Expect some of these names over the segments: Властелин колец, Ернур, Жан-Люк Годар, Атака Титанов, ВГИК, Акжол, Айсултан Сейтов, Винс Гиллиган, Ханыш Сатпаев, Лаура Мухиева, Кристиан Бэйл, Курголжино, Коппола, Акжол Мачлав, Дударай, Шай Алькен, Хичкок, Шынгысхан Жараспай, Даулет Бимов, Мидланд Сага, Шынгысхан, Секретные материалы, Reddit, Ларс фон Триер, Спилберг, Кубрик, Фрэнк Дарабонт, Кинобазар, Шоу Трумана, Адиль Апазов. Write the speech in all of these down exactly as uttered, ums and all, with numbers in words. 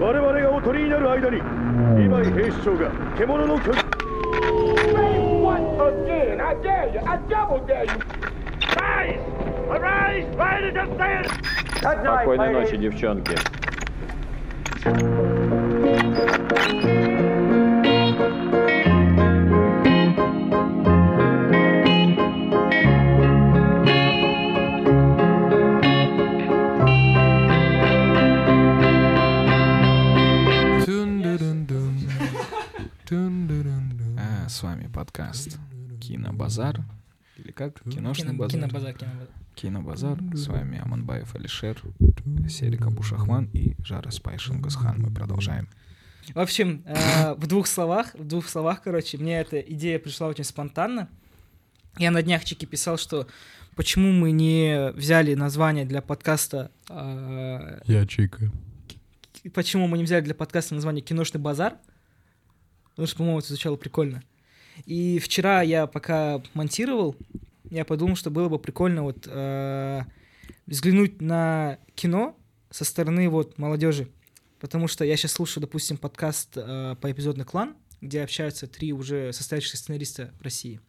Спокойной ночи, девчонки. А, с вами подкаст Кинобазар. Или как? Киношный Кино, базар. Кинобазар, кинобазар. Кинобазар. С вами Аманбаев Алишер, Серик Абушахман и Жара Спай Шынгысхан. Мы продолжаем. В общем, э, в двух словах, в двух словах, короче, мне эта идея пришла очень спонтанно. Я на днях чеки писал, что почему мы не взяли название для подкаста... Э, Я чика. Почему мы не взяли для подкаста название «Киношный базар», потому что, по-моему, это звучало прикольно. И вчера я пока монтировал, я подумал, что было бы прикольно вот э, взглянуть на кино со стороны вот молодежи, потому что я сейчас слушаю, допустим, подкаст э, по эпизодный клан, где общаются три уже состоявшихся сценариста России.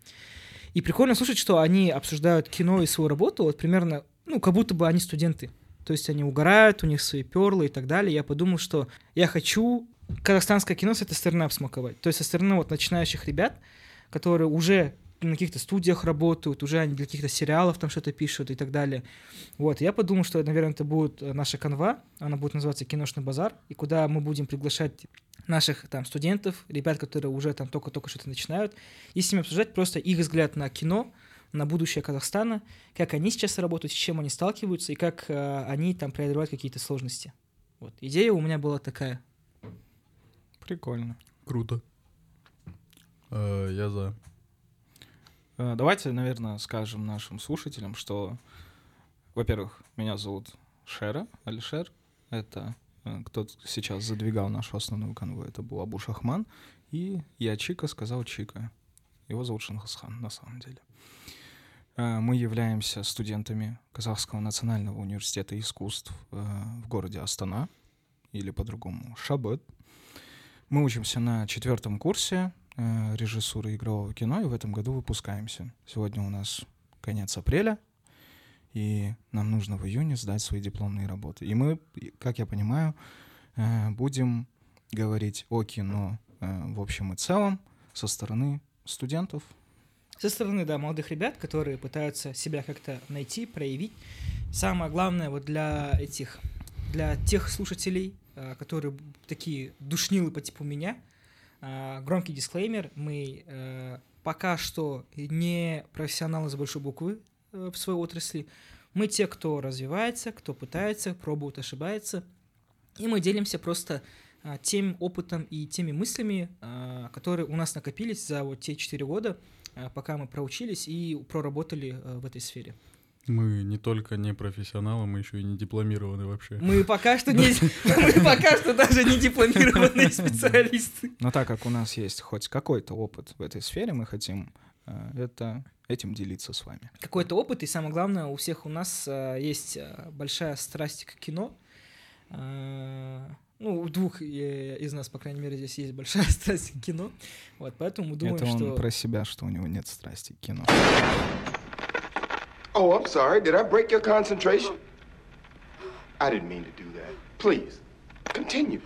И прикольно слушать, что они обсуждают кино и свою работу, вот примерно, ну, как будто бы они студенты. То есть они угорают, у них свои перлы и так далее. Я подумал, что я хочу казахстанское кино с этой стороны обсмаковать. То есть со стороны вот начинающих ребят, которые уже на каких-то студиях работают, уже они для каких-то сериалов там что-то пишут и так далее. Вот, я подумал, что, наверное, это будет наша канва, она будет называться «Киношный базар», и куда мы будем приглашать наших там студентов, ребят, которые уже там только-только что-то начинают, и с ними обсуждать просто их взгляд на кино, на будущее Казахстана, как они сейчас работают, с чем они сталкиваются, и как э, они там преодолевают какие-то сложности. Вот, идея у меня была такая. Прикольно. Круто. Э, я за. Э, давайте, наверное, скажем нашим слушателям, что, во-первых, меня зовут Шера, Алишер. Это э, кто сейчас задвигал нашу основную конвой, это был Абушахман. И я Чика сказал Чика. Его зовут Шынгысхан, на самом деле. Э, мы являемся студентами Казахского национального университета искусств э, в городе Астана, или по-другому Шабыт. Мы учимся на четвертом курсе э, режиссуры игрового кино, и в этом году выпускаемся. Сегодня у нас конец апреля, и нам нужно в июне сдать свои дипломные работы. И мы, как я понимаю, э, будем говорить о кино э, в общем и целом со стороны студентов. Со стороны, да, молодых ребят, которые пытаются себя как-то найти, проявить. Самое главное вот для этих, для тех слушателей, которые такие душнилы по типу меня. А, громкий дисклеймер. Мы э, пока что не профессионалы с большой буквы э, в своей отрасли. Мы те, кто развивается, кто пытается, пробует, ошибается. И мы делимся просто э, тем опытом и теми мыслями, э, которые у нас накопились за вот те четыре года, э, пока мы проучились и проработали э, в этой сфере. Мы не только не профессионалы, мы еще и не дипломированные вообще. Мы пока что не, мы пока что даже не дипломированные специалисты. Но так как у нас есть хоть какой-то опыт в этой сфере, мы хотим это, этим делиться с вами. Какой-то опыт, и самое главное, у всех у нас есть большая страсть к кино. Ну, у двух из нас, по крайней мере, здесь есть большая страсть к кино. Вот, поэтому мы думаем, что... Это он что... про себя, что у него нет страсти к кино. Oh, I'm sorry. Did I break your concentration? I didn't mean to do that. Please, continue.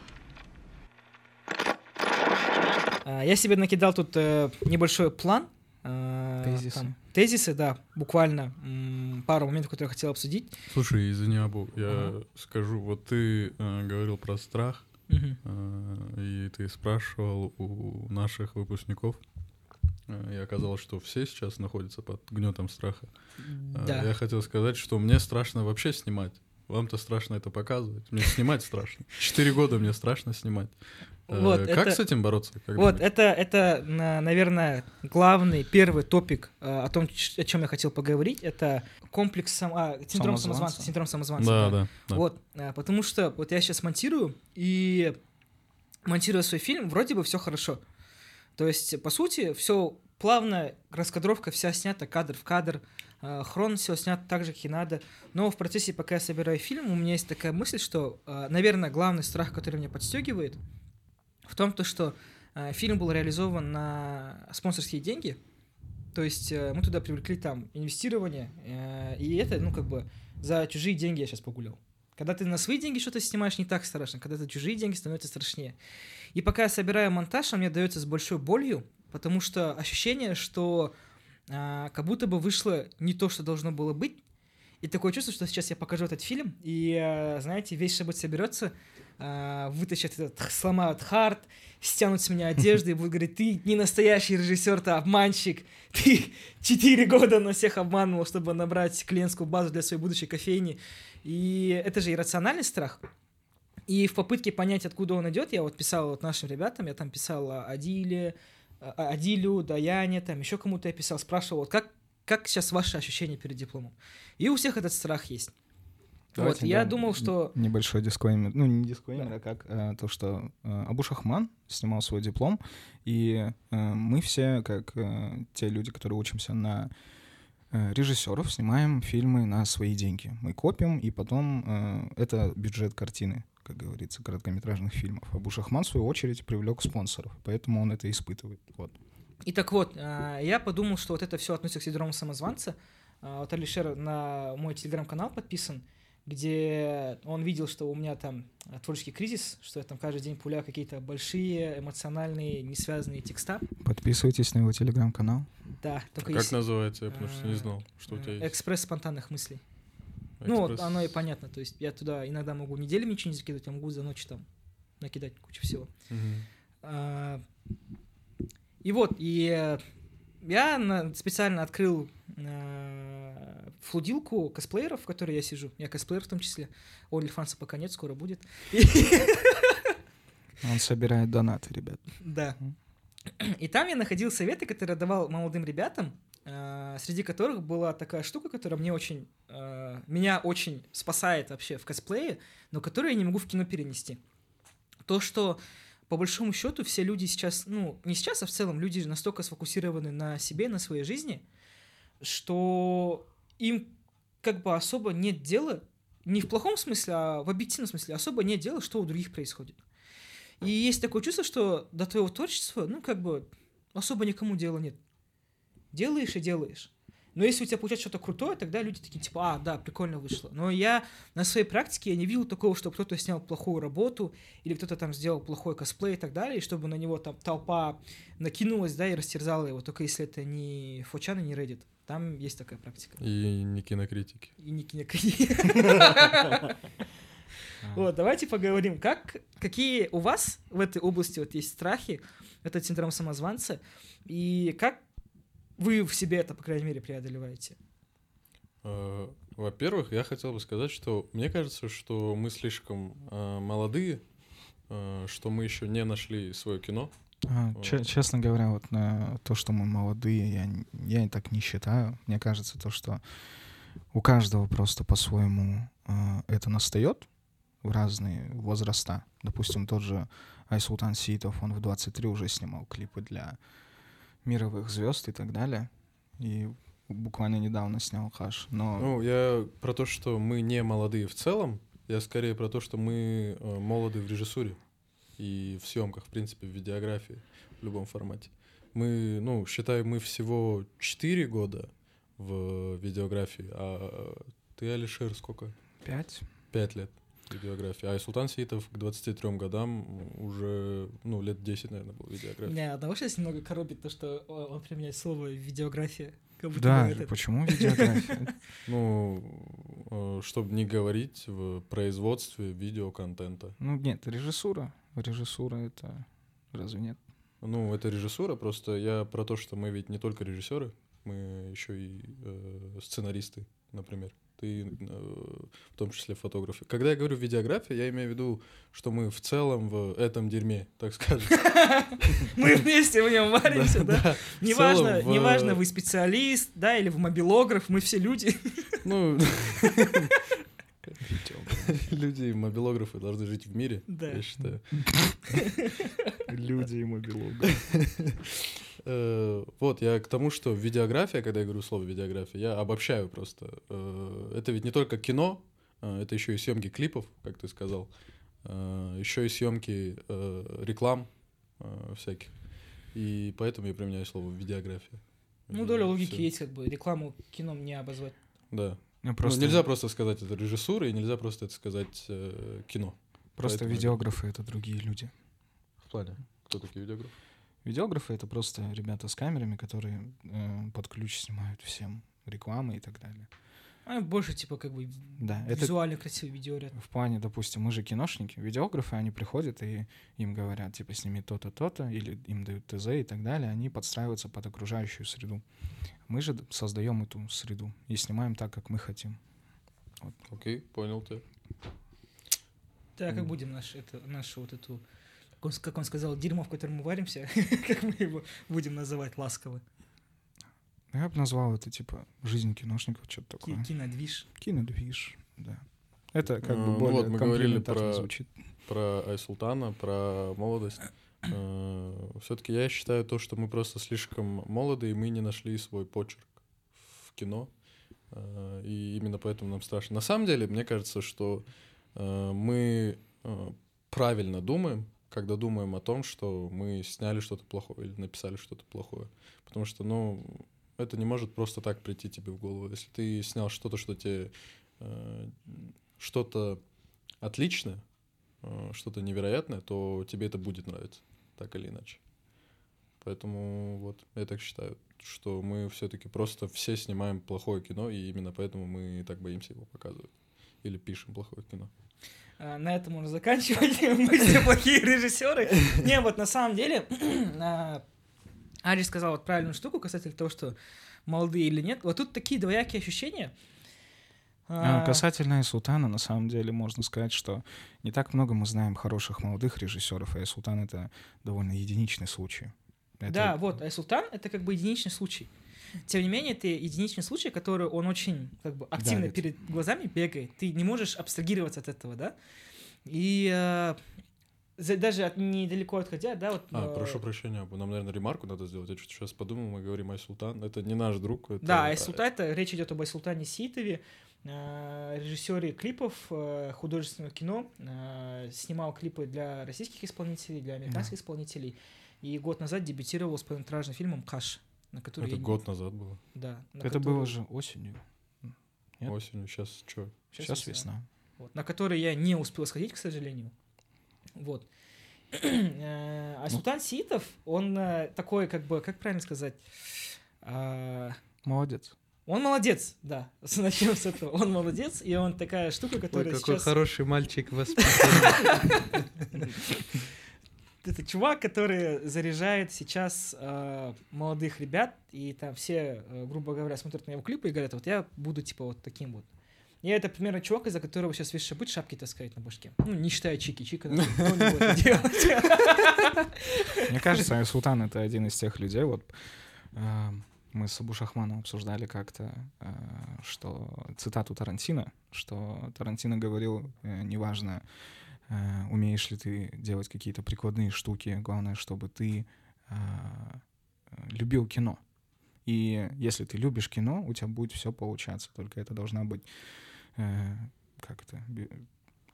Я себе накидал тут э, небольшой план. Э, тезисы. Там, тезисы, да, буквально м, пару моментов, которые я хотел обсудить. Слушай, извини, Абу, я uh-huh. скажу. Вот ты э, говорил про страх, uh-huh. э, и ты спрашивал у наших выпускников. И оказалось, что все сейчас находятся под гнетом страха. Да. Я хотел сказать, что мне страшно вообще снимать. Вам-то страшно это показывать. Мне снимать страшно. Четыре года мне страшно снимать. Вот как это... с этим бороться? Вот это, это, наверное, главный, первый топик о том, о чем я хотел поговорить. Это комплекс сам... а, синдром самозванца. Синдром самозванца. Да, да. да. Вот, потому что вот я сейчас монтирую, и монтирую свой фильм, вроде бы все хорошо. То есть, по сути, все плавно, раскадровка вся снята, кадр в кадр, Хрон все снят так же, как и надо. Но в процессе, пока я собираю фильм, у меня есть такая мысль, что, наверное, главный страх, который меня подстегивает, в том, что фильм был реализован на спонсорские деньги. То есть мы туда привлекли там инвестирование, и это, ну, как бы, за чужие деньги я сейчас погулял. Когда ты на свои деньги что-то снимаешь, не так страшно. Когда ты чужие деньги, становится страшнее. И пока я собираю монтаж, он мне дается с большой болью, потому что ощущение, что а, как будто бы вышло не то, что должно было быть. И такое чувство, что сейчас я покажу этот фильм, и, а, знаете, весь Шабыт соберется, а, вытащат этот, сломают хард, стянут с меня одежду и будут говорить: ты не настоящий режиссер, ты обманщик, ты четыре года на всех обманывал, чтобы набрать клиентскую базу для своей будущей кофейни. И это же иррациональный страх. И в попытке понять, откуда он идет, я вот писал вот нашим ребятам, я там писал Адиле, Адилю, Даяне, там еще кому-то я писал, спрашивал, вот как, как сейчас ваши ощущения перед дипломом? И у всех этот страх есть. Давайте, вот, я да, думал, что... Небольшой дисклеймер, ну не дисклеймер, да. а как а, то, что а, Абушахман снимал свой диплом, и а, мы все, как а, те люди, которые учимся на... режиссеров, снимаем фильмы на свои деньги. Мы копим, и потом э, это бюджет картины, как говорится, короткометражных фильмов. Абушахман, в свою очередь, привлек спонсоров, поэтому он это испытывает. Вот. И так вот, э, я подумал, что вот это все относится к синдрому самозванца. Э, вот Алишер на мой телеграм-канал подписан, где он видел, что у меня там творческий кризис, что я там каждый день пуляю какие-то большие, эмоциональные, несвязанные текста. Подписывайтесь на его телеграм-канал. Да, только а есть... Как называется? Я потому что не знал, что у тебя есть. «Экспресс спонтанных мыслей». Экспресс... Ну, вот оно и понятно. То есть я туда иногда могу неделями ничего не закидывать, а могу за ночь там накидать кучу всего. Угу. А... И вот, и я специально открыл... флудилку косплееров, в которой я сижу. Я косплеер в том числе. Олифанса пока нет, скоро будет. Он собирает донаты, ребят. Да. И там я находил советы, которые давал молодым ребятам, среди которых была такая штука, которая мне очень, меня очень спасает вообще в косплее, но которую я не могу в кино перенести. То, что по большому счету все люди сейчас, ну, не сейчас, а в целом люди настолько сфокусированы на себе, на своей жизни, что им как бы особо нет дела, не в плохом смысле, а в объективном смысле, особо нет дела, что у других происходит. И есть такое чувство, что до твоего творчества, ну, как бы, особо никому дела нет. Делаешь и делаешь. Но если у тебя получается что-то крутое, тогда люди такие, типа, а, да, прикольно вышло. Но я на своей практике я не видел такого, чтобы кто-то снял плохую работу, или кто-то там сделал плохой косплей и так далее, и чтобы на него там толпа накинулась, да, и растерзала его, только если это не фо чан и не Reddit. Там есть такая практика. И не кинокритики. И не кинокритики. Вот, давайте поговорим, как, какие у вас в этой области вот есть страхи, этот синдром самозванца, и как вы в себе это, по крайней мере, преодолеваете? Во-первых, я хотел бы сказать, что мне кажется, что мы слишком молодые, что мы еще не нашли свое кино. Вот. Честно говоря, вот на то, что мы молодые, я, я так не считаю. Мне кажется, то, что у каждого просто по-своему э, это настает в разные возраста. Допустим, тот же Айсултан Сейтов, он в двадцать три уже снимал клипы для мировых звезд и так далее. И буквально недавно снял Хаш. Но... Ну, я про то, что мы не молодые в целом, я скорее про то, что мы молоды в режиссуре. И в съемках, в принципе, в видеографии, в любом формате. Мы, ну, считаем, мы всего четыре года в видеографии, а ты, Алишер, сколько? Пять. Пять лет в видеографии. А Султан Сейтов к двадцати трём годам уже, ну, лет десять, наверное, был в видеографии. Меня одного сейчас немного коробит то, что он применяет слово «видеография». Да, почему видеография? Ну, чтобы не говорить в производстве видеоконтента. Ну, нет, режиссура. Режиссура — это... Разве нет? Ну, это режиссура, просто я про то, что мы ведь не только режиссеры, мы еще и э, сценаристы, например. Ты э, в том числе фотографы. Когда я говорю видеография, я имею в виду, что мы в целом в этом дерьме, так скажем. Мы вместе в нем варимся, да? Неважно, вы специалист, да, или в мобилограф, мы все люди. Ну, люди и мобилографы должны жить в мире, я считаю. Люди и мобилографы. Вот, я к тому, что видеография, когда я говорю слово видеография, я обобщаю просто. Это ведь не только кино, это еще и съемки клипов, как ты сказал, еще и съемки реклам всяких. И поэтому я применяю слово видеография. Ну, доля логики есть, как бы рекламу кином не обозвать. Да. Ну, просто... ну, нельзя просто сказать это режиссура, и нельзя просто это сказать э, кино. Просто поэтому видеографы — это другие люди. В плане? Кто такие видеографы? Видеографы — это просто ребята с камерами, которые э, под ключ снимают всем рекламы и так далее. А больше, типа, как бы да, визуально это... красивый видеоряд. В плане, допустим, мы же киношники, видеографы, они приходят и им говорят, типа, сними то-то, то-то, или им дают ТЗ и так далее, они подстраиваются под окружающую среду. Мы же создаем эту среду и снимаем так, как мы хотим. Вот. Окей, понял ты. Да, как mm. будем наш, это, нашу вот эту, как он, как он сказал, дерьмо, в котором мы варимся, как мы его будем называть ласково. Я бы назвал это, типа, жизнь киношников, что-то такое. Кинодвиж. Кинодвиж, да. Это как бы более комплиментарно. Вот мы говорили про, про Айсултана, про молодость. Все-таки я считаю то, что мы просто слишком молоды, и мы не нашли свой почерк в кино. И именно поэтому нам страшно. На самом деле, мне кажется, что мы правильно думаем, когда думаем о том, что мы сняли что-то плохое или написали что-то плохое. Потому что, ну... это не может просто так прийти тебе в голову. Если ты снял что-то, что тебе э, что-то отличное, э, что-то невероятное, то тебе это будет нравиться, так или иначе. Поэтому вот я так считаю, что мы все-таки просто все снимаем плохое кино, и именно поэтому мы так боимся его показывать. Или пишем плохое кино. А, на этом можно заканчивать. Мы все плохие режиссеры. Не, вот на самом деле... Ари сказал вот правильную штуку касательно того, что молодые или нет. Вот тут такие двоякие ощущения. А, а... Касательно Айсултана, на самом деле, можно сказать, что не так много мы знаем хороших молодых режиссеров, а Айсултан — это довольно единичный случай. Это... Да, вот, Айсултан — это как бы единичный случай. Тем не менее, это единичный случай, который он очень как бы активно да, это... перед глазами бегает. Ты не можешь абстрагироваться от этого, да? И... даже от, недалеко отходя, да, вот... А, э... прошу прощения, нам, наверное, ремарку надо сделать. Я что-то сейчас подумал, мы говорим Айсултан. Это не наш друг. Это... Да, Айсултан, это речь идет об Айсултане Сейтове, э, режиссере клипов, э, художественного кино, э, снимал клипы для российских исполнителей, для американских да. исполнителей, и год назад дебютировал с полнометражным фильмом «Хаш», на который... Это я... год назад было? Да. На это который... было же осенью. Нет? Осенью, сейчас что? Сейчас, сейчас весна. Вот. На который я не успел сходить, к сожалению. Вот. Айсултан Сейтов, он такой, как бы, как правильно сказать? Молодец. Он молодец, да. Начнем с этого. Он молодец, и он такая штука, которая сейчас... Ой, какой хороший мальчик воспитанный. Это чувак, который заряжает сейчас молодых ребят, и там все, грубо говоря, смотрят на его клипы и говорят, вот я буду, типа, вот таким вот. И это примерно чувак, из-за которого сейчас весь Шабыт шапки таскает на башке. Ну, не считая Чики. Чика надо будет делать. Мне кажется, Айсултан — это один из тех людей. Вот мы с Абушахманом обсуждали как-то, что цитату Тарантино, что Тарантино говорил, неважно, умеешь ли ты делать какие-то прикладные штуки, главное, чтобы ты любил кино. И если ты любишь кино, у тебя будет все получаться. Только это должна быть э, как это,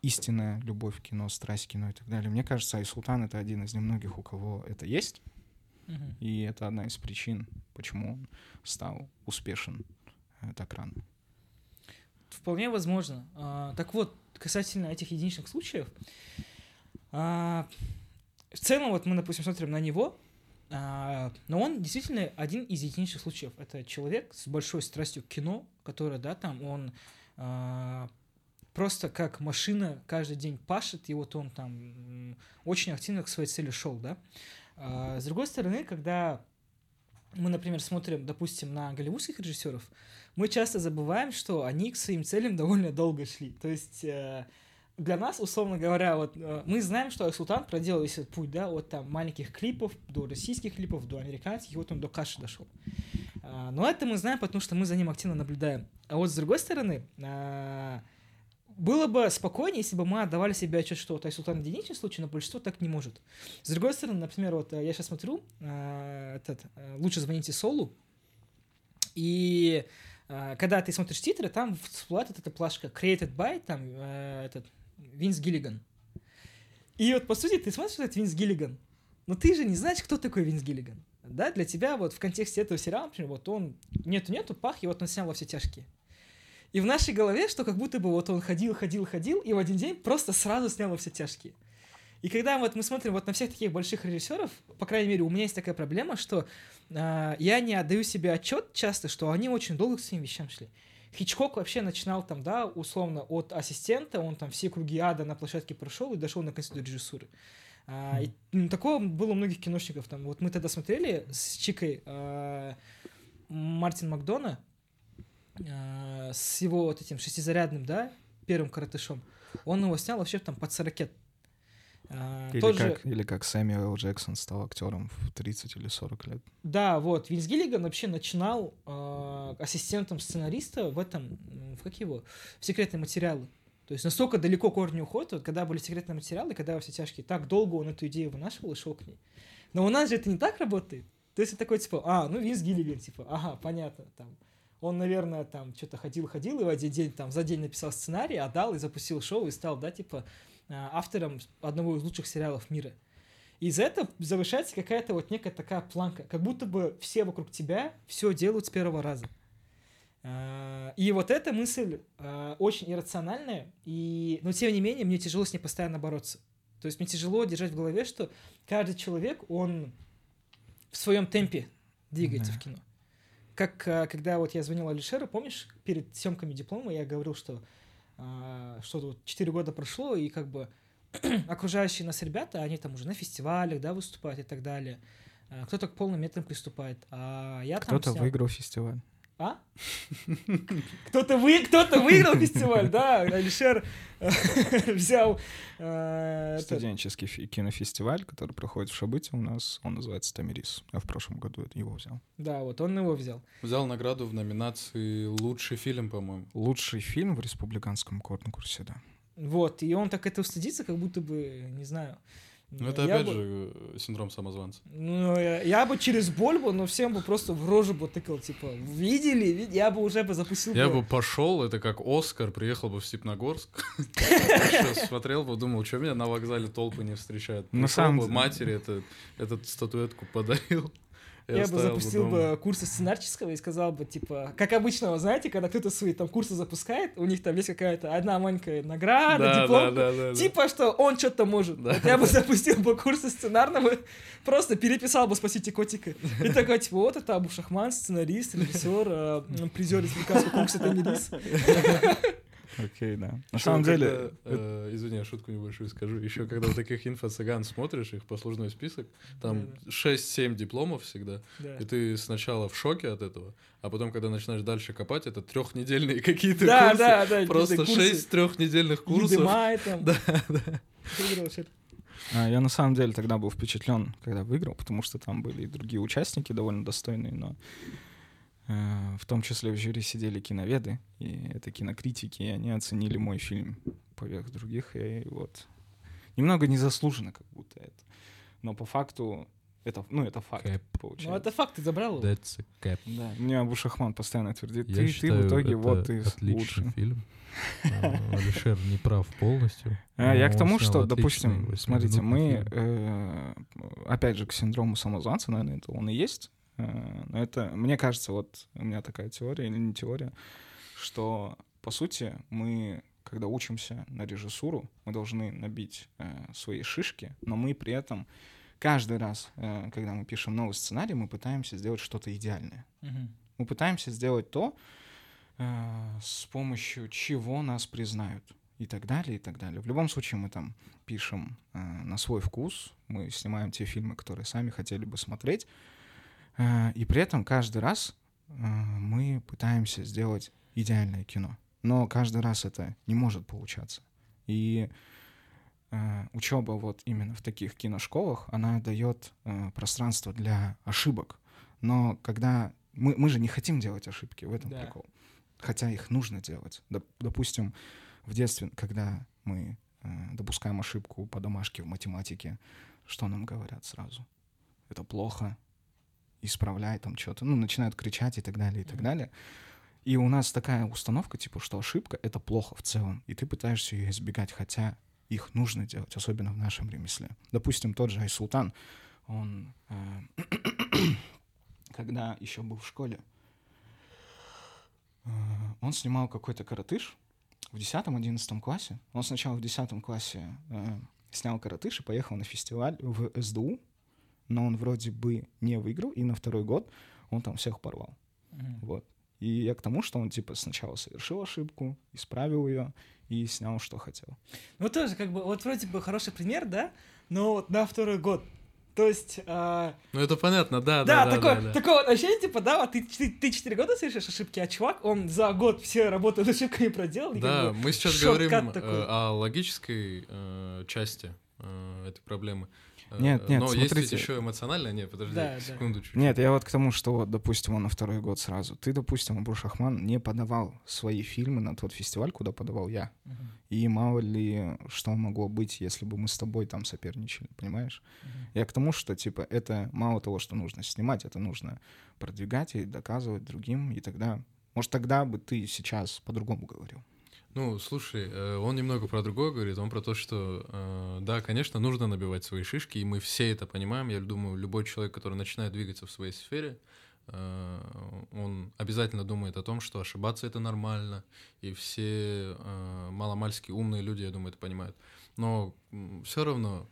истинная любовь к кино, страсть к кино и так далее. Мне кажется, Айсултан — это один из немногих, у кого это есть. Uh-huh. И это одна из причин, почему он стал успешен э, так рано. Вполне возможно. А, так вот, касательно этих единичных случаев, а, в целом вот мы, допустим, смотрим на него, но он действительно один из единичных случаев. Это человек с большой страстью к кино, который, да, там, он э, просто как машина каждый день пашет, и вот он там очень активно к своей цели шел, да. Э, с другой стороны, когда мы, например, смотрим, допустим, на голливудских режиссеров, мы часто забываем, что они к своим целям довольно долго шли. То есть... Э, для нас, условно говоря, вот мы знаем, что Айсултан проделал весь этот путь, да, от там маленьких клипов до российских клипов, до американских, и вот он до Каши дошел. Но это мы знаем, потому что мы за ним активно наблюдаем. А вот с другой стороны, было бы спокойнее, если бы мы отдавали себе отчет, что вот Айсултан единичный случай, но большинство так не может. С другой стороны, например, вот я сейчас смотрю, э, этот, э, «Лучше звоните Солу», и э, когда ты смотришь титры, там всплывает эта плашка «Created by» там, э, этот, Винс Гиллиган. И вот, по сути, ты смотришь, что это Винс Гиллиган, но ты же не знаешь, кто такой Винс Гиллиган. Да, для тебя вот в контексте этого сериала, например, вот он нету-нету, пах, и вот он снял «Во все тяжкие». И в нашей голове, что как будто бы вот он ходил, ходил, ходил, и в один день просто сразу снял «Во все тяжкие». И когда вот мы смотрим вот на всех таких больших режиссеров, по крайней мере, у меня есть такая проблема, что э, я не отдаю себе отчет часто, что они очень долго к своим вещам шли. Хичкок вообще начинал там, да, условно, от ассистента, он там все круги ада на площадке прошел и дошел наконец до режиссуры. А, и, ну, такого было у многих киношников. Там, вот мы тогда смотрели с Чикой э, Мартин Макдона, э, с его вот этим шестизарядным, да, первым коротышом. Он его снял вообще там под сорокет. А, или, тоже... как, или как Сэмюэл Джексон стал актером в тридцать или сорок лет. Да, вот. Винс Гиллиган вообще начинал э, ассистентом сценариста в этом, в как его, в «Секретные материалы». То есть настолько далеко корни уходят, вот, когда были «Секретные материалы», когда «Во все тяжкие», так долго он эту идею вынашивал и шел к ней. Но у нас же это не так работает. То есть это такой, типа, а, ну Винс Гиллиган, типа, ага, понятно, там. Он, наверное, там что-то ходил-ходил и в один день, там, за день написал сценарий, отдал и запустил шоу и стал, да, типа, автором одного из лучших сериалов мира. И из-за этого завышается какая-то вот некая такая планка, как будто бы все вокруг тебя все делают с первого раза. И вот эта мысль очень иррациональная, и... но тем не менее мне тяжело с ней постоянно бороться. То есть мне тяжело держать в голове, что каждый человек, он в своем темпе двигается, да, в кино. Как когда вот я звонил Алишеру, помнишь, перед съемками диплома я говорил, что что-то четыре года прошло, и как бы окружающие нас ребята, они там уже на фестивалях, да, выступают и так далее. Кто-то к полным метрам приступает. А я там кто-то снял... выиграл фестиваль. А? Кто-то, вы... Кто-то выиграл фестиваль, да. Алишер взял... Э, студенческий этот... кинофестиваль, который проходит в Шабыте у нас. Он называется «Тамирис». Я в прошлом году его взял. Да, вот он его взял. Взял награду в номинации «Лучший фильм», по-моему. Лучший фильм в республиканском конкурсе, да. Вот, и он так этого стыдится, как будто бы, не знаю... Ну, это я опять бы... же синдром самозванца. Ну, я, я бы через боль бы, но всем бы просто в рожу бы тыкал, типа, видели, видели? Я бы уже бы запустил... Я бы, бы пошел, это как Оскар, приехал бы в Степногорск, смотрел бы, думал, что меня на вокзале толпы не встречают. На самом деле. Матери эту статуэтку подарил. Я, я бы запустил бы, бы курсы сценарческого и сказал бы, типа, как обычно, вы знаете, когда кто-то свои там курсы запускает, у них там есть какая-то одна маленькая награда, да, дипломка, да, да, да, типа, да, что он что-то может. Да, вот да. Я бы запустил бы курсы сценарного, просто переписал бы «Спасите котика». И такой, типа, вот это Абушахман, сценарист, режиссер, призер республиканского конкурса «Тамирис». Окей, okay, да. На еще самом деле... Когда, э, извини, я шутку небольшую скажу. Еще когда таких инфо-цыган смотришь, их послужной список, там шесть-семь дипломов всегда, да, и ты сначала в шоке от этого, а потом, когда начинаешь дальше копать, это трехнедельные какие-то, да, курсы. Да, да, просто шесть трехнедельных курсов. Едемай там. Да, да. Я на самом деле тогда был впечатлен, когда выиграл, потому что там были и другие участники довольно достойные, но... В том числе в жюри сидели киноведы, и это кинокритики, и они оценили мой фильм поверх других, и вот немного незаслуженно как будто это. Но по факту, это, ну это факт, Кэп. получается. Ну это факт, ты забрал его? That's a cap. Да, мне Абушахман постоянно твердит, ты, считаю, ты в итоге вот ты отличный лучший фильм. Алишер не прав полностью. Я к тому, что, допустим, смотрите, мы, опять же, к синдрому самозванца, наверное, это он и есть. Но это, мне кажется, вот у меня такая теория, или не теория, что, по сути, мы, когда учимся на режиссуру, мы должны набить э, свои шишки, но мы при этом каждый раз, э, когда мы пишем новый сценарий, мы пытаемся сделать что-то идеальное. Угу. Мы пытаемся сделать то, э, с помощью чего нас признают. И так далее, и так далее. В любом случае мы там пишем э, на свой вкус, мы снимаем те фильмы, которые сами хотели бы смотреть, и при этом каждый раз мы пытаемся сделать идеальное кино. Но каждый раз это не может получаться. И учеба вот именно в таких киношколах, она дает пространство для ошибок. Но когда... Мы, мы же не хотим делать ошибки, в этом да. прикол. Хотя их нужно делать. Допустим, в детстве, когда мы допускаем ошибку по домашке в математике, что нам говорят сразу? Это плохо, исправляй там что-то. Ну, начинают кричать и так далее, и так далее. И у нас такая установка, типа, что ошибка — это плохо в целом, и ты пытаешься ее избегать, хотя их нужно делать, особенно в нашем ремесле. Допустим, тот же Айсултан, он, э, когда еще был в школе, э, он снимал какой-то коротыш в десятом-одиннадцатом классе. Он сначала в десятом классе э, снял коротыш и поехал на фестиваль в СДУ, но он вроде бы не выиграл, и на второй год он там всех порвал. Mm-hmm. Вот. И я к тому, что он, типа, сначала совершил ошибку, исправил ее и снял, что хотел. Ну, тоже, как бы, вот вроде бы хороший пример, да? Но вот на второй год. То есть... Э... Ну, это понятно, да, да, да. Такое, да, да. Такое вот ощущение, типа, да, вот ты, ты, ты четыре года совершаешь ошибки, а чувак, он за год все работу с ошибками проделал. Да, как бы, мы сейчас говорим э, о логической э, части э, этой проблемы. Нет, нет, но смотрите. Есть еще эмоциональное, нет, подожди, да, секунду да. чуть-чуть. Нет, я вот к тому, что, вот, допустим, он на второй год сразу. Ты, допустим, Абушахман не подавал свои фильмы на тот фестиваль, куда подавал я. Uh-huh. И мало ли, что могло быть, если бы мы с тобой там соперничали, понимаешь? Uh-huh. Я к тому, что, типа, это мало того, что нужно снимать, это нужно продвигать и доказывать другим, и тогда... Может, тогда бы ты сейчас по-другому говорил. Ну, слушай, он немного про другое говорит, он про то, что, да, конечно, нужно набивать свои шишки, и мы все это понимаем. Я думаю, любой человек, который начинает двигаться в своей сфере, он обязательно думает о том, что ошибаться — это нормально, и все маломальски умные люди, я думаю, это понимают. Но все равно,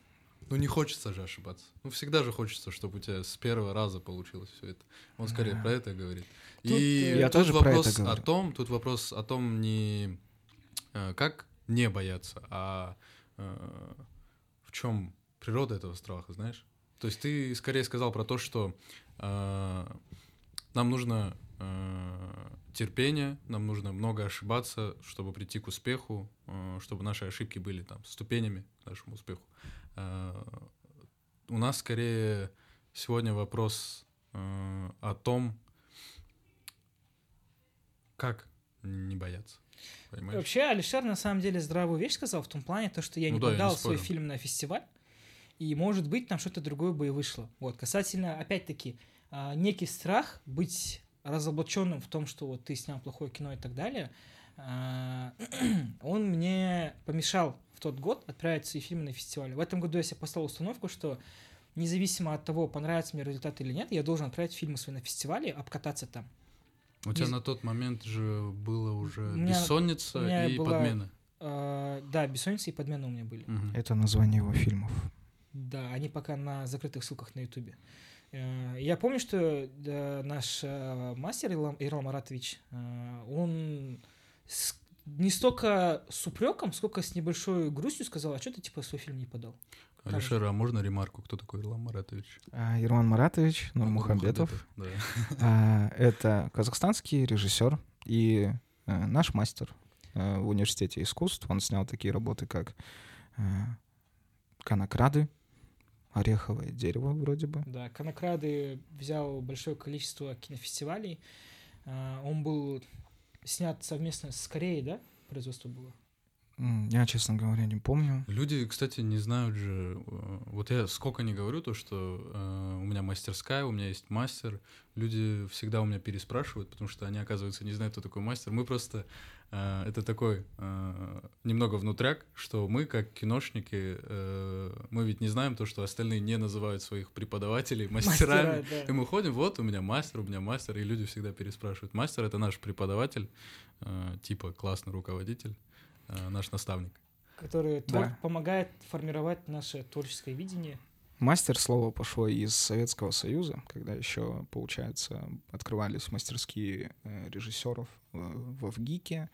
ну, не хочется же ошибаться. Ну, всегда же хочется, чтобы у тебя с первого раза получилось все это. Он скорее да. про это говорит. Тут и я тут тоже вопрос про это говорю. о том, тут вопрос о том не... Как не бояться, а э, в чем природа этого страха, знаешь? То есть ты скорее сказал про то, что э, нам нужно э, терпение, нам нужно много ошибаться, чтобы прийти к успеху, э, чтобы наши ошибки были там ступенями к нашему успеху. Э, у нас скорее сегодня вопрос э, о том, как не бояться. Понимаешь? Вообще, Алишер на самом деле здравую вещь сказал в том плане, то, что я ну не да, подал я не свой фильм на фестиваль, и, может быть, там что-то другое бы и вышло. Вот, касательно, опять-таки, некий страх быть разоблаченным в том, что вот ты снял плохое кино и так далее, он мне помешал в тот год отправить свои фильмы на фестиваль. В этом году я себе поставил установку, что независимо от того, понравится мне результат или нет, я должен отправить фильмы свои на фестивале, обкататься там. У тебя Без... на тот момент же было уже меня, бессонница меня и была, подмена. Э, да, бессонница и подмена у меня были. Угу. Это название его фильмов. Да, они пока на закрытых ссылках на Ютубе. Э, я помню, что э, наш э, мастер Ерлан, Ерлан Маратович, э, он с, не столько с упреком, сколько с небольшой грустью сказал, а что ты типа свой фильм не подал? Алишер, а можно ремарку? Кто такой Ерлан Маратович? Ерлан Маратович Нурмухамбетов. Да. Это казахстанский режиссер и наш мастер в университете искусств. Он снял такие работы, как «Конокрады», «Ореховое дерево» вроде бы. Да, «Конокрады» взял большое количество кинофестивалей. Он был снят совместно с Кореей, да? Производство было. Я, честно говоря, не помню. Люди, кстати, не знают же... Вот я сколько не говорю, то, что э, у меня мастерская, у меня есть мастер. Люди всегда у меня переспрашивают, потому что они, оказывается, не знают, кто такой мастер. Мы просто... Э, это такой э, немного внутряк, что мы, как киношники, э, мы ведь не знаем то, что остальные не называют своих преподавателей мастерами. Мастера, да. И мы ходим, вот, у меня мастер, у меня мастер. И люди всегда переспрашивают. Мастер — это наш преподаватель, э, типа классный руководитель. Наш наставник. Который да. помогает формировать наше творческое видение. Мастер, слово пошло из Советского Союза, когда еще, получается, открывались мастерские режиссеров в ВГИКе,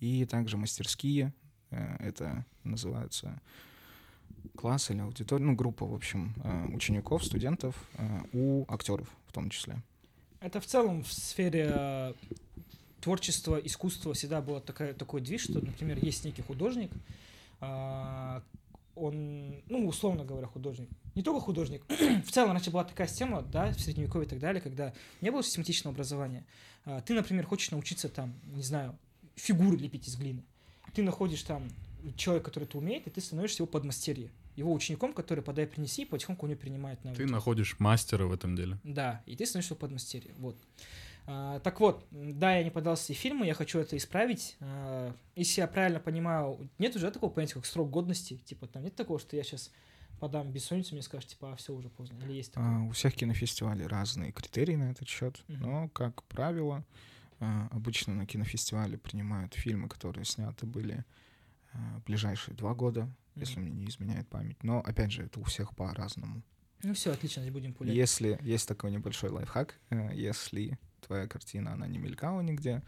и также мастерские, это называется класс или аудитория, ну, группа, в общем, учеников, студентов у актеров в том числе. Это в целом в сфере... Творчество, искусство всегда было такая, такой движ, что, например, есть некий художник, э, он, ну, условно говоря, художник, не только художник, в целом раньше была такая система, да, в Средневековье и так далее, когда не было систематичного образования. Э, ты, например, хочешь научиться там, не знаю, фигуры лепить из глины. ты находишь там человека, который это умеет, и ты становишься его подмастерье. Его учеником, который подай принеси, и потихоньку у него принимает навыки. Ты находишь мастера в этом деле. Да, и ты становишься его подмастерье. Вот. А, так вот, да, я не поддался и фильму, я хочу это исправить. А, если я правильно понимаю, нет уже такого понятия, как срок годности. Типа там нет такого, что я сейчас подам бессонницу, мне скажут, типа, а все уже поздно. Или есть такое? А, у всех кинофестивалей разные критерии на этот счет, uh-huh. но, как правило, обычно на кинофестивале принимают фильмы, которые сняты были ближайшие два года, mm-hmm. если мне не изменяет память. Но, опять же, это у всех по-разному. Ну все, отлично, здесь будем пулять. Если есть такой небольшой лайфхак, если твоя картина, она не мелькала нигде,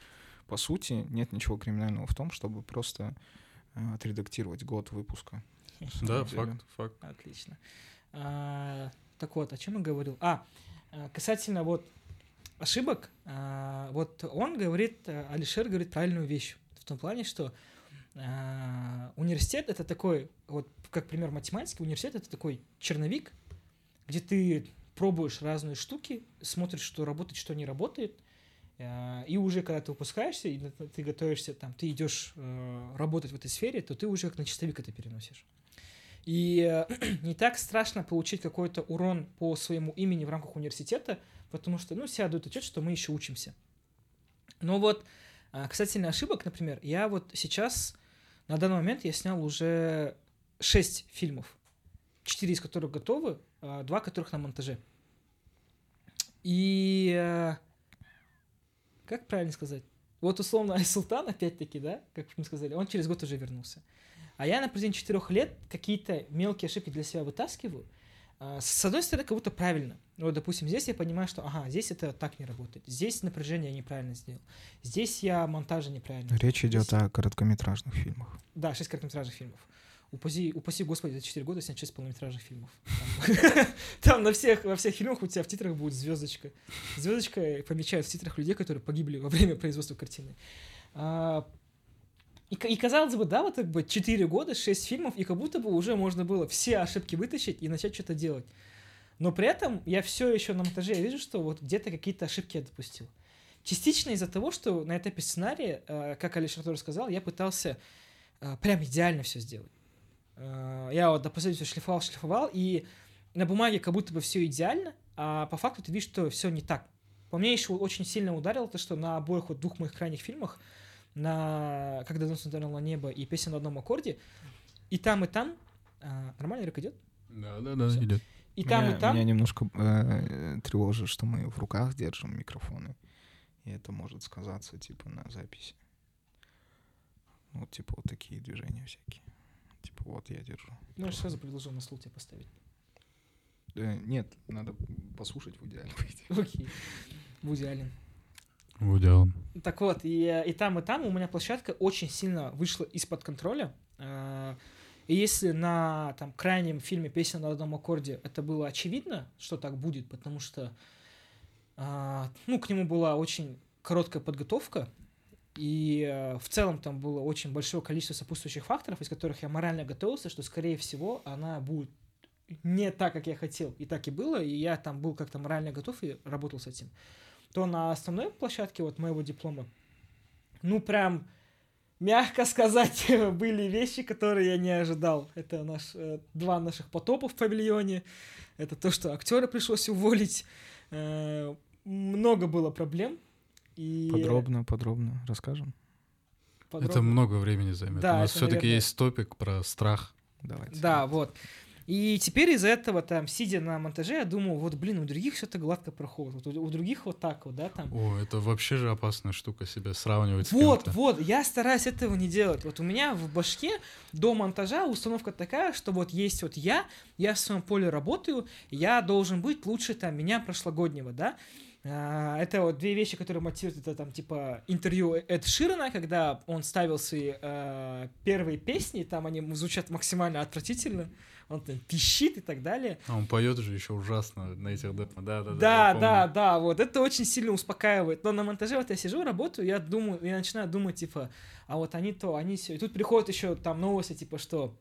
по сути, нет ничего криминального в том, чтобы просто отредактировать год выпуска. Да, факт, факт. Отлично. Так вот, о чем я говорил? А, касательно вот ошибок, вот он говорит, Алишер говорит правильную вещь. В том плане, что Uh, университет — это такой, вот как пример математики, университет — это такой черновик, где ты пробуешь разные штуки, смотришь, что работает, что не работает, uh, и уже когда ты выпускаешься, и ты готовишься, там, ты идешь uh, работать в этой сфере, то ты уже как на чистовик это переносишь. И uh, не так страшно получить какой-то урон по своему имени в рамках университета, потому что, ну, себя дают отчет, что мы еще учимся. Но вот uh, касательно ошибок, например, я вот сейчас... На данный момент я снял уже шесть фильмов, четыре из которых готовы, два которых на монтаже. И, как правильно сказать, вот условно Айсултан, опять-таки, да, как мы сказали, он через год уже вернулся. А я на протяжении четырех лет какие-то мелкие ошибки для себя вытаскиваю. С одной стороны, как будто правильно. Вот, допустим, здесь я понимаю, что, ага, здесь это так не работает. Здесь напряжение я неправильно сделал. Здесь я монтажа неправильно. Речь идет здесь... о короткометражных фильмах. Да, шесть короткометражных фильмов. Упаси, упаси Господи, за четыре года снять шесть полнометражных фильмов. Там во всех фильмах у тебя в титрах будет звездочка. Звездочка помечает в титрах людей, которые погибли во время производства картины. И, и казалось бы, да, вот как бы четыре года, шесть фильмов, и как будто бы уже можно было все ошибки вытащить и начать что-то делать. Но при этом я все еще на монтаже, я вижу, что вот где-то какие-то ошибки я допустил. Частично из-за того, что на этапе сценария, как Алишер тоже сказал, я пытался прям идеально все сделать. Я вот до последнего шлифовал, шлифовал, и на бумаге как будто бы все идеально, а по факту ты видишь, что все не так. По мне еще очень сильно ударило то, что на обоих вот двух моих крайних фильмах на «Когда солнце ударило на небо» и «Песня на одном аккорде», и там, и там... А, нормально рек идет? Да, да, да, Всё. Идет. И там, меня, и там... Меня немножко э, тревожит, что мы в руках держим микрофоны, и это может сказаться, типа, на записи. Вот, типа, вот такие движения всякие. Типа, вот я держу. Можешь сразу предложил на стул тебя поставить. Э, нет, надо послушать Вуди Аллена. Окей, Вуди Аллен. Вуди Аллен. Так вот, и, и там, и там у меня площадка очень сильно вышла из-под контроля. И если на там, крайнем фильме «Песня на одном аккорде» это было очевидно, что так будет, потому что ну, к нему была очень короткая подготовка, и в целом там было очень большое количество сопутствующих факторов, из которых я морально готовился, что, скорее всего, она будет не так, как я хотел. И так и было, и я там был как-то морально готов и работал с этим. То на основной площадке вот моего диплома, ну, прям, мягко сказать, были вещи, которые я не ожидал. Это наш, два наших потопа в павильоне, это то, что актера пришлось уволить. Много было проблем. И... Подробно, подробно расскажем. Подробно. Это много времени займет. Да, у нас все-таки наверное... есть топик про страх. Давайте. Да, вот. И теперь из-за этого, там, сидя на монтаже, я думал, вот, блин, у других все это гладко проходит, вот, у других вот так вот, да, там. О, это вообще же опасная штука, себя сравнивать вот, с кем-то. Вот, вот, я стараюсь этого не делать. Вот у меня в башке до монтажа установка такая, что вот есть вот я, я в своем поле работаю, я должен быть лучше, там, меня прошлогоднего, да. Это вот две вещи, которые мотивируют, это там типа интервью Эд Ширана, когда он ставил свои э, первые песни, там они звучат максимально отвратительно, он там пищит и так далее. А он поет же еще ужасно на этих да, да, да, да, да, да, да, вот это очень сильно успокаивает. Но на монтаже вот я сижу, работаю, я думаю, я начинаю думать типа, а вот они то, они все, и тут приходят еще там новости типа что.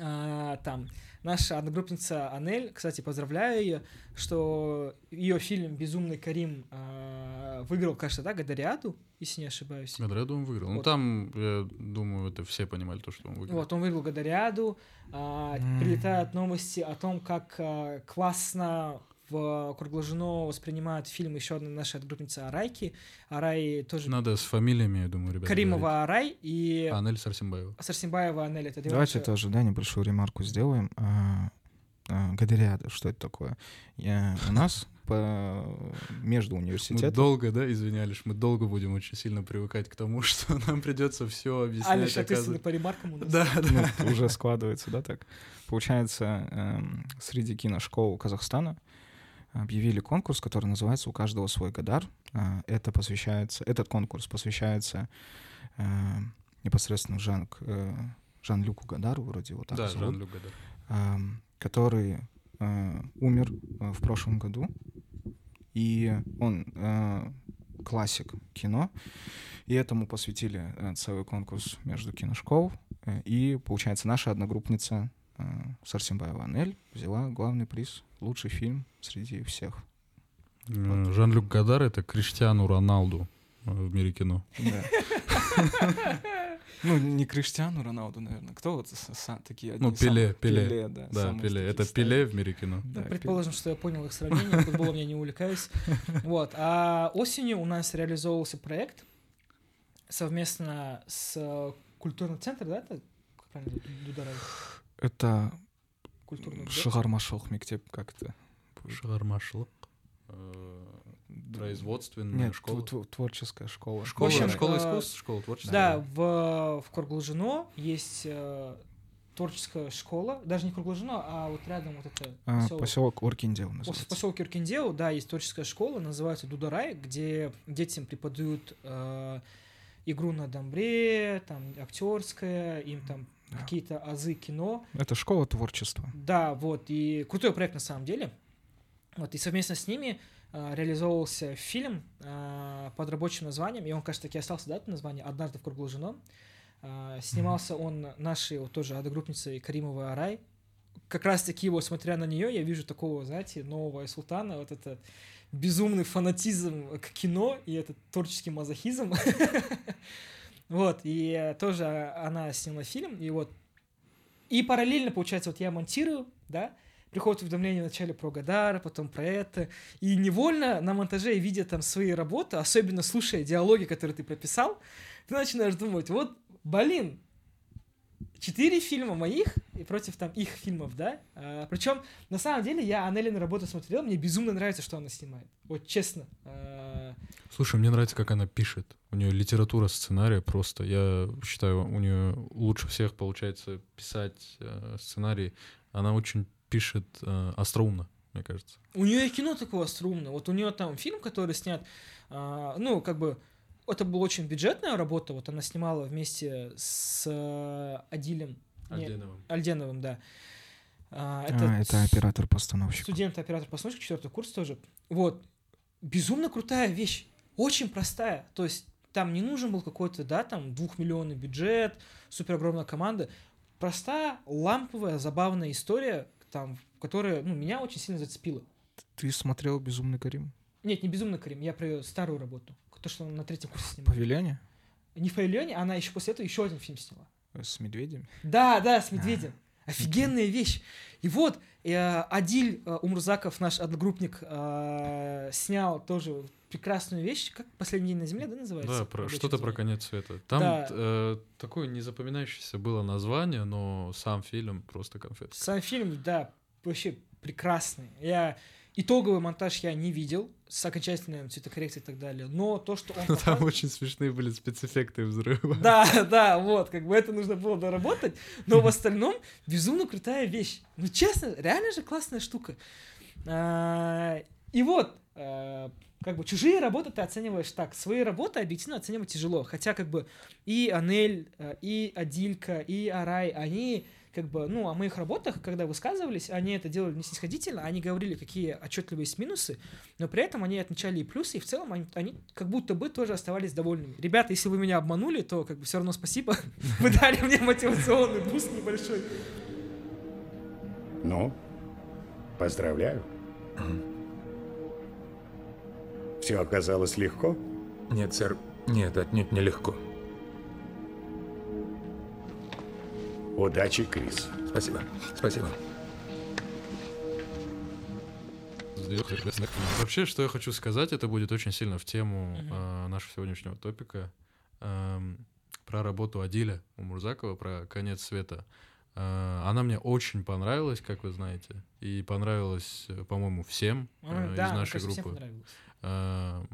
а, там наша одногруппница Анель, кстати, поздравляю ее, что ее фильм «Безумный Карим» а, выиграл, кажется, да, Годыряду, если не ошибаюсь. Годыряду он выиграл. Вот. Ну там, я думаю, это все понимали то, что он выиграл. Вот, он выиграл Годыряду. А, mm. Прилетают новости о том, как а, классно в Курголжино воспринимают фильм еще одна наша отгруппница Арайки. Арай тоже... Надо с фамилиями, я думаю, ребята. Каримова Арай и... Анель Сарсембаева. Сарсембаева Анель. Это Давайте девочка... тоже, да, небольшую ремарку сделаем. А, а, Годыряда, что это такое? Я, у нас по... между университетами... Мы долго, да, извинялись, мы долго будем очень сильно привыкать к тому, что нам придется все объяснять. Алиш, ответственный по ремаркам у нас. Да, да. Ну, уже складывается, да, так. Получается, э, среди киношкол Казахстана объявили конкурс, который называется «У каждого свой Годар». Это посвящается, этот конкурс посвящается э, непосредственно Жан, э, Жан-Люку Годару, вроде вот так да, зовут, Жан-Люк Годар. Э, который э, умер э, в прошлом году, и он э, классик кино, и этому посвятили э, целый конкурс между киношкол, э, и, получается, наша одногруппница э, Сарсембаева Анель взяла главный приз «Лучший фильм» среди всех. Вот. Жан-Люк Годар — это Криштиану Роналду в мире кино. Ну, не Криштиану Роналду, наверное. Кто вот такие... Ну, Пеле, Пеле. Да, Пеле. Это Пеле в мире кино. Предположим, что я понял их сравнение. Футболом я не увлекаюсь. Вот. А осенью у нас реализовывался проект совместно с культурным центром, да? Это... Шығармашылық мектеп, как это? Шығармашылық. Производственная школа. Нет, творческая школа. Школа искусств, школа творчества. Да, в Курголжино есть творческая школа. Даже не Курголжино, а вот рядом вот это... Поселок Уркиндеу называется. В поселке Уркиндеу, да, есть творческая школа, называется Дударай, где детям преподают игру на домбре, там актерское, им там какие-то азы кино. Это школа творчества. Да, вот, и крутой проект на самом деле. Вот, и совместно с ними а, реализовывался фильм а, под рабочим названием, и он, кажется, таки остался, да, это название, «Однажды в Курголжино». А, снимался mm-hmm. он нашей вот, тоже одногруппницей Каримовой Арай. Как раз-таки его, смотря на нее, я вижу такого, знаете, нового Айсултана, вот это безумный фанатизм к кино и этот творческий мазохизм. Вот, и тоже она сняла фильм, и вот, и параллельно, получается, вот я монтирую, да, приходит уведомление вначале про Годар, потом про это, и невольно на монтаже, видя там свои работы, особенно слушая диалоги, которые ты прописал, ты начинаешь думать, вот, блин, четыре фильма моих и против там их фильмов, да, а, причем на самом деле я Анелину работу смотрел, мне безумно нравится, что она снимает, вот честно. А... Слушай, мне нравится, как она пишет, у нее литература сценария просто, я считаю, у нее лучше всех получается писать э, сценарий, она очень пишет э, остроумно, мне кажется. У нее и кино такое остроумное, вот у нее там фильм, который снят, э, ну, как бы, это была очень бюджетная работа, вот она снимала вместе с Адилем... Альденовым. Не, Альденовым, да. А, это, а, это оператор-постановщик. Студент-оператор-постановщик, четвертый курс тоже. Вот. Безумно крутая вещь, очень простая. То есть там не нужен был какой-то, да, там, двухмиллионный бюджет, суперогромная команда. Простая, ламповая, забавная история, там, которая, ну, меня очень сильно зацепила. Ты смотрел «Безумный Карим»? Нет, не «Безумный Карим», я про ее старую работу. То, что она на третьем курсе снимала. «Павильоне»? Не в «Павильоне», она еще после этого еще один фильм сняла. С медведем? Да, да, с медведем. А-а-а. Офигенная вещь. И вот э, Адиль э, Умурзаков, наш одногруппник, э, снял тоже прекрасную вещь, как «Последний день на земле», да, называется? Да, про, что-то про «Конец света». Там да. э, такое незапоминающееся было название, но сам фильм просто конфетка. Сам фильм, да, вообще прекрасный. Я... Итоговый монтаж я не видел, с окончательной цветокоррекцией и так далее, но то, что он... Там очень смешные были спецэффекты взрыва. Да, да, вот, как бы это нужно было доработать, но в остальном безумно крутая вещь. Ну, честно, реально же классная штука. И вот, как бы, чужие работы ты оцениваешь так, свои работы объективно оценивать тяжело, хотя, как бы, и Анель, и Адилька, и Арай, они... как бы, ну, о моих работах, когда высказывались, они это делали не снисходительно, они говорили, какие отчетливые есть минусы, но при этом они отмечали и плюсы, и в целом они, они как будто бы тоже оставались довольными. Ребята, если вы меня обманули, то как бы все равно спасибо, вы дали мне мотивационный буст небольшой. Ну, поздравляю. Mm. Все оказалось легко? Нет, сэр. Нет, отнюдь не легко. Удачи, Крис. Спасибо. Спасибо. Вообще, что я хочу сказать, это будет очень сильно в тему э, нашего сегодняшнего топика. Э, про работу Адиля Умурзакова, про «Конец света». Э, она мне очень понравилась, как вы знаете. И понравилась, по-моему, всем э, да, из нашей кажется, группы. Э,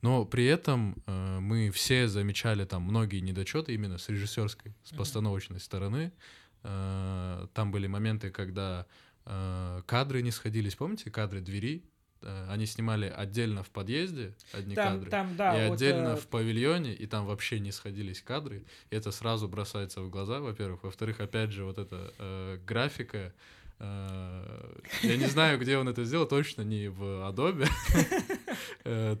но при этом э, мы все замечали там многие недочеты именно с режиссерской, с постановочной стороны. Э, там были моменты, когда... кадры не сходились, помните, кадры двери, они снимали отдельно в подъезде одни там, кадры, там, да, и вот отдельно э... в павильоне, и там вообще не сходились кадры, и это сразу бросается в глаза, во-первых, во-вторых, опять же, вот эта э, графика, э, я не знаю, где он это сделал, точно не в Adobe,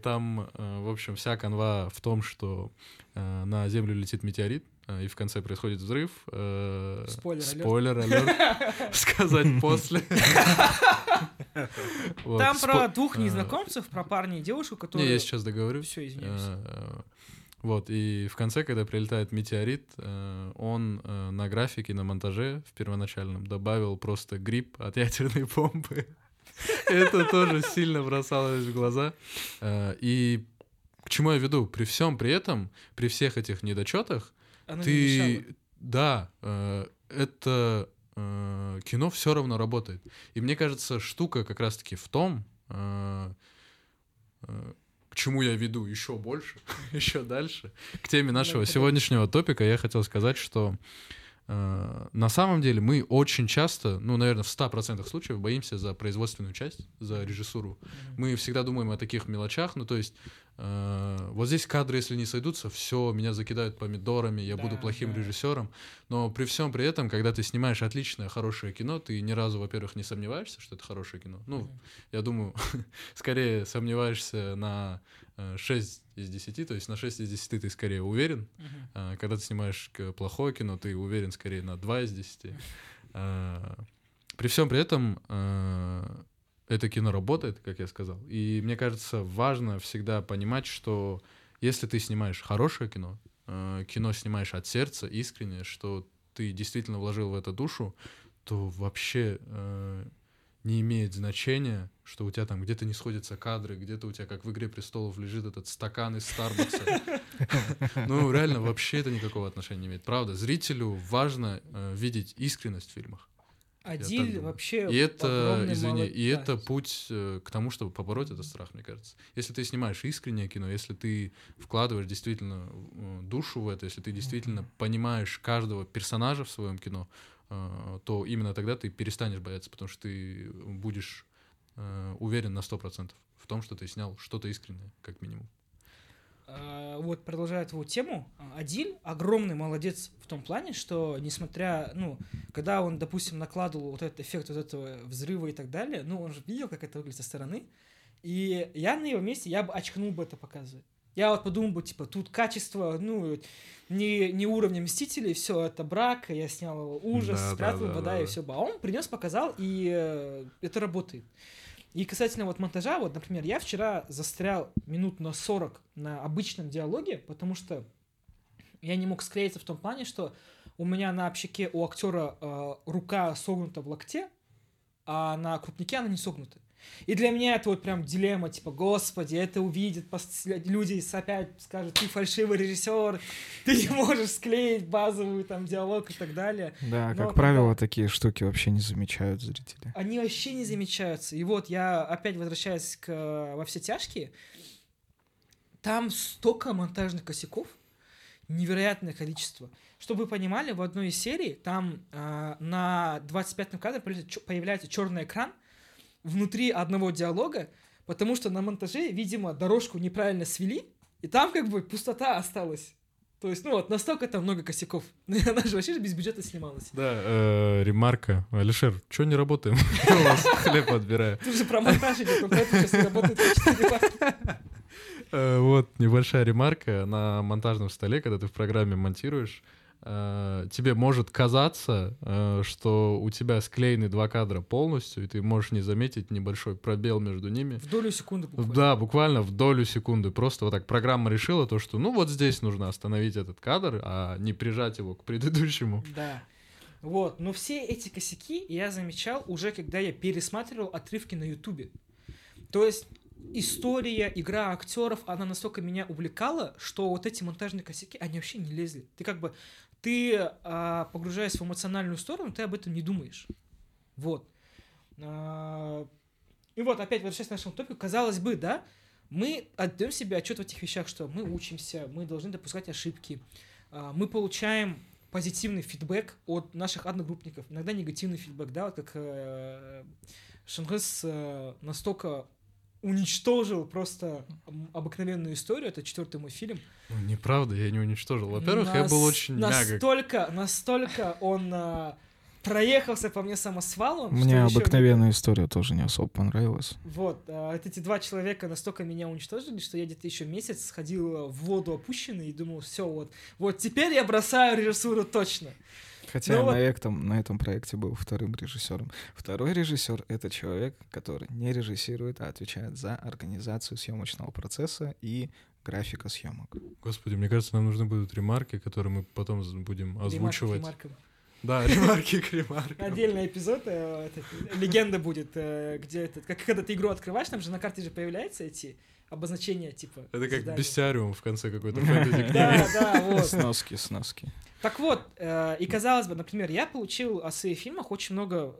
там, в общем, вся канва в том, что на Землю летит метеорит, и в конце происходит взрыв. Спойлер алерт. Сказать после. Там про двух незнакомцев, про парня и девушку, которые... Не, я сейчас договорю. Все, извиняюсь. Вот, и в конце, когда прилетает метеорит, он на графике, на монтаже в первоначальном добавил просто гриб от ядерной бомбы. Это тоже сильно бросалось в глаза. И к чему я веду? При всем при этом, при всех этих недочетах, Она ты, да, э, это э, кино все равно работает. И мне кажется, штука как раз-таки в том, э, э, к чему я веду еще больше, еще дальше, к теме нашего сегодняшнего топика, я хотел сказать, что э, на самом деле мы очень часто, ну, наверное, в ста процентах случаев боимся за производственную часть, за режиссуру. Mm-hmm. Мы всегда думаем о таких мелочах, ну, то есть... вот здесь кадры, если не сойдутся, все, меня закидают помидорами, я да, буду плохим да. режиссером. Но при всем при этом, когда ты снимаешь отличное, хорошее кино, ты ни разу, во-первых, не сомневаешься, что это хорошее кино. Ну, mm-hmm. я думаю, скорее сомневаешься на шесть из десяти, то есть на шесть из десяти ты скорее уверен. Mm-hmm. Когда ты снимаешь плохое кино, ты уверен скорее на два из десяти. Mm-hmm. При всем при этом... это кино работает, как я сказал. И мне кажется, важно всегда понимать, что если ты снимаешь хорошее кино, кино снимаешь от сердца, искренне, что ты действительно вложил в это душу, то вообще не имеет значения, что у тебя там где-то не сходятся кадры, где-то у тебя, как в «Игре престолов», лежит этот стакан из Старбакса. Ну, реально, вообще это никакого отношения не имеет. Правда, зрителю важно видеть искренность в фильмах. Адиль вообще... И это, извини, молод... и да. это путь к тому, чтобы побороть этот страх, мне кажется. Если ты снимаешь искреннее кино, если ты вкладываешь действительно душу в это, если ты действительно mm-hmm. понимаешь каждого персонажа в своем кино, то именно тогда ты перестанешь бояться, потому что ты будешь уверен на сто процентов в том, что ты снял что-то искреннее, как минимум. Вот, продолжая твою тему, Адиль огромный молодец в том плане, что несмотря, ну, когда он, допустим, накладывал вот этот эффект вот этого взрыва и так далее, ну, он же видел, как это выглядит со стороны, и я на его месте, я бы очкнул бы это показывать. Я вот подумал бы, типа, тут качество, ну, не, не уровня «Мстителей», все это брак, я снял ужас, да, спрятал, да, вода да, да. и все бы. А он принес, показал, и это работает. И касательно вот монтажа, вот, например, я вчера застрял минут на сорок на обычном диалоге, потому что я не мог склеиться в том плане, что у меня на общаке у актера э, рука согнута в локте, а на крупнике она не согнута. И для меня это вот прям дилемма, типа, господи, это увидят люди, опять скажут, ты фальшивый режиссер, ты не можешь склеить базовый там диалог и так далее. Да, но, как правило, да, такие штуки вообще не замечают зрители. Они вообще не замечаются. И вот я опять возвращаюсь к «Во все тяжкие». Там столько монтажных косяков, невероятное количество. Чтобы вы понимали, в одной из серий там э, на двадцать пятом кадре появляется черный экран внутри одного диалога, потому что на монтаже, видимо, дорожку неправильно свели, и там как бы пустота осталась. То есть, ну вот, настолько там много косяков. Она же вообще без бюджета снималась. Да, э, ремарка. Алишер, чё не работаем? Я у вас хлеб отбираю. Ты же про монтаж идёт, но поэтому сейчас работает четыре. Вот небольшая ремарка. На монтажном столе, когда ты в программе монтируешь, тебе может казаться, что у тебя склеены два кадра полностью, и ты можешь не заметить небольшой пробел между ними. В долю секунды буквально. Да, буквально в долю секунды. Просто вот так программа решила то, что ну вот здесь нужно остановить этот кадр, а не прижать его к предыдущему. Да. Вот. Но все эти косяки я замечал уже, когда я пересматривал отрывки на Ютубе. То есть история, игра актеров, она настолько меня увлекала, что вот эти монтажные косяки, они вообще не лезли. Ты как бы... Ты, погружаясь в эмоциональную сторону, ты об этом не думаешь. Вот. И вот, опять возвращаясь к нашему топику, казалось бы, да, мы отдаем себе отчет в этих вещах, что мы учимся, мы должны допускать ошибки, мы получаем позитивный фидбэк от наших одногруппников, иногда негативный фидбэк, да, вот как Шынгыс настолько... уничтожил просто обыкновенную историю. Это четвертый мой фильм. Ну, неправда, я не уничтожил. Во-первых, Нас... я был очень мягок. Настолько, настолько он а, проехался по мне самосвалом. Мне обыкновенная еще... история тоже не особо понравилась. Вот. А, эти два человека настолько меня уничтожили, что я где-то еще месяц сходил в воду опущенный и думал, все, вот, вот теперь я бросаю режиссуру точно. Хотя ну, на, этом, на этом проекте был вторым режиссером. Второй режиссер — это человек, который не режиссирует, а отвечает за организацию съемочного процесса и графика съемок. Господи, мне кажется, нам нужны будут ремарки, которые мы потом будем озвучивать. Ремарки к ремаркам. Да, ремарки к ремаркам. Отдельный эпизод, легенда будет, где это, как когда ты игру открываешь, там же на карте же появляются эти обозначения типа. Это как бестиариум в конце какой-то фэнтези. Да, да, вот. Сноски, сноски. Так вот, э, и казалось бы, например, я получил о своих фильмах очень много,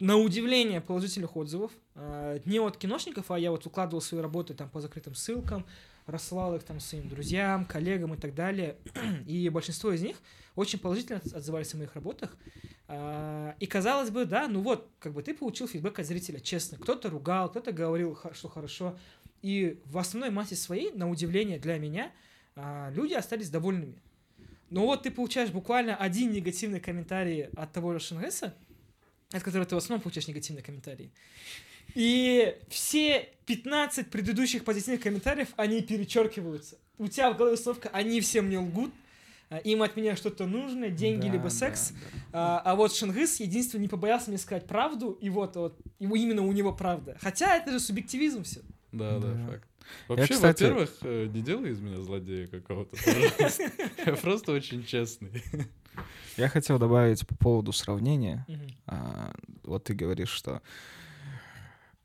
на удивление, положительных отзывов. Э, не от киношников, а я вот укладывал свои работы там по закрытым ссылкам, рассылал их там своим друзьям, коллегам и так далее. И большинство из них очень положительно отзывались о моих работах. Э, и казалось бы, да, ну вот, как бы ты получил фидбэк от зрителя, честно. Кто-то ругал, кто-то говорил, что хорошо. И в основной массе своей, на удивление для меня, э, люди остались довольными. Но вот ты получаешь буквально один негативный комментарий от того же Шынгыса, от которого ты в основном получаешь негативные комментарии. И все пятнадцать предыдущих позитивных комментариев, они перечеркиваются. У тебя в голове установка «они все мне лгут», «им от меня что-то нужно», «деньги да, либо секс». Да, да. А, а вот Шынгыс единственное не побоялся мне сказать правду, и вот, вот именно у него правда. Хотя это же субъективизм все. Да, да, да, факт. Вообще, я, кстати... во-первых, не делай из меня злодея какого-то, пожалуйста. Я просто очень честный. Я хотел добавить по поводу сравнения. Вот ты говоришь, что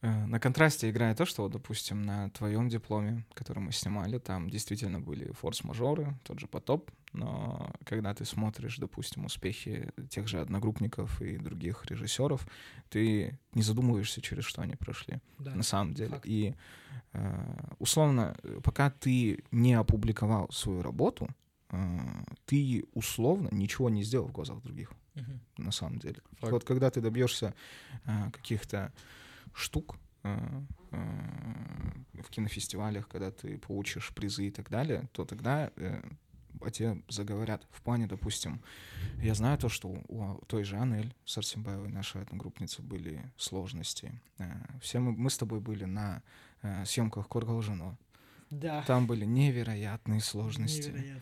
на контрасте играет то, что, допустим, на твоем дипломе, который мы снимали, там действительно были форс-мажоры, тот же потоп, но когда ты смотришь, допустим, успехи тех же одногруппников и других режиссеров, ты не задумываешься, через что они прошли, да, на самом деле. Факт. И условно, пока ты не опубликовал свою работу, ты условно ничего не сделал в глазах других, угу, на самом деле. Факт. Вот когда ты добьешься каких-то штук в кинофестивалях, когда ты получишь призы и так далее, то тогда о тебе заговорят. В плане, допустим, я знаю то, что у той же Анель Сарсембаевой, нашей одногруппницы, были сложности. Все мы, мы с тобой были на съемках Курголжино. Да. Там были невероятные сложности. Невероятные.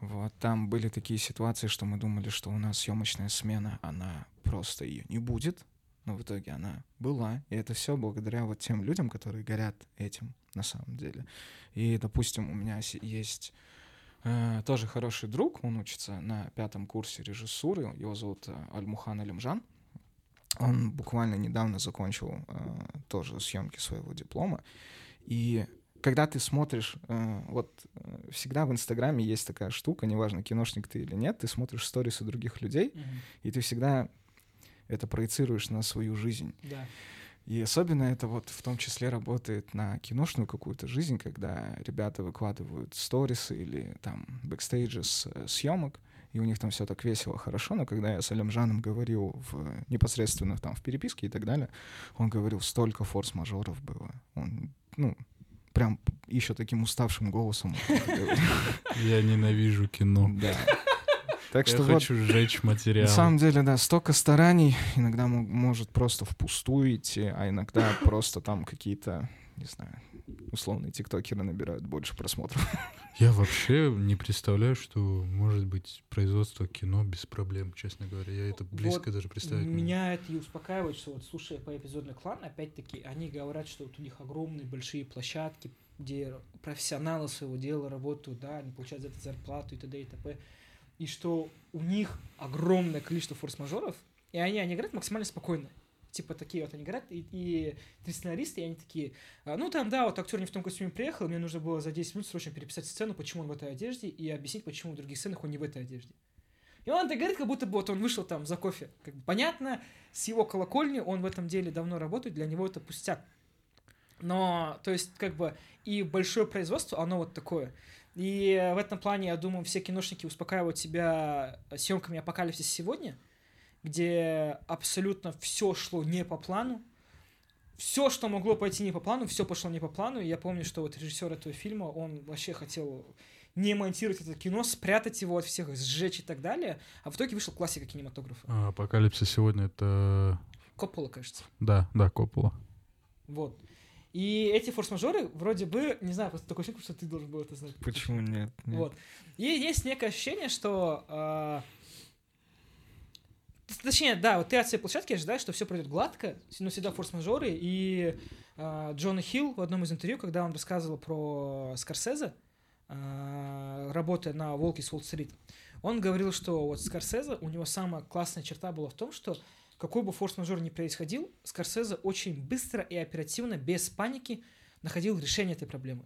Вот, там были такие ситуации, что мы думали, что у нас съемочная смена, она просто ее не будет. Но в итоге она была, и это все благодаря вот тем людям, которые горят этим на самом деле. И, допустим, у меня есть э, тоже хороший друг, он учится на пятом курсе режиссуры, его зовут Альмухан Алимжан. Он буквально недавно закончил э, тоже съемки своего диплома. И когда ты смотришь, э, вот всегда в Инстаграме есть такая штука, неважно, киношник ты или нет, ты смотришь сторисы других людей, mm-hmm, и ты всегда... это проецируешь на свою жизнь. Да. И особенно это вот в том числе работает на киношную какую-то жизнь, когда ребята выкладывают сторисы или там бэкстейджи с съемок, и у них там все так весело, хорошо, но когда я с Алимжаном говорил в, непосредственно там в переписке и так далее, он говорил, столько форс-мажоров было. Он, ну, прям еще таким уставшим голосом. Я ненавижу кино. Да. Так что я вот, хочу сжечь материал. На самом деле, да, столько стараний иногда м- может просто впустую идти, а иногда просто там какие-то, не знаю, условные тиктокеры набирают больше просмотров. Я вообще не представляю, что может быть производство кино без проблем, честно говоря. Я это близко вот даже представить. Меня это и успокаивает, что вот слушая по эпизодный клан, опять-таки, они говорят, что вот у них огромные большие площадки, где профессионалы своего дела работают, да, они получают за это зарплату и т.д. и т.п. И что у них огромное количество форс-мажоров, и они, они играют максимально спокойно. Типа такие вот они говорят, и, и три сценариста, и они такие, ну там, да, вот актер не в том костюме приехал, мне нужно было за десять минут срочно переписать сцену, почему он в этой одежде, и объяснить, почему в других сценах он не в этой одежде. И он так говорит, как будто бы вот он вышел там за кофе. Как бы понятно, с его колокольни он в этом деле давно работает, для него это пустяк. Но, то есть, как бы, и большое производство, оно вот такое. И в этом плане, я думаю, все киношники успокаивают себя съемками «Апокалипсис сегодня», где абсолютно все шло не по плану. Все, что могло пойти не по плану, все пошло не по плану. И я помню, что вот режиссер этого фильма, он вообще хотел не монтировать это кино, спрятать его от всех, сжечь и так далее. А в итоге вышла классика кинематографа. А «Апокалипсис сегодня» — это... Коппола, кажется. Да, да, Коппола. Вот. И эти форс-мажоры вроде бы, не знаю, просто такое ощущение, что ты должен был это знать. Почему нет? Нет. Вот. И есть некое ощущение, что... А... Точнее, да, вот ты от своей площадки ожидаешь, что все пройдет гладко, но всегда форс-мажоры. И а, Джона Хилл в одном из интервью, когда он рассказывал про Скорсезе, а, работая на «Волке с Уолл-стрит», он говорил, что вот Скорсезе, у него самая классная черта была в том, что какой бы форс-мажор ни происходил, Скорсезе очень быстро и оперативно, без паники, находил решение этой проблемы.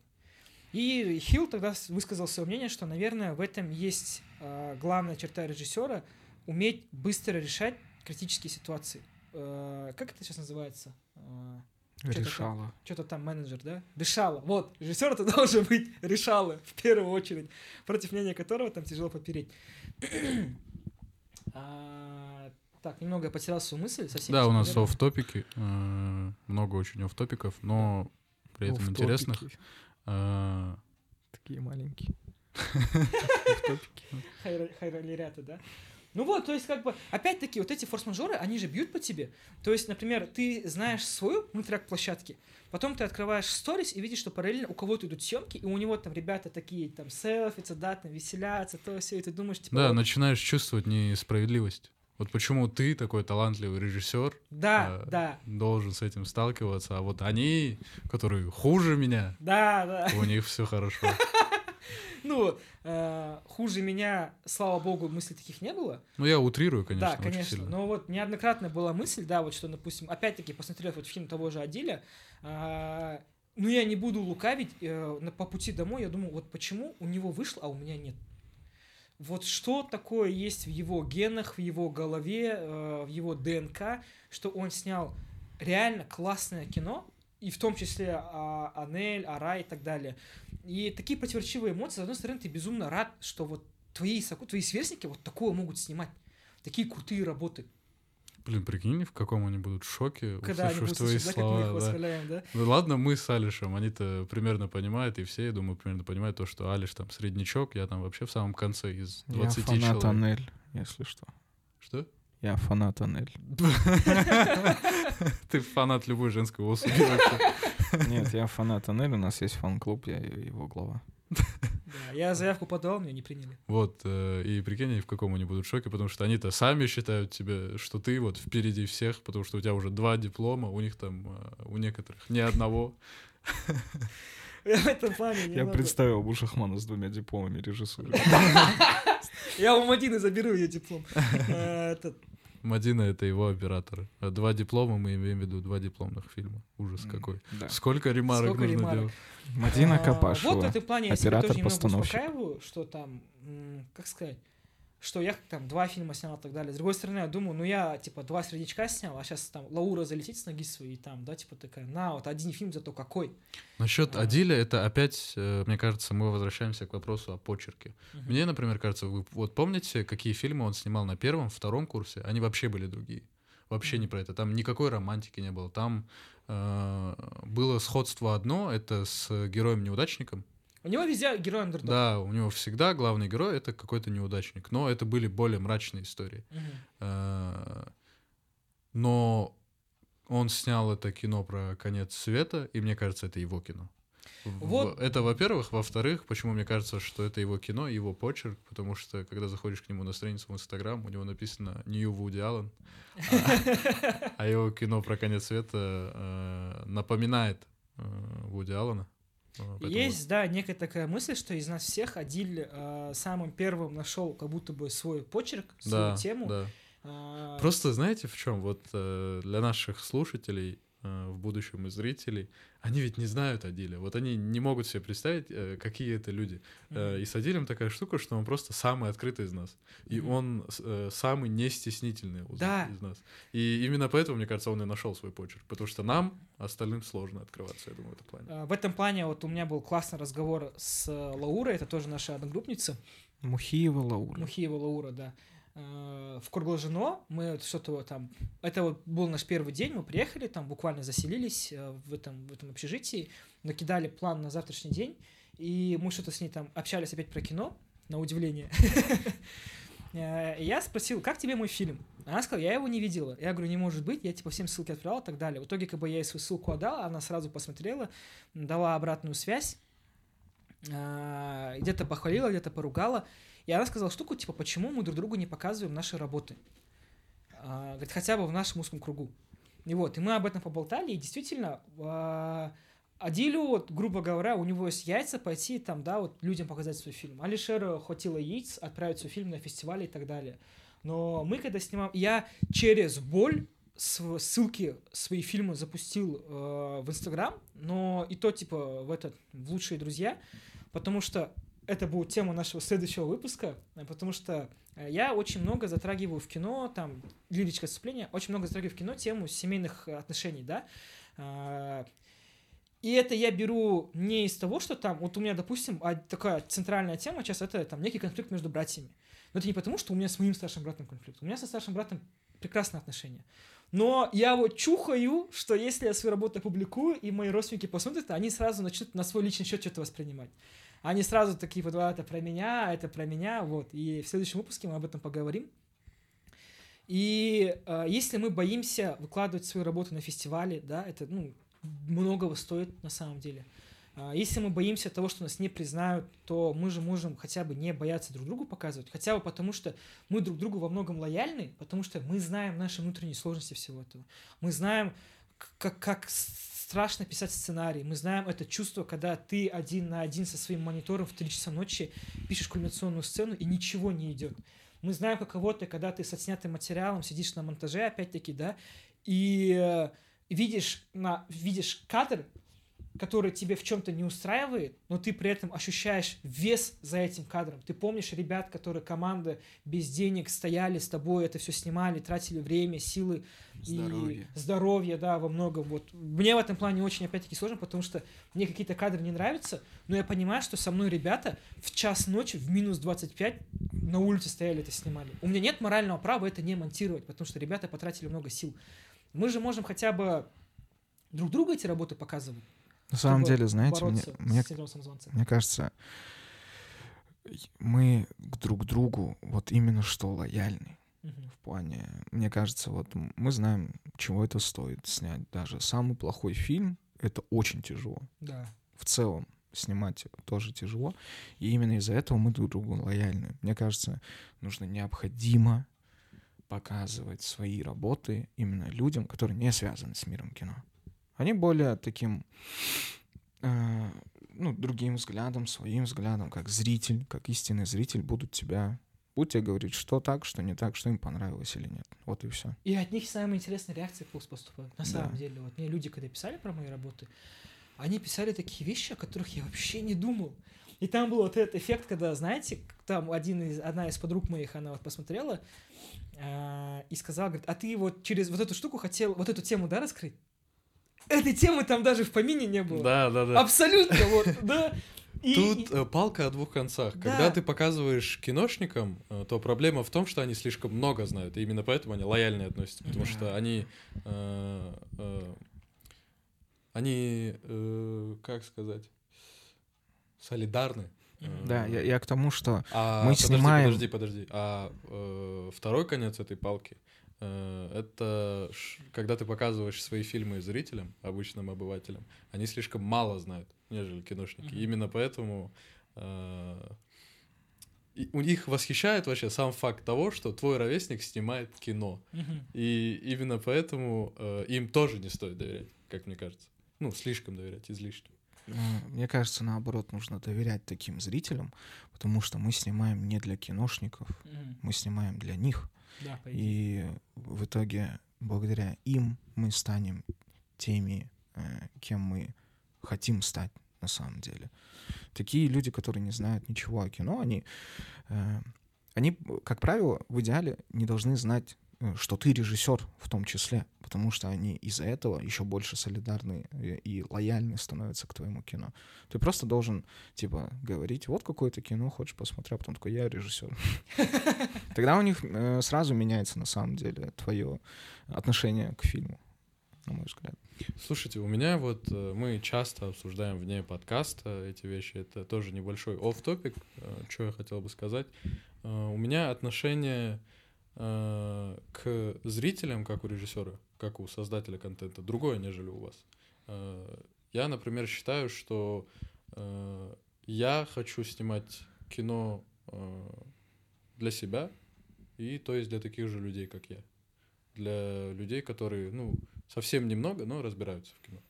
И Хилл тогда высказал свое мнение, что, наверное, в этом есть э, главная черта режиссера — уметь быстро решать критические ситуации. Э, как это сейчас называется? Э, что-то решало. Там, что-то там менеджер, да? Решало. Вот, режиссер это должен быть решало в первую очередь, против мнения которого там тяжело попереть. Так, немного я потерял свою мысль. Совсем да, у нас верно. Офф-топики, э, много очень офф-топиков, но да. При этом офф-топики. Интересных. Э, Такие маленькие. Хайролерята, да? Ну вот, то есть как бы, опять-таки, вот эти форс-мажоры, они же бьют по тебе. То есть, например, ты знаешь свою внутряк площадки, потом ты открываешь сторис и видишь, что параллельно у кого-то идут съемки, и у него там ребята такие, там, селфицы, да, там, веселятся, то все, и ты думаешь, типа... Да, вот, начинаешь чувствовать несправедливость. Вот почему ты, такой талантливый режиссер, да, э, да. должен с этим сталкиваться, а вот они, которые хуже меня, да, да. у них все хорошо. Ну, хуже меня, слава богу, мыслей таких не было. Ну, я утрирую, конечно, очень сильно. Да, конечно, но вот неоднократно была мысль, да, вот что, допустим, опять-таки, посмотрев вот фильм того же Адиля, ну, я не буду лукавить, по пути домой я думаю, вот почему у него вышло, а у меня нет. Вот что такое есть в его генах, в его голове, э, в его ДНК, что он снял реально классное кино, и в том числе а, Анель, Арай и так далее. И такие противоречивые эмоции. С одной стороны, ты безумно рад, что вот твои, твои сверстники вот такое могут снимать. Такие крутые работы. Блин, прикинь, в каком они будут шоке, когда услышу, они будут твои слышать, слова. Да, как мы их восхваляем, да? Ну ладно, мы с Алишем, они-то примерно понимают, и все, я думаю, примерно понимают то, что Алиш там среднячок, я там вообще в самом конце из двадцати человек. Я фанат Анель, если что. Что? Я фанат Анель. Ты фанат любой женской особи вообще. Нет, я фанат Анель, у нас есть фан-клуб, я его глава. Да, я заявку подал, меня не приняли. Вот, э, и прикинь, они в каком они будут шоке, потому что они-то сами считают тебя, что ты вот впереди всех, потому что у тебя уже два диплома, у них там, э, у некоторых ни одного. Я представил Абушахмана с двумя дипломами режиссуры. Я у Мадины заберу ее диплом. Мадина — это его операторы. Два диплома, мы имеем в виду два дипломных фильма. Ужас mm, какой. Да. Сколько ремарок Сколько нужно ремарок. делать? Мадина Капаш. Вот в этом плане я себя тоже немного успокаиваю, что там, как сказать, что я там два фильма снял и так далее. С другой стороны, я думаю, ну я типа два сердечка снял, а сейчас там Лаура залетит с ноги своей там, да, типа такая, на, вот один фильм зато какой. Насчет а... Адиля, это опять, мне кажется, мы возвращаемся к вопросу о почерке. Uh-huh. Мне, например, кажется, вы вот помните, какие фильмы он снимал на первом, втором курсе? Они вообще были другие. Вообще uh-huh. не про это. Там никакой романтики не было. Там э, было сходство одно, это с героем-неудачником. У него везде герой андердог. Да, у него всегда главный герой — это какой-то неудачник. Но это были более мрачные истории. Uh-huh. Но он снял это кино про конец света, и мне кажется, это его кино. Вот. Это, во-первых. Во-вторых, почему мне кажется, что это его кино, его почерк, потому что, когда заходишь к нему на страницу в Инстаграм, у него написано «New Вуди Аллен», а его кино про конец света напоминает Вуди Аллена. Есть, да, некая такая мысль, что из нас всех Адиль самым первым нашел как будто бы свой почерк, свою тему. Просто знаете, в чем? Вот для наших слушателей в будущем и зрителей, они ведь не знают Адиля. Вот они не могут себе представить, какие это люди. Mm-hmm. И с Адилем такая штука, что он просто самый открытый из нас. И mm-hmm. он самый нестеснительный да. из нас. И именно поэтому, мне кажется, он и нашел свой почерк. Потому что нам, остальным, сложно открываться, я думаю, в этом плане. В этом плане вот у меня был классный разговор с Лаурой, это тоже наша одногруппница. Мухиева Лаура. Мухиева Лаура, да. В Курголжино мы что-то там... Это вот был наш первый день, мы приехали, там буквально заселились в этом, в этом общежитии, накидали план на завтрашний день, и мы что-то с ней там общались опять про кино, на удивление. Я спросил, как тебе мой фильм? Она сказала, я его не видела. Я говорю, не может быть, я типа всем ссылки отправлял и так далее. В итоге как бы я ей свою ссылку отдал, она сразу посмотрела, дала обратную связь, где-то похвалила, где-то поругала. И она сказала штуку, типа, почему мы друг другу не показываем наши работы? А, говорит, хотя бы в нашем узком кругу. И вот, и мы об этом поболтали, и действительно, а, Адилю, вот, грубо говоря, у него есть яйца пойти там, да, вот, людям показать свой фильм. Алишеру хватило яиц отправить свой фильм на фестивале и так далее. Но мы, когда снимаем... Я через боль ссылки свои фильмы запустил э, в Инстаграм, но и то, типа, в этот, в «Лучшие друзья», потому что это будет тема нашего следующего выпуска, потому что я очень много затрагиваю в кино, там, лирическое отступление, очень много затрагиваю в кино тему семейных отношений, да. И это я беру не из того, что там, вот у меня, допустим, такая центральная тема сейчас, это там некий конфликт между братьями. Но это не потому, что у меня с моим старшим братом конфликт. У меня со старшим братом прекрасные отношения. Но я вот чухаю, что если я свою работу опубликую, и мои родственники посмотрят, они сразу начнут на свой личный счет что-то воспринимать. Они сразу такие, вот, это про меня, это про меня, вот. И в следующем выпуске мы об этом поговорим. И э, если мы боимся выкладывать свою работу на фестивале, да, это, ну, многого стоит на самом деле. Э, если мы боимся того, что нас не признают, то мы же можем хотя бы не бояться друг другу показывать, хотя бы потому, что мы друг другу во многом лояльны, потому что мы знаем наши внутренние сложности всего этого. Мы знаем, как... как страшно писать сценарий. Мы знаем это чувство, когда ты один на один со своим монитором в три часа ночи пишешь кульминационную сцену, и ничего не идет. Мы знаем, каково ты, когда ты с отснятым материалом сидишь на монтаже, опять-таки, да, и э, видишь, на, видишь кадр, который тебе в чем-то не устраивает, но ты при этом ощущаешь вес за этим кадром. Ты помнишь ребят, которые команда без денег стояли с тобой, это все снимали, тратили время, силы здоровье. И здоровье, да, во многом. Вот. Мне в этом плане очень, опять-таки, сложно, потому что мне какие-то кадры не нравятся, но я понимаю, что со мной ребята в час ночи, в минус двадцать пять на улице стояли, это снимали. У меня нет морального права это не монтировать, потому что ребята потратили много сил. Мы же можем хотя бы друг другу эти работы показывать. На самом деле, знаете, мне, мне, мне кажется, мы друг к другу вот именно что лояльны. Uh-huh. В плане, мне кажется, вот мы знаем, чего это стоит снять. Даже самый плохой фильм — это очень тяжело. Да. В целом снимать тоже тяжело. И именно из-за этого мы друг к другу лояльны. Мне кажется, нужно необходимо показывать свои работы именно людям, которые не связаны с миром кино. Они более таким, э, ну, другим взглядом, своим взглядом, как зритель, как истинный зритель, будут тебя, будут тебе говорить, что так, что не так, что им понравилось или нет. Вот и все. И от них самые интересные реакции пусть поступают. На да. самом деле, вот мне люди, когда писали про мои работы, они писали такие вещи, о которых я вообще не думал. И там был вот этот эффект, когда, знаете, там один из, одна из подруг моих, она вот посмотрела э, и сказала, говорит, а ты вот через вот эту штуку хотел, вот эту тему, да, раскрыть? Этой темы там даже в помине не было. Да, да, да. Абсолютно, вот, да. И... Тут э, палка о двух концах. Да. Когда ты показываешь киношникам, э, то проблема в том, что они слишком много знают, и именно поэтому они лояльно относятся, потому да. что они... Э, э, они... Э, как сказать... солидарны. Да, я, я к тому, что а, мы подожди, снимаем... Подожди, подожди, а э, второй конец этой палки э, — это ш, когда ты показываешь свои фильмы зрителям, обычным обывателям, они слишком мало знают, нежели киношники. Mm-hmm. Именно поэтому э, у них восхищает вообще сам факт того, что твой ровесник снимает кино. Mm-hmm. И именно поэтому э, им тоже не стоит доверять, как мне кажется. Ну, слишком доверять, излишне. Мне кажется, наоборот, нужно доверять таким зрителям, потому что мы снимаем не для киношников, mm-hmm. мы снимаем для них. Да, и в итоге, благодаря им, мы станем теми, э, кем мы хотим стать на самом деле. Такие люди, которые не знают ничего о кино, они, э, они, как правило, в идеале не должны знать, что ты режиссер в том числе, потому что они из-за этого еще больше солидарны и лояльны становятся к твоему кино. Ты просто должен, типа, говорить, вот какое-то кино хочешь посмотреть, а потом такой, я режиссер. Тогда у них сразу меняется, на самом деле, твое отношение к фильму, на мой взгляд. Слушайте, у меня вот, мы часто обсуждаем вне подкаста эти вещи, это тоже небольшой офф-топик, что я хотел бы сказать. У меня отношение... к зрителям, как у режиссера, как у создателя контента, другое, нежели у вас. Я, например, считаю, что я хочу снимать кино для себя, и то есть для таких же людей, как я. Для людей, которые, ну, совсем немного, но разбираются в кино.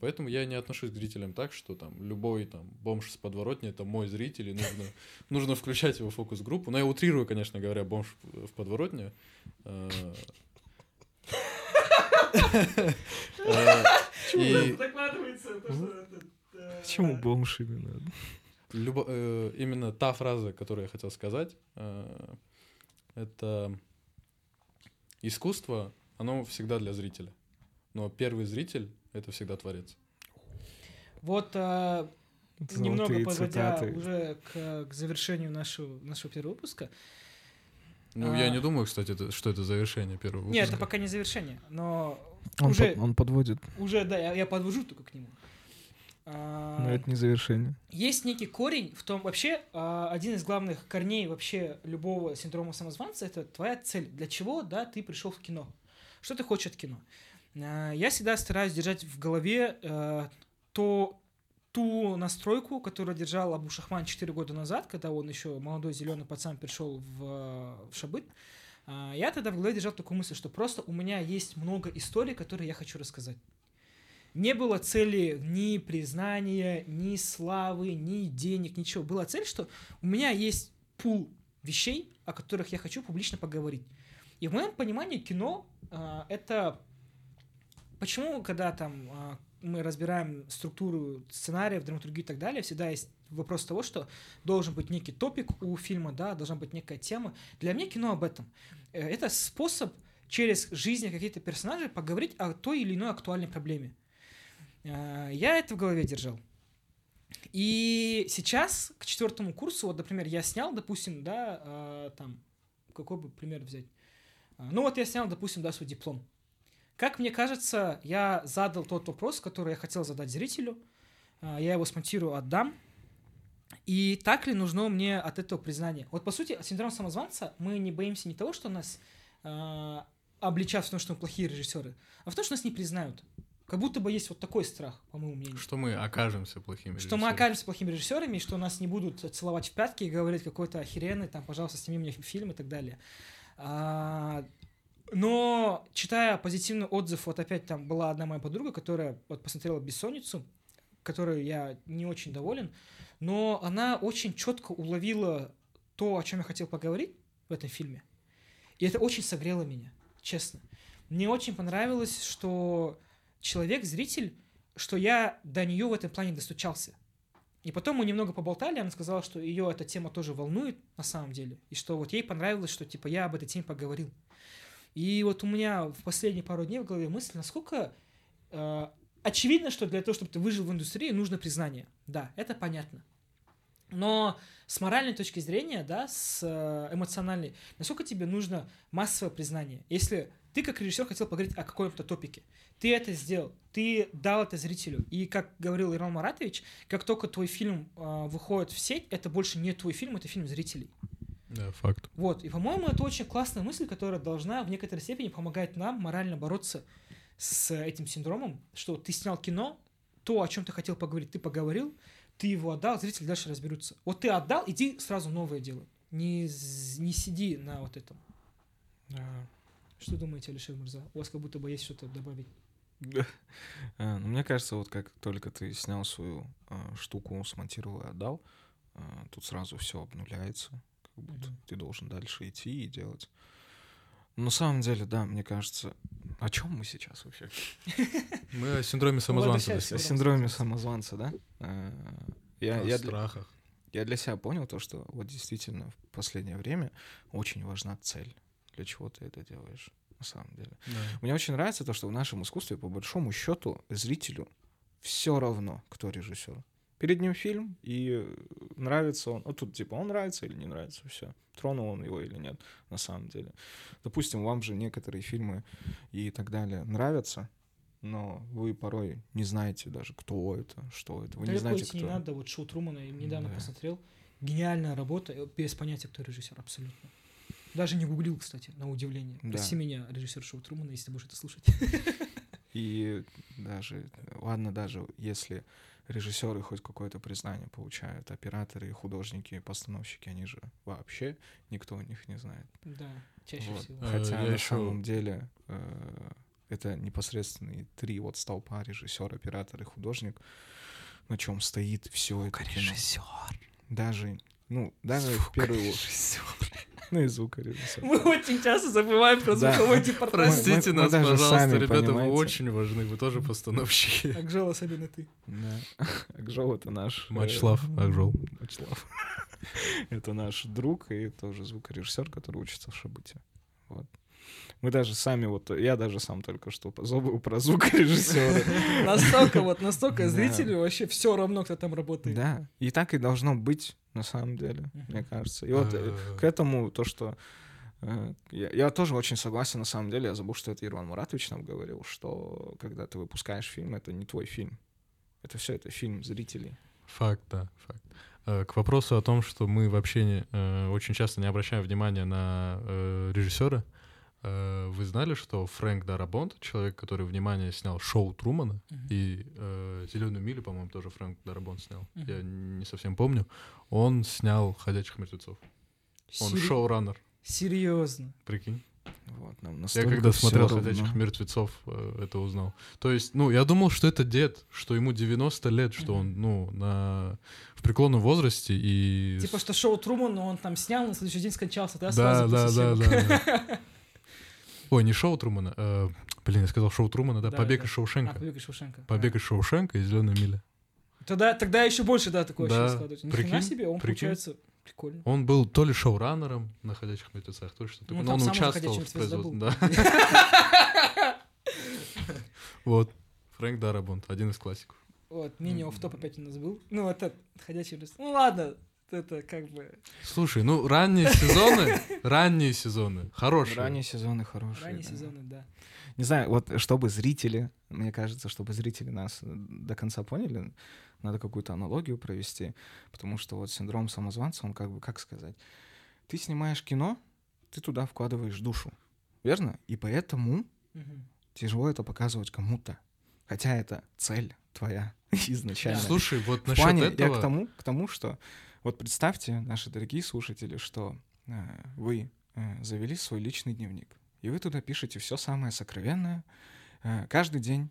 Поэтому я не отношусь к зрителям так, что там любой там бомж с подворотни — это мой зритель, и нужно, нужно включать его в фокус-группу. Но я утрирую, конечно говоря, бомж в подворотне. Почему бомж именно? Именно та фраза, которую я хотел сказать, это искусство, оно всегда для зрителя. Но первый зритель — это всегда творец. Вот а, немного подводя цитаты. Уже к, к завершению нашего, нашего первого выпуска. Ну, а, я не думаю, кстати, это, что это завершение первого выпуска. Нет, это пока не завершение, но он, уже, под, он подводит. Уже, да, я, я подвожу только к нему. А, но это не завершение. Есть некий корень в том... Вообще, а, один из главных корней вообще любого синдрома самозванца — это твоя цель. Для чего, да, ты пришел в кино? Что ты хочешь от кино? Я всегда стараюсь держать в голове э, то, ту настройку, которую держал Абушахман четыре года назад, когда он еще молодой зеленый пацан пришел в, в Шабыт. Э, я тогда в голове держал такую мысль, что просто у меня есть много историй, которые я хочу рассказать. Не было цели ни признания, ни славы, ни денег, ничего. Была цель, что у меня есть пул вещей, о которых я хочу публично поговорить. И в моем понимании кино э, — это... Почему, когда там мы разбираем структуру сценариев, драматургию и так далее, всегда есть вопрос того, что должен быть некий топик у фильма, да, должна быть некая тема. Для меня кино об этом. Это способ через жизнь каких-то персонажей поговорить о той или иной актуальной проблеме. Я это в голове держал. И сейчас к четвертому курсу, вот, например, я снял, допустим, да, там, какой бы пример взять? Ну вот я снял, допустим, да, свой диплом. Как мне кажется, я задал тот вопрос, который я хотел задать зрителю. Я его смонтирую, отдам. И так ли нужно мне от этого признания? Вот, по сути, синдром самозванца, мы не боимся не того, что нас э, обличат в том, что мы плохие режиссеры, а в том, что нас не признают. Как будто бы есть вот такой страх, по моему мнению. Что мы окажемся плохими режиссерами. Что мы окажемся плохими режиссерами, и что нас не будут целовать в пятки и говорить какой-то охеренный, там, пожалуйста, сними мне фильм и так далее. Но, читая позитивный отзыв, вот опять там была одна моя подруга, которая вот посмотрела «Бессонницу», которую я не очень доволен, но она очень четко уловила то, о чем я хотел поговорить в этом фильме. И это очень согрело меня, честно. Мне очень понравилось, что человек, зритель, что я до нее в этом плане достучался. И потом мы немного поболтали, она сказала, что ее эта тема тоже волнует на самом деле, и что вот ей понравилось, что типа я об этой теме поговорил. И вот у меня в последние пару дней в голове мысль, насколько э, очевидно, что для того, чтобы ты выжил в индустрии, нужно признание. Да, это понятно. Но с моральной точки зрения, да, с э, эмоциональной, насколько тебе нужно массовое признание? Если Ты как режиссер хотел поговорить о каком-то топике. Ты это сделал, ты дал это зрителю. И, как говорил Ерлан Маратович, как только твой фильм э, выходит в сеть, это больше не твой фильм, это фильм зрителей. Да, факт. Вот. И, по-моему, это очень классная мысль, которая должна в некоторой степени помогать нам морально бороться с этим синдромом, что ты снял кино, то, о чем ты хотел поговорить, ты поговорил, ты его отдал, зрители дальше разберутся. Вот ты отдал, иди сразу новое делай. Не, не сиди на вот этом. А-а-а. Что думаете, Алишер Мурза? У вас как будто бы есть что-то добавить. Да. А, ну, мне кажется, вот как только ты снял свою а, штуку, смонтировал и отдал, а, тут сразу все обнуляется. Как будто mm-hmm. ты должен дальше идти и делать. Но на самом деле, да, мне кажется... О чем мы сейчас вообще? Мы о синдроме самозванца. О синдроме самозванца, да? О страхах. Я для себя понял то, что вот действительно в последнее время очень важна цель. Для чего ты это делаешь, на самом деле. Да. Мне очень нравится то, что в нашем искусстве, по большому счету, зрителю все равно, кто режиссер. Перед ним фильм, и нравится он. Вот тут типа он нравится или не нравится, все. Тронул он его или нет, на самом деле. Допустим, вам же некоторые фильмы и так далее нравятся, но вы порой не знаете даже, кто это, что это. Вы да не знаете, кто... не надо. Вот «Шоу Трумана» я недавно да. посмотрел. Гениальная работа, без понятия, кто режиссер, абсолютно. Даже не гуглил, кстати, на удивление. Да. Прости меня, режиссер Шоу Трумана, если ты будешь это слушать. И даже, ладно, даже если режиссеры хоть какое-то признание получают, операторы, художники, постановщики, они же вообще никто о них не знает. Да, чаще вот. всего. Хотя а, на еще... самом деле э, это непосредственные три вот столпа: режиссер, оператор и художник, на чем стоит все это. Звукорежиссер. Даже, ну, даже в первую... Ну и звукорежиссер. Мы очень часто забываем про звуковой департамент. Простите нас, пожалуйста, ребята, вы очень важны, вы тоже постановщики. Акжол, особенно ты. Да. Акжол — это наш... Мачлав, Акжол. Мачлав. Это наш друг и тоже звукорежиссер, который учится в Шабыте. Вот. Мы даже сами, вот я даже сам только что позабыл про звукорежиссера. Настолько вот, настолько зрителю вообще все равно, кто там работает. Да, и так и должно быть, на самом деле, мне кажется. И вот к этому то, что... Я, я тоже очень согласен, на самом деле, я забыл, что это Ерлан Маратович нам говорил, что когда ты выпускаешь фильм, это не твой фильм. Это все это фильм зрителей. Факт, да, факт. К вопросу о том, что мы вообще не, очень часто не обращаем внимания на режиссера. Вы знали, что Фрэнк Дарабонт, человек, который, внимание, снял «Шоу Трумана», uh-huh. и э, «Зеленую милю», по-моему, тоже Фрэнк Дарабонт снял, uh-huh. я не совсем помню, он снял «Ходячих мертвецов». Он Сери... шоураннер. Серьезно? Прикинь. Вот, нам я когда смотрел «Ходячих мертвецов», э, это узнал. То есть, ну, я думал, что это дед, что ему девяносто лет, что uh-huh. он, ну, на... в преклонном возрасте. И... Типа, что «Шоу Трумана» он там снял, на следующий день скончался, да? Да, да, да, да. Ой, не «Шоу Трумана», э, блин, я сказал «Шоу Трумана», да, да «Побег да. из Шоушенка». А, «Побег из Шоушенка». «Побег да. из Шоушенка» и «Зеленая миля». Тогда, тогда еще больше, да, такое да. ощущение складывается. Нифига себе, он прикинь. Получается прикольно. Он был то ли шоураннером на «Ходячих мертвецах», то ли что-то такое, ну, но он участвовал в производстве. Вот, Фрэнк Дарабонт, один из классиков. Вот, мини-офф-топ опять у нас был. Ну, вот этот «Ходячий мертвец». Ну, ладно. Это как бы... Слушай, ну ранние сезоны, ранние сезоны хорошие. Ранние сезоны хорошие. Ранние да. сезоны, да. Не знаю, вот чтобы зрители, мне кажется, чтобы зрители нас до конца поняли, надо какую-то аналогию провести, потому что вот синдром самозванца, он как бы, как сказать, ты снимаешь кино, ты туда вкладываешь душу, верно? И поэтому угу. тяжело это показывать кому-то, хотя это цель твоя изначально. Слушай, вот насчет плане, этого... Я к тому, к тому, что... Вот представьте, наши дорогие слушатели, что э, вы э, завели свой личный дневник, и вы туда пишете все самое сокровенное э, каждый день,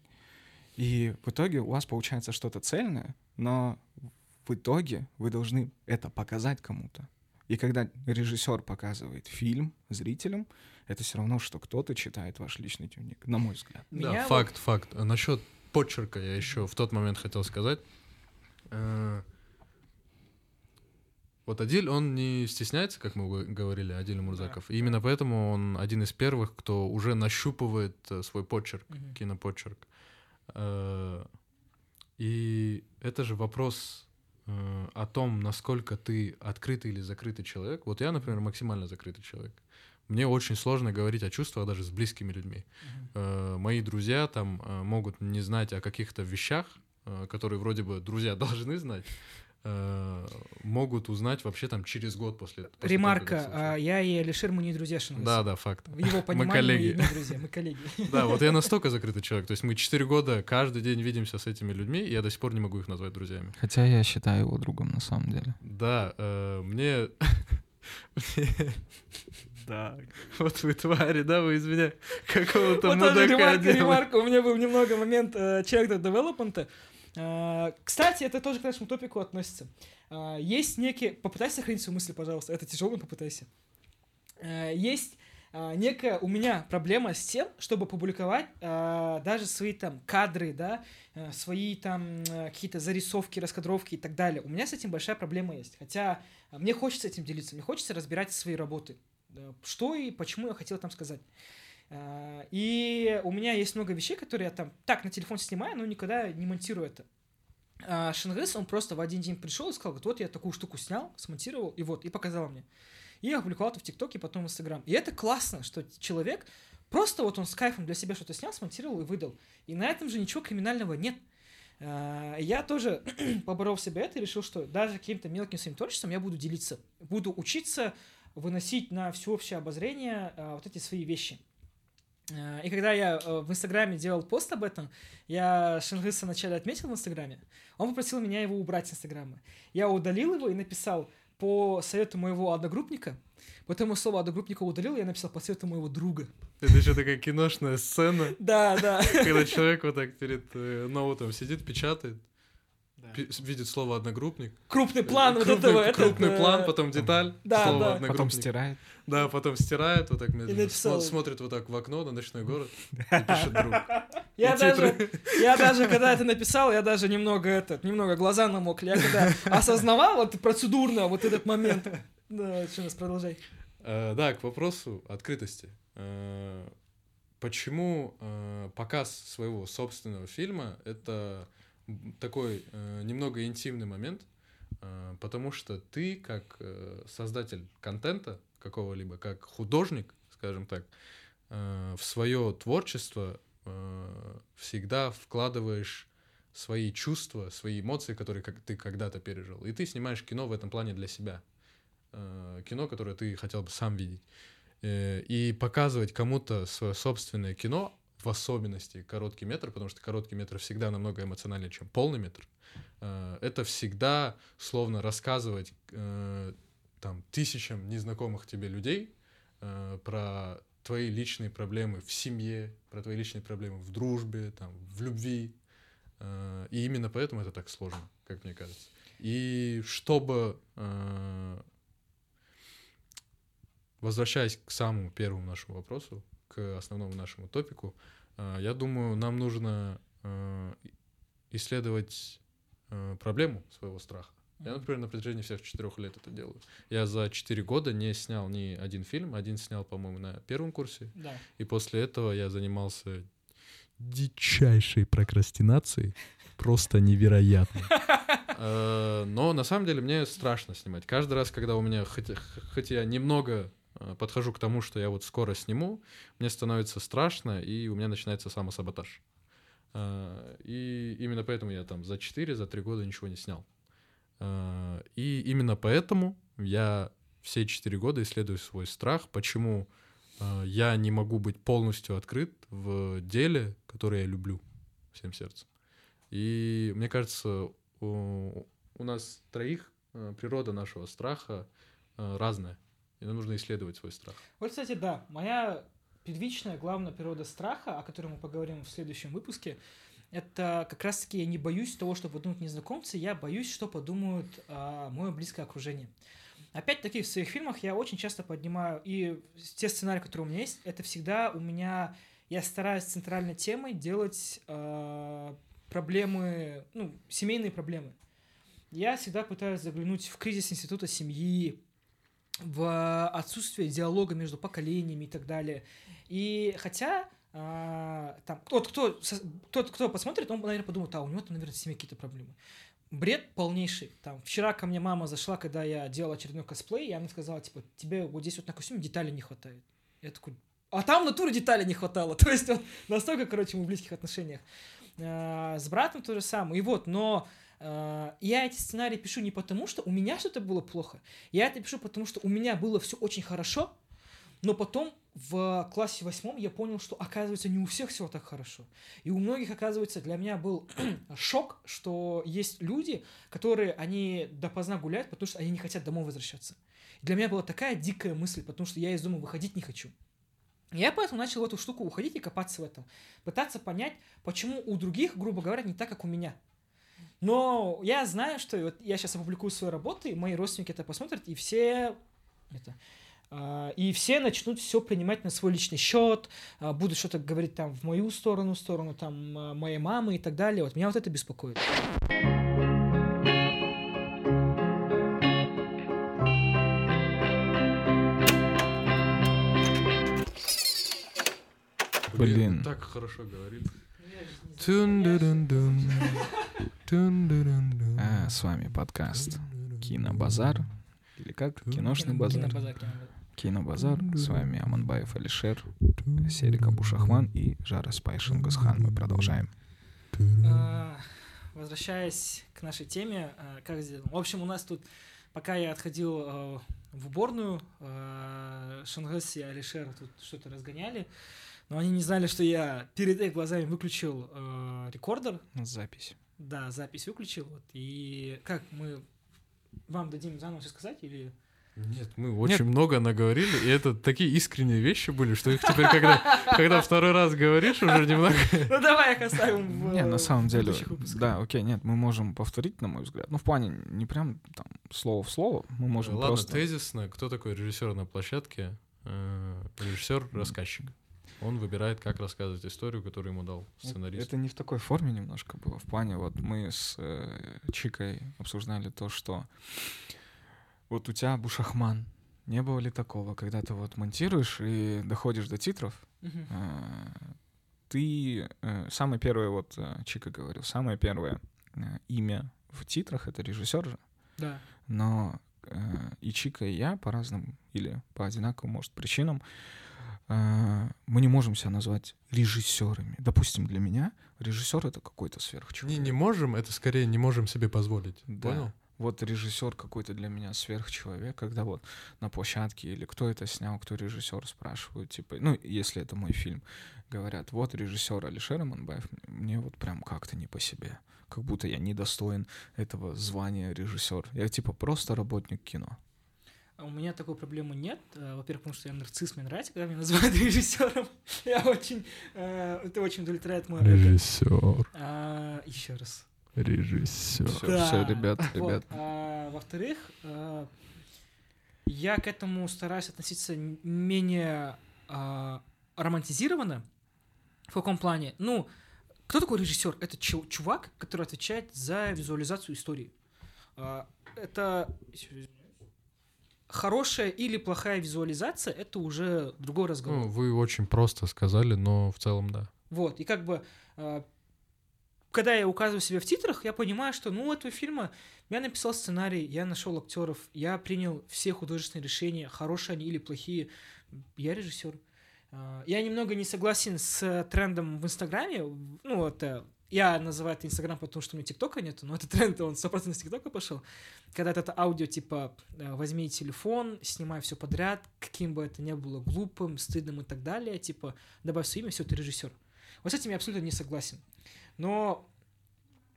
и в итоге у вас получается что-то цельное, но в итоге вы должны это показать кому-то. И когда режиссер показывает фильм зрителям, это все равно, что кто-то читает ваш личный дневник, на мой взгляд. Да, Меня факт, вот... факт. Насчет почерка я еще в тот момент хотел сказать. Вот Адиль, он не стесняется, как мы говорили, Адиль Умурзаков. Да. И именно поэтому он один из первых, кто уже нащупывает свой почерк, угу. кинопочерк. И это же вопрос о том, насколько ты открытый или закрытый человек. Вот я, например, максимально закрытый человек. мне очень сложно говорить о чувствах даже с близкими людьми. Mm-hmm. Мои друзья там могут не знать о каких-то вещах, которые вроде бы друзья должны знать, могут узнать вообще там через год после, после ремарка, а я и Алишер, мы не друзья Шынгысхана. Да, да, факт. В его понимании мы коллеги. Мы не друзья, мы коллеги. Да, вот я настолько закрытый человек, то есть мы четыре года каждый день видимся с этими людьми, и я до сих пор не могу их назвать друзьями. Хотя я считаю его другом на самом деле. Да, мне... Да, вот вы твари, да, вы из меня какого-то вот мудака ремарка, делали. Ремарка, у меня был немного момент uh, character development. Uh, кстати, это тоже к нашему топику относится. Uh, есть некие... Попытайся сохранить свою мысль, пожалуйста. Это тяжело, но попытайся. Uh, есть uh, некая у меня проблема с тем, чтобы публиковать uh, даже свои там кадры, да, uh, свои там uh, какие-то зарисовки, раскадровки и так далее. У меня с этим большая проблема есть. Хотя uh, мне хочется этим делиться, мне хочется разбирать свои работы. Что и почему я хотел там сказать. И у меня есть много вещей, которые я там так на телефон снимаю, но никогда не монтирую это. А Шынгыс, он просто в один день пришел и сказал, вот я такую штуку снял, смонтировал, и вот, и показал мне. И я опубликовал это в ТикТоке, потом в Инстаграм. И это классно, что человек просто вот он с кайфом для себя что-то снял, смонтировал и выдал. И на этом же ничего криминального нет. Я тоже поборол себя это и решил, что даже каким-то мелким своим творчеством я буду делиться, буду учиться выносить на всеобщее обозрение а, вот эти свои вещи. А, и когда я а, в Инстаграме делал пост об этом, я Шынгысха вначале отметил в Инстаграме, он попросил меня его убрать с Инстаграма. Я удалил его и написал по совету моего одногруппника, потом я слово одногруппника удалил, я написал по совету моего друга. Это еще такая киношная сцена. Да, да. Когда человек вот так перед ноутом сидит, печатает. Пи- видит слово «одногруппник». Крупный план крупный, вот этого. Крупный это... план, потом деталь, да, слово да. «одногруппник». Потом стирает. Да, потом стирает, вот так медленно смо- смотрит вот так в окно на ночной город и пишет «друг». Я, даже, я даже, когда это написал, я даже немного, этот, немного глаза намокли. Я когда осознавал вот, процедурно вот этот момент. Да, что нас, продолжай. А, да, к вопросу открытости. А, почему а, показ своего собственного фильма — это... такой э, немного интимный момент, э, потому что ты, как э, создатель контента какого-либо, как художник, скажем так, э, в свое творчество э, всегда вкладываешь свои чувства, свои эмоции, которые как, ты когда-то пережил. И ты снимаешь кино в этом плане для себя. Э, кино, которое ты хотел бы сам видеть. Э, и показывать кому-то свое собственное кино, в особенности короткий метр, потому что короткий метр всегда намного эмоциональнее, чем полный метр. Это всегда словно рассказывать там, тысячам незнакомых тебе людей про твои личные проблемы в семье, про твои личные проблемы в дружбе, там, в любви. И именно поэтому это так сложно, как мне кажется. И чтобы... Возвращаясь к самому первому нашему вопросу, к основному нашему топику, я думаю, нам нужно исследовать проблему своего страха. Я, например, на протяжении всех четырех лет это делаю. Я за четыре года не снял ни один фильм. Один снял, по-моему, на первом курсе. Да. И после этого я занимался дичайшей прокрастинацией. Просто невероятно. Но на самом деле мне страшно снимать. Каждый раз, когда у меня, хотя я немного... подхожу к тому, что я вот скоро сниму, мне становится страшно, и у меня начинается самосаботаж. И именно поэтому я там за четыре, за три года ничего не снял. И именно поэтому я все четыре года исследую свой страх, почему я не могу быть полностью открыт в деле, которое я люблю всем сердцем. И мне кажется, у нас троих природа нашего страха разная. И нам нужно исследовать свой страх. Вот, кстати, да, моя первичная, главная природа страха, о которой мы поговорим в следующем выпуске, это как раз-таки я не боюсь того, что подумают незнакомцы, я боюсь, что подумают а, мое близкое окружение. Опять-таки, в своих фильмах я очень часто поднимаю, и те сценарии, которые у меня есть, это всегда у меня, я стараюсь центральной темой делать а, проблемы, ну, семейные проблемы. Я всегда пытаюсь заглянуть в кризис института семьи, в отсутствие диалога между поколениями и так далее. И хотя а, там, тот, кто, тот, кто посмотрит, он, наверное, подумает, а у него там, наверное, в семье какие-то проблемы. Бред полнейший. Там, вчера ко мне мама зашла, когда я делал очередной косплей, и она сказала, типа, тебе вот здесь вот на костюме деталей не хватает. Я такой... А там в натуре деталей не хватало. То есть он настолько, короче, мы в близких отношениях. С братом то же самое. И вот, но... Я эти сценарии пишу не потому, что у меня что-то было плохо. Я это пишу, потому что у меня было все очень хорошо, но потом в классе восьмом я понял, что, оказывается, не у всех все так хорошо. И у многих, оказывается, для меня был шок, что есть люди, которые, они допоздна гуляют, потому что они не хотят домой возвращаться. И для меня была такая дикая мысль, потому что я из дома выходить не хочу. Я поэтому начал в эту штуку уходить и копаться в этом. Пытаться понять, почему у других, грубо говоря, не так, как у меня. Но я знаю, что вот я сейчас опубликую свои работы, и мои родственники это посмотрят, и все, это, э, и все начнут все принимать на свой личный счет, э, будут что-то говорить там в мою сторону, в сторону там, э, моей мамы и так далее. Вот меня вот это беспокоит. Блин, так хорошо говорит. Тун-ду-дун-дун. Тун-ду-дун-дун. А, с вами подкаст Кинобазар. Или как? Киношный базар. Кинобазар. С вами Аманбаев Алишер, Серик Абушахман и Жара Спай Шынгысхан. Мы продолжаем. Возвращаясь к нашей теме, как сделано? В общем, у нас тут, пока я отходил в уборную, Шынгыс и Алишер тут что-то разгоняли. Но они не знали, что я перед их глазами выключил э, рекордер. Запись. Да, запись выключил. Вот. И как мы... Вам дадим заново все сказать или... Нет, мы очень Нет. много наговорили, и это такие искренние вещи были, что их теперь, когда, когда второй раз говоришь, уже немного... Ну давай их оставим в... Не, на самом деле, да, окей, нет, мы можем повторить, на мой взгляд. Ну, в плане, не прям там слово в слово, мы можем просто... Ладно, тезисно, кто такой режиссер на площадке? Режиссер-рассказчик. Он выбирает, как рассказывать историю, которую ему дал сценарист. Это не в такой форме немножко было. В плане, вот мы с э, Чикой обсуждали то, что вот у тебя Бушахман. Не было ли такого, когда ты вот монтируешь и доходишь до титров, uh-huh. э, ты... Э, самое первое, вот Чика говорил, самое первое э, имя в титрах — это режиссер же. Да. Но э, и Чика, и я по разным или по одинаковым, может, причинам мы не можем себя назвать режиссерами. Допустим, для меня режиссер — это какой-то сверхчеловек. Не, не можем, это скорее не можем себе позволить. Да. Понял? Вот режиссер какой-то для меня сверхчеловек, когда вот на площадке или кто это снял, кто режиссер, спрашивают, типа, ну, если это мой фильм, говорят, вот режиссер Алишер Аманбаев, мне вот прям как-то не по себе. Как будто я недостоин этого звания режиссер. Я типа просто работник кино. У меня такой проблемы нет. Во-первых, потому что я нарцисс, мне нравится, когда меня называют режиссером. Я очень... Это очень удовлетворяет мой... Режиссер. А, еще раз. Режиссер. Все, да. все ребят, вот. ребят. А, во-вторых, я к этому стараюсь относиться менее а, романтизированно. В каком плане? Ну, кто такой режиссер? Это чувак, который отвечает за визуализацию истории. А, это... Хорошая или плохая визуализация — это уже другой разговор. Ну, вы очень просто сказали, но в целом да. Вот, и как бы, когда я указываю себя в титрах, я понимаю, что, ну, у этого фильма я написал сценарий, я нашел актеров, я принял все художественные решения, хорошие они или плохие, я режиссер. Я немного не согласен с трендом в Инстаграме, ну, это... Я называю это Инстаграм, потому что у меня ТикТока нету, но этот тренд, он сто процентов с ТикТока пошел. Когда это аудио, типа, возьми телефон, снимай все подряд, каким бы это ни было глупым, стыдным и так далее, типа, добавь свое имя, все, ты режиссер. Вот с этим я абсолютно не согласен. Но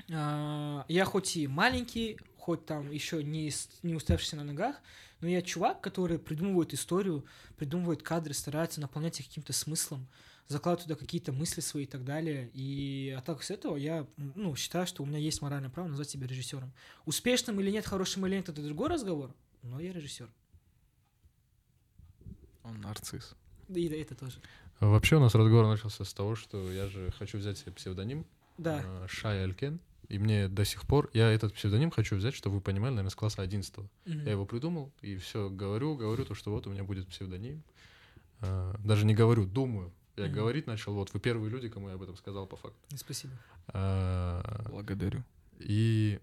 э, я хоть и маленький, хоть там еще не, не уставшийся на ногах, но я чувак, который придумывает историю, придумывает кадры, старается наполнять их каким-то смыслом, закладывать туда какие-то мысли свои и так далее. И а так с этого я ну, считаю, что у меня есть моральное право назвать себя режиссером. Успешным или нет, хорошим или нет, это другой разговор, но я режиссер. Он нарцисс. Да, и да, это тоже. Вообще у нас разговор начался с того, что я же хочу взять себе псевдоним. Да. Шай Алькен. И мне до сих пор... Я этот псевдоним хочу взять, чтобы вы понимали, наверное, с класса одиннадцатого. Mm-hmm. Я его придумал, и все говорю, говорю то, что вот у меня будет псевдоним. Даже не говорю, думаю. Я mm-hmm. говорить начал, вот, вы первые люди, кому я об этом сказал по факту. Спасибо. А, благодарю. И...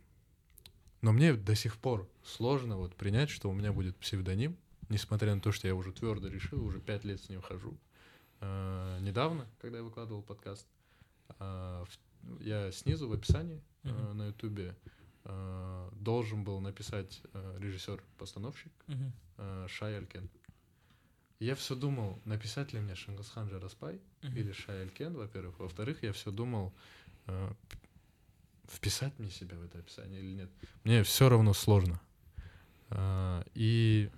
Но мне до сих пор сложно вот принять, что у меня будет псевдоним, несмотря на то, что я уже твердо решил, уже пять лет с ним хожу. А, недавно, когда я выкладывал подкаст, а, в, я снизу в описании uh-huh. а, на Ютубе а, должен был написать а, режиссер-постановщик uh-huh. а, Шай Аль-Кен. Я все думал, написать ли мне Шынгысхан Жараспай uh-huh. или Шай Аль-Кен, во-первых. Во-вторых, я все думал, а, вписать мне себя в это описание или нет. Мне все равно сложно. А, и...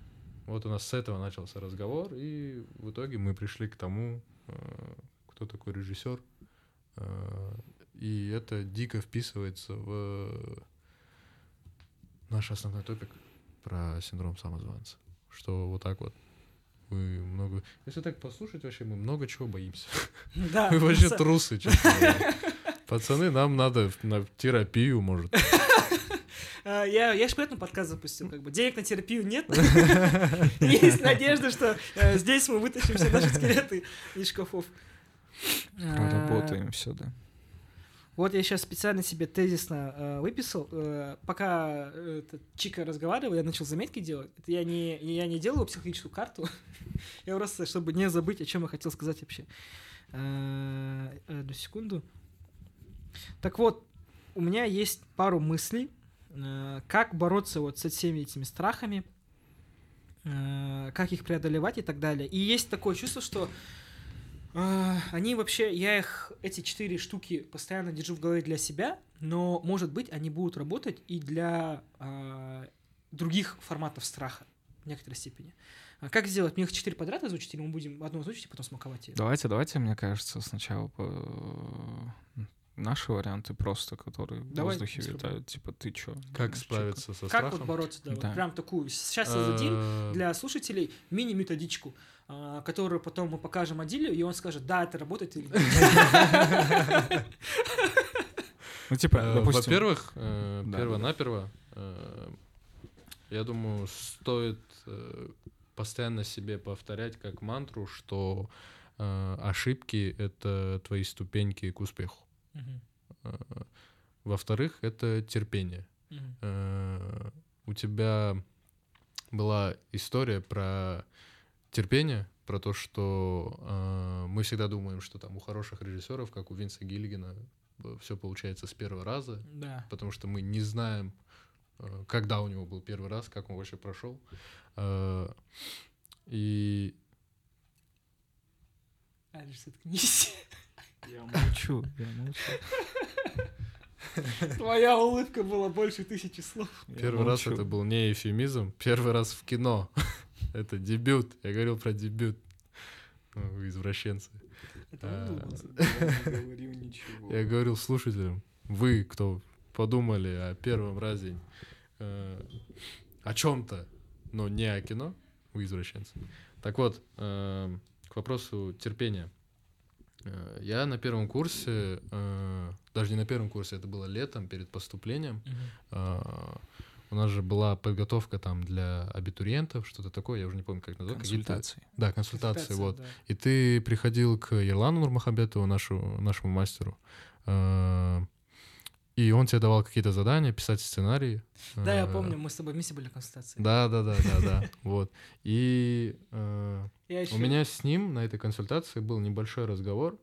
Вот у нас с этого начался разговор, и в итоге мы пришли к тому, кто такой режиссер. И это дико вписывается в наш основной топик про синдром самозванца. Что вот так вот. Вы много... Если так послушать, вообще мы много чего боимся. Да, мы вообще трусы, честно говоря. Пацаны, нам надо на терапию, может. Я, я же поэтому подкаст запустил, как бы денег на терапию нет, есть надежда, что здесь мы вытащим все наши скелеты из шкафов. Проработаем все, да. Вот я сейчас специально себе тезисно выписал, пока Чика разговаривал, я начал заметки делать, я не, я не делаю психологическую карту, я просто, чтобы не забыть, о чем я хотел сказать вообще. Одну секунду. Так вот, у меня есть пару мыслей, как бороться вот со всеми этими страхами, как их преодолевать и так далее. И есть такое чувство, что они вообще, я их, эти четыре штуки постоянно держу в голове для себя, но, может быть, они будут работать и для других форматов страха в некоторой степени. Как сделать? Мне их четыре подряд озвучить, или мы будем одну озвучить и потом смаковать ее? Давайте, давайте, мне кажется, сначала... По... Наши варианты просто, которые Давай в воздухе витают. Проблем. Типа, ты чё? Как ну, справиться чё? Со страхом? Как вот бороться? Да, да. Вот прям такую. Сейчас создадим для слушателей мини-методичку, которую потом мы покажем Адилю, и он скажет, да, это работает или нет. Ну, типа, допустим... Во-первых, перво-наперво, я думаю, стоит постоянно себе повторять как мантру, что ошибки — это твои ступеньки к успеху. Uh-huh. Во-вторых, это терпение. Uh-huh. Uh, у тебя была история про терпение, про то, что uh, мы всегда думаем, что там у хороших режиссеров, как у Винса Гиллигана, все получается с первого раза, yeah. потому что мы не знаем, uh, когда у него был первый раз, как он вообще прошел. Uh, и... Алиш, заткнись. Я молчу, я молчу. Твоя улыбка была больше тысячи слов. Первый я раз молчу. Это был не эвфемизм, первый раз в кино. Это дебют, я говорил про дебют. Вы извращенцы. А... Я не говорил ничего. Я говорил слушателям, вы, кто подумали о первом разе, э, о чем-то, но не о кино, вы извращенцы. Так вот, э, к вопросу терпения. Я на первом курсе, э, даже не на первом курсе, это было летом перед поступлением. Uh-huh. Э, у нас же была подготовка там для абитуриентов, что-то такое, я уже не помню, как назвать. Консультации. Какие-то, да, консультации, вот. Да. И ты приходил к Ерлану Нурмухамбетову, нашу, нашему мастеру, э, и он тебе давал какие-то задания, писать сценарии. Да, я помню, мы с тобой вместе были в консультации. Да, да, да, да, да. Вот. И у меня с ним на этой консультации был небольшой разговор.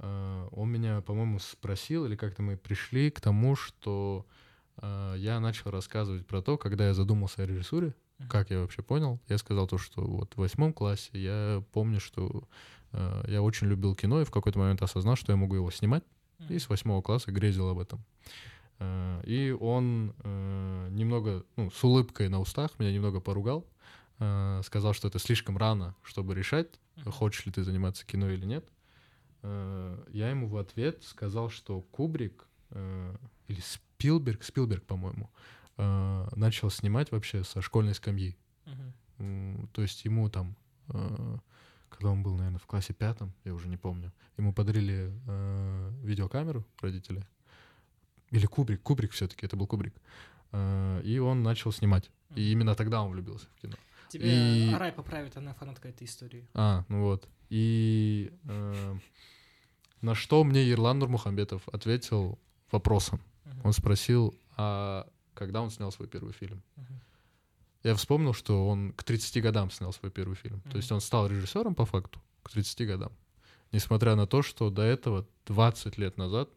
Он меня, по-моему, спросил, или как-то мы пришли к тому, что я начал рассказывать про то, когда я задумался о режиссуре, как я вообще понял. Я сказал то, что вот в восьмом классе я помню, что я очень любил кино, и в какой-то момент осознал, что я могу его снимать. И с восьмого класса грезил об этом. И он немного, ну, с улыбкой на устах меня немного поругал, сказал, что это слишком рано, чтобы решать, хочешь ли ты заниматься кино или нет. Я ему в ответ сказал, что Кубрик или Спилберг, Спилберг, по-моему, начал снимать вообще со школьной скамьи. Uh-huh. То есть ему там... Когда он был, наверное, в классе пятом, я уже не помню, ему подарили э, видеокамеру родители. Или Кубрик, Кубрик все-таки, это был Кубрик. Э, и он начал снимать. И именно тогда он влюбился в кино. Тебя и... Арай поправит, она фанатка этой истории. А, ну вот. И э, на что мне Ерлан Нурмухамбетов ответил вопросом. Uh-huh. Он спросил, а когда он снял свой первый фильм? Uh-huh. Я вспомнил, что он к тридцати годам снял свой первый фильм. Mm-hmm. То есть он стал режиссером по факту к тридцати годам. Несмотря на то, что до этого двадцать лет назад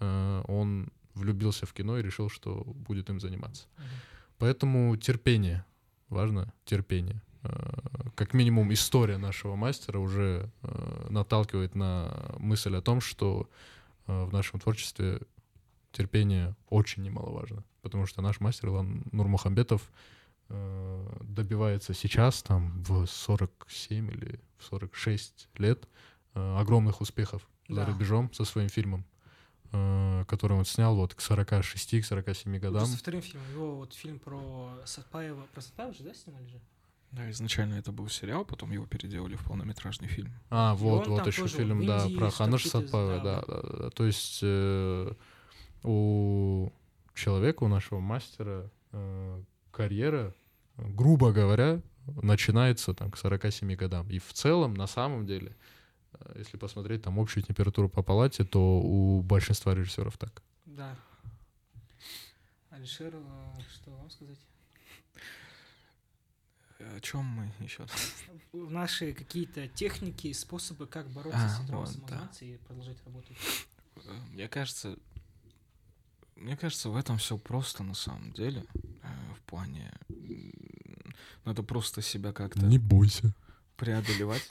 э, он влюбился в кино и решил, что будет им заниматься. Mm-hmm. Поэтому терпение. Важно терпение. Как минимум история нашего мастера уже наталкивает на мысль о том, что в нашем творчестве терпение очень немаловажно, потому что наш мастер Ерлан Нурмухамбетов добивается сейчас, там, в сорок семь или в сорок шесть лет огромных успехов да. за рубежом со своим фильмом, который он снял вот к сорока шести сорока семи годам. Со вторым фильмом, его вот фильм про Сатпаева, про Сатпаева же, да, снимали же? Да, изначально это был сериал, потом его переделали в полнометражный фильм. А, вот, вот еще фильм, да, про Ханыш Сатпаева, да, да, да, да. То есть э, у человека, у нашего мастера э, карьера, грубо говоря, начинается там к сорока семи годам. И в целом, на самом деле, если посмотреть там общую температуру по палате, то у большинства режиссеров так. Да. Алишер, что вам сказать? О чем мы еще? Наши какие-то техники, способы, как бороться а, с синдромом вот, самозванца да. и продолжать работать. Мне кажется, мне кажется, в этом все просто на самом деле. В плане надо просто себя как-то не бойся преодолевать.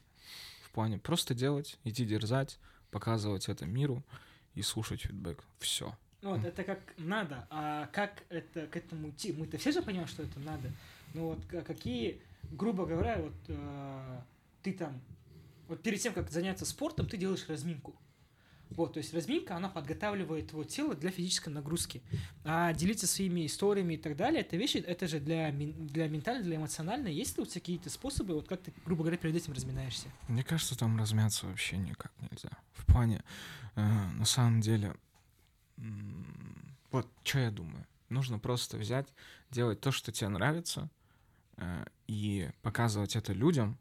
В плане просто делать, идти дерзать, показывать это миру и слушать фидбэк. Все. Ну вот это как надо, а как это к этому идти? Мы-то все же понимаем, что это надо. Ну вот какие, грубо говоря, вот э, ты там, вот перед тем, как заняться спортом, ты делаешь разминку. Вот, то есть разминка, она подготавливает твое тело для физической нагрузки. А делиться своими историями и так далее, это вещи, это же для, для ментальной, для эмоциональной. Есть ли у тебя какие-то способы, вот как ты, грубо говоря, перед этим разминаешься? Мне кажется, там размяться вообще никак нельзя. В плане, э, на самом деле, э, вот что я думаю. Нужно просто взять, делать то, что тебе нравится, и показывать это людям,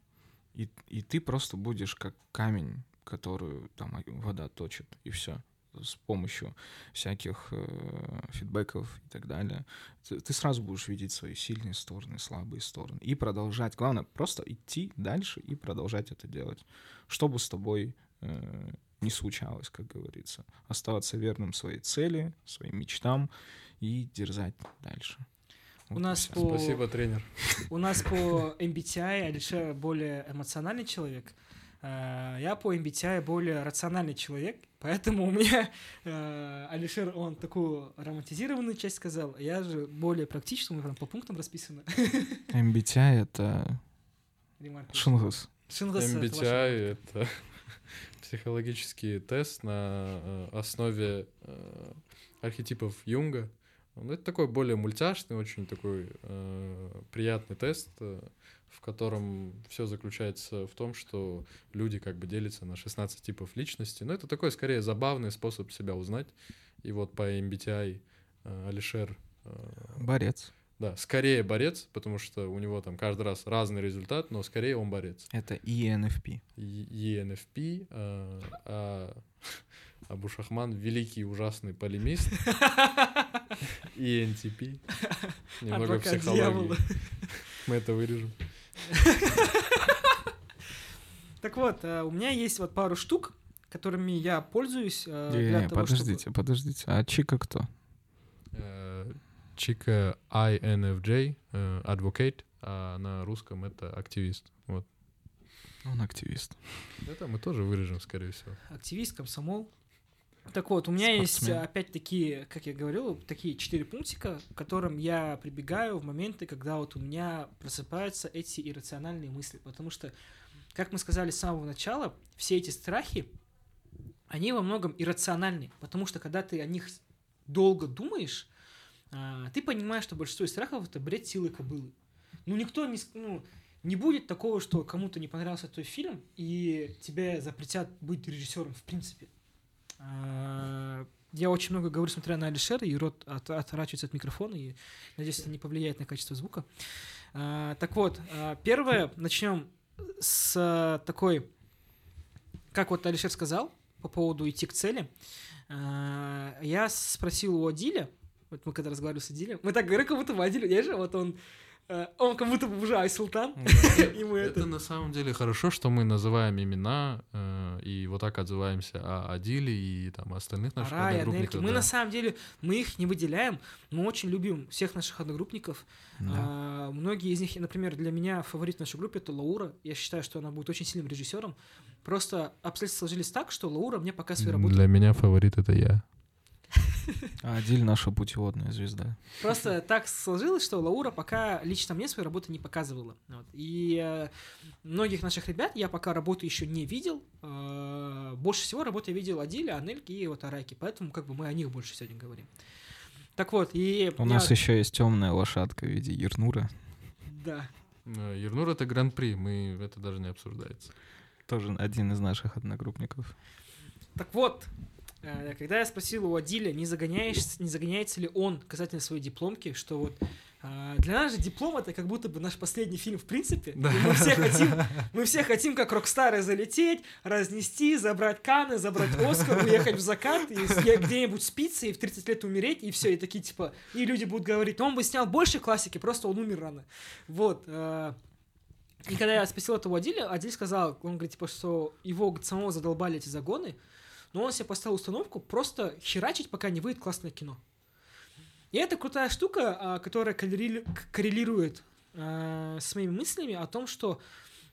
и, и ты просто будешь как камень, которую там вода точит, и все. С помощью всяких э, фидбэков и так далее. Ты, ты сразу будешь видеть свои сильные стороны, слабые стороны, и продолжать. Главное, просто идти дальше и продолжать это делать. Что бы с тобой э, не случалось, как говорится. Оставаться верным своей цели, своим мечтам и дерзать дальше. У нас по... Спасибо, тренер. У нас по эм би ти ай Алишер более эмоциональный человек. Я по эм би ти ай более рациональный человек. Поэтому у меня Алишер, он такую романтизированную часть сказал. Я же более практичный, у меня прям по пунктам расписано. эм би ти ай — это... Шынгыс. эм би ти ай — это психологический тест на основе архетипов Юнга. Ну, это такой более мультяшный, очень такой э, приятный тест, э, в котором все заключается в том, что люди как бы делятся на шестнадцать типов личности. Но это такой, скорее, забавный способ себя узнать. И вот по эм би ти ай э, Алишер... Э, борец. Да, скорее борец, потому что у него там каждый раз разный результат, но скорее он борец. Это и эн эф пи. и эн эф пи, э, а Абушахман — великий ужасный полемист. и эн ти пи. Немного психологии. Мы это вырежем. Так вот, у меня есть вот пару штук, которыми я пользуюсь. Подождите, подождите. А Чика кто? Чика ай эн эф джей, адвокат, а на русском это активист. Вот. Он активист. Это мы тоже вырежем, скорее всего. Активист, комсомол. Так вот, у меня Спортсмен. есть, опять-таки, как я говорил, такие четыре пунктика, к которым я прибегаю в моменты, когда вот у меня просыпаются эти иррациональные мысли. Потому что, как мы сказали с самого начала, все эти страхи, они во многом иррациональны. Потому что, когда ты о них долго думаешь, ты понимаешь, что большинство из страхов — это бред силы кобылы. Ну, никто не... Ну, не будет такого, что кому-то не понравился твой фильм, и тебе запретят быть режиссером в принципе. Я очень много говорю, смотря на Алишера, и рот от, отворачивается от микрофона, и надеюсь, это не повлияет на качество звука. Так вот, первое, начнем с такой, как вот Алишер сказал, по поводу идти к цели. Я спросил у Адиля, вот мы когда разговаривали с Адилем, мы так говорим, как будто Адиль, я же, вот он Он как будто бы уже Айсултан. Это на самом деле хорошо, что мы называем имена и вот так отзываемся о Адиле и остальных наших одногруппников. Мы на самом деле, мы их не выделяем, мы очень любим всех наших одногруппников. Многие из них, например, для меня фаворит в нашей группе — это Лаура. Я считаю, что она будет очень сильным режиссером. Просто обстоятельства сложились так, что Лаура мне пока свою работу... Для меня фаворит — это я. А Адиль — наша путеводная звезда. Просто так сложилось, что Лаура пока лично мне свою работу не показывала. Вот. И э, многих наших ребят я пока работу еще не видел. Э, больше всего работы я видел Адиля, Анельки и вот Арайки. Поэтому как бы мы о них больше сегодня говорим. Так вот, и... У я... нас еще есть темная лошадка в виде Ернура. Да. Ернур — это гран-при, мы... это даже не обсуждается. Тоже один из наших одногруппников. Так вот... Когда я спросил у Адиля, не, не загоняется ли он касательно своей дипломки, что вот для нас же диплом — это как будто бы наш последний фильм в принципе. Да. Мы, все хотим, мы все хотим как рок-стары залететь, разнести, забрать Канны, забрать Оскар, уехать в закат, и где-нибудь спиться, и в тридцать лет умереть, и все, и такие типа... И люди будут говорить, он бы снял больше классики, просто он умер рано. Вот... И когда я спросил это у Адиля, Адиль сказал, он говорит, типа, что его самого задолбали эти загоны, но он себе поставил установку просто херачить, пока не выйдет классное кино. И это крутая штука, которая коррелирует с моими мыслями о том, что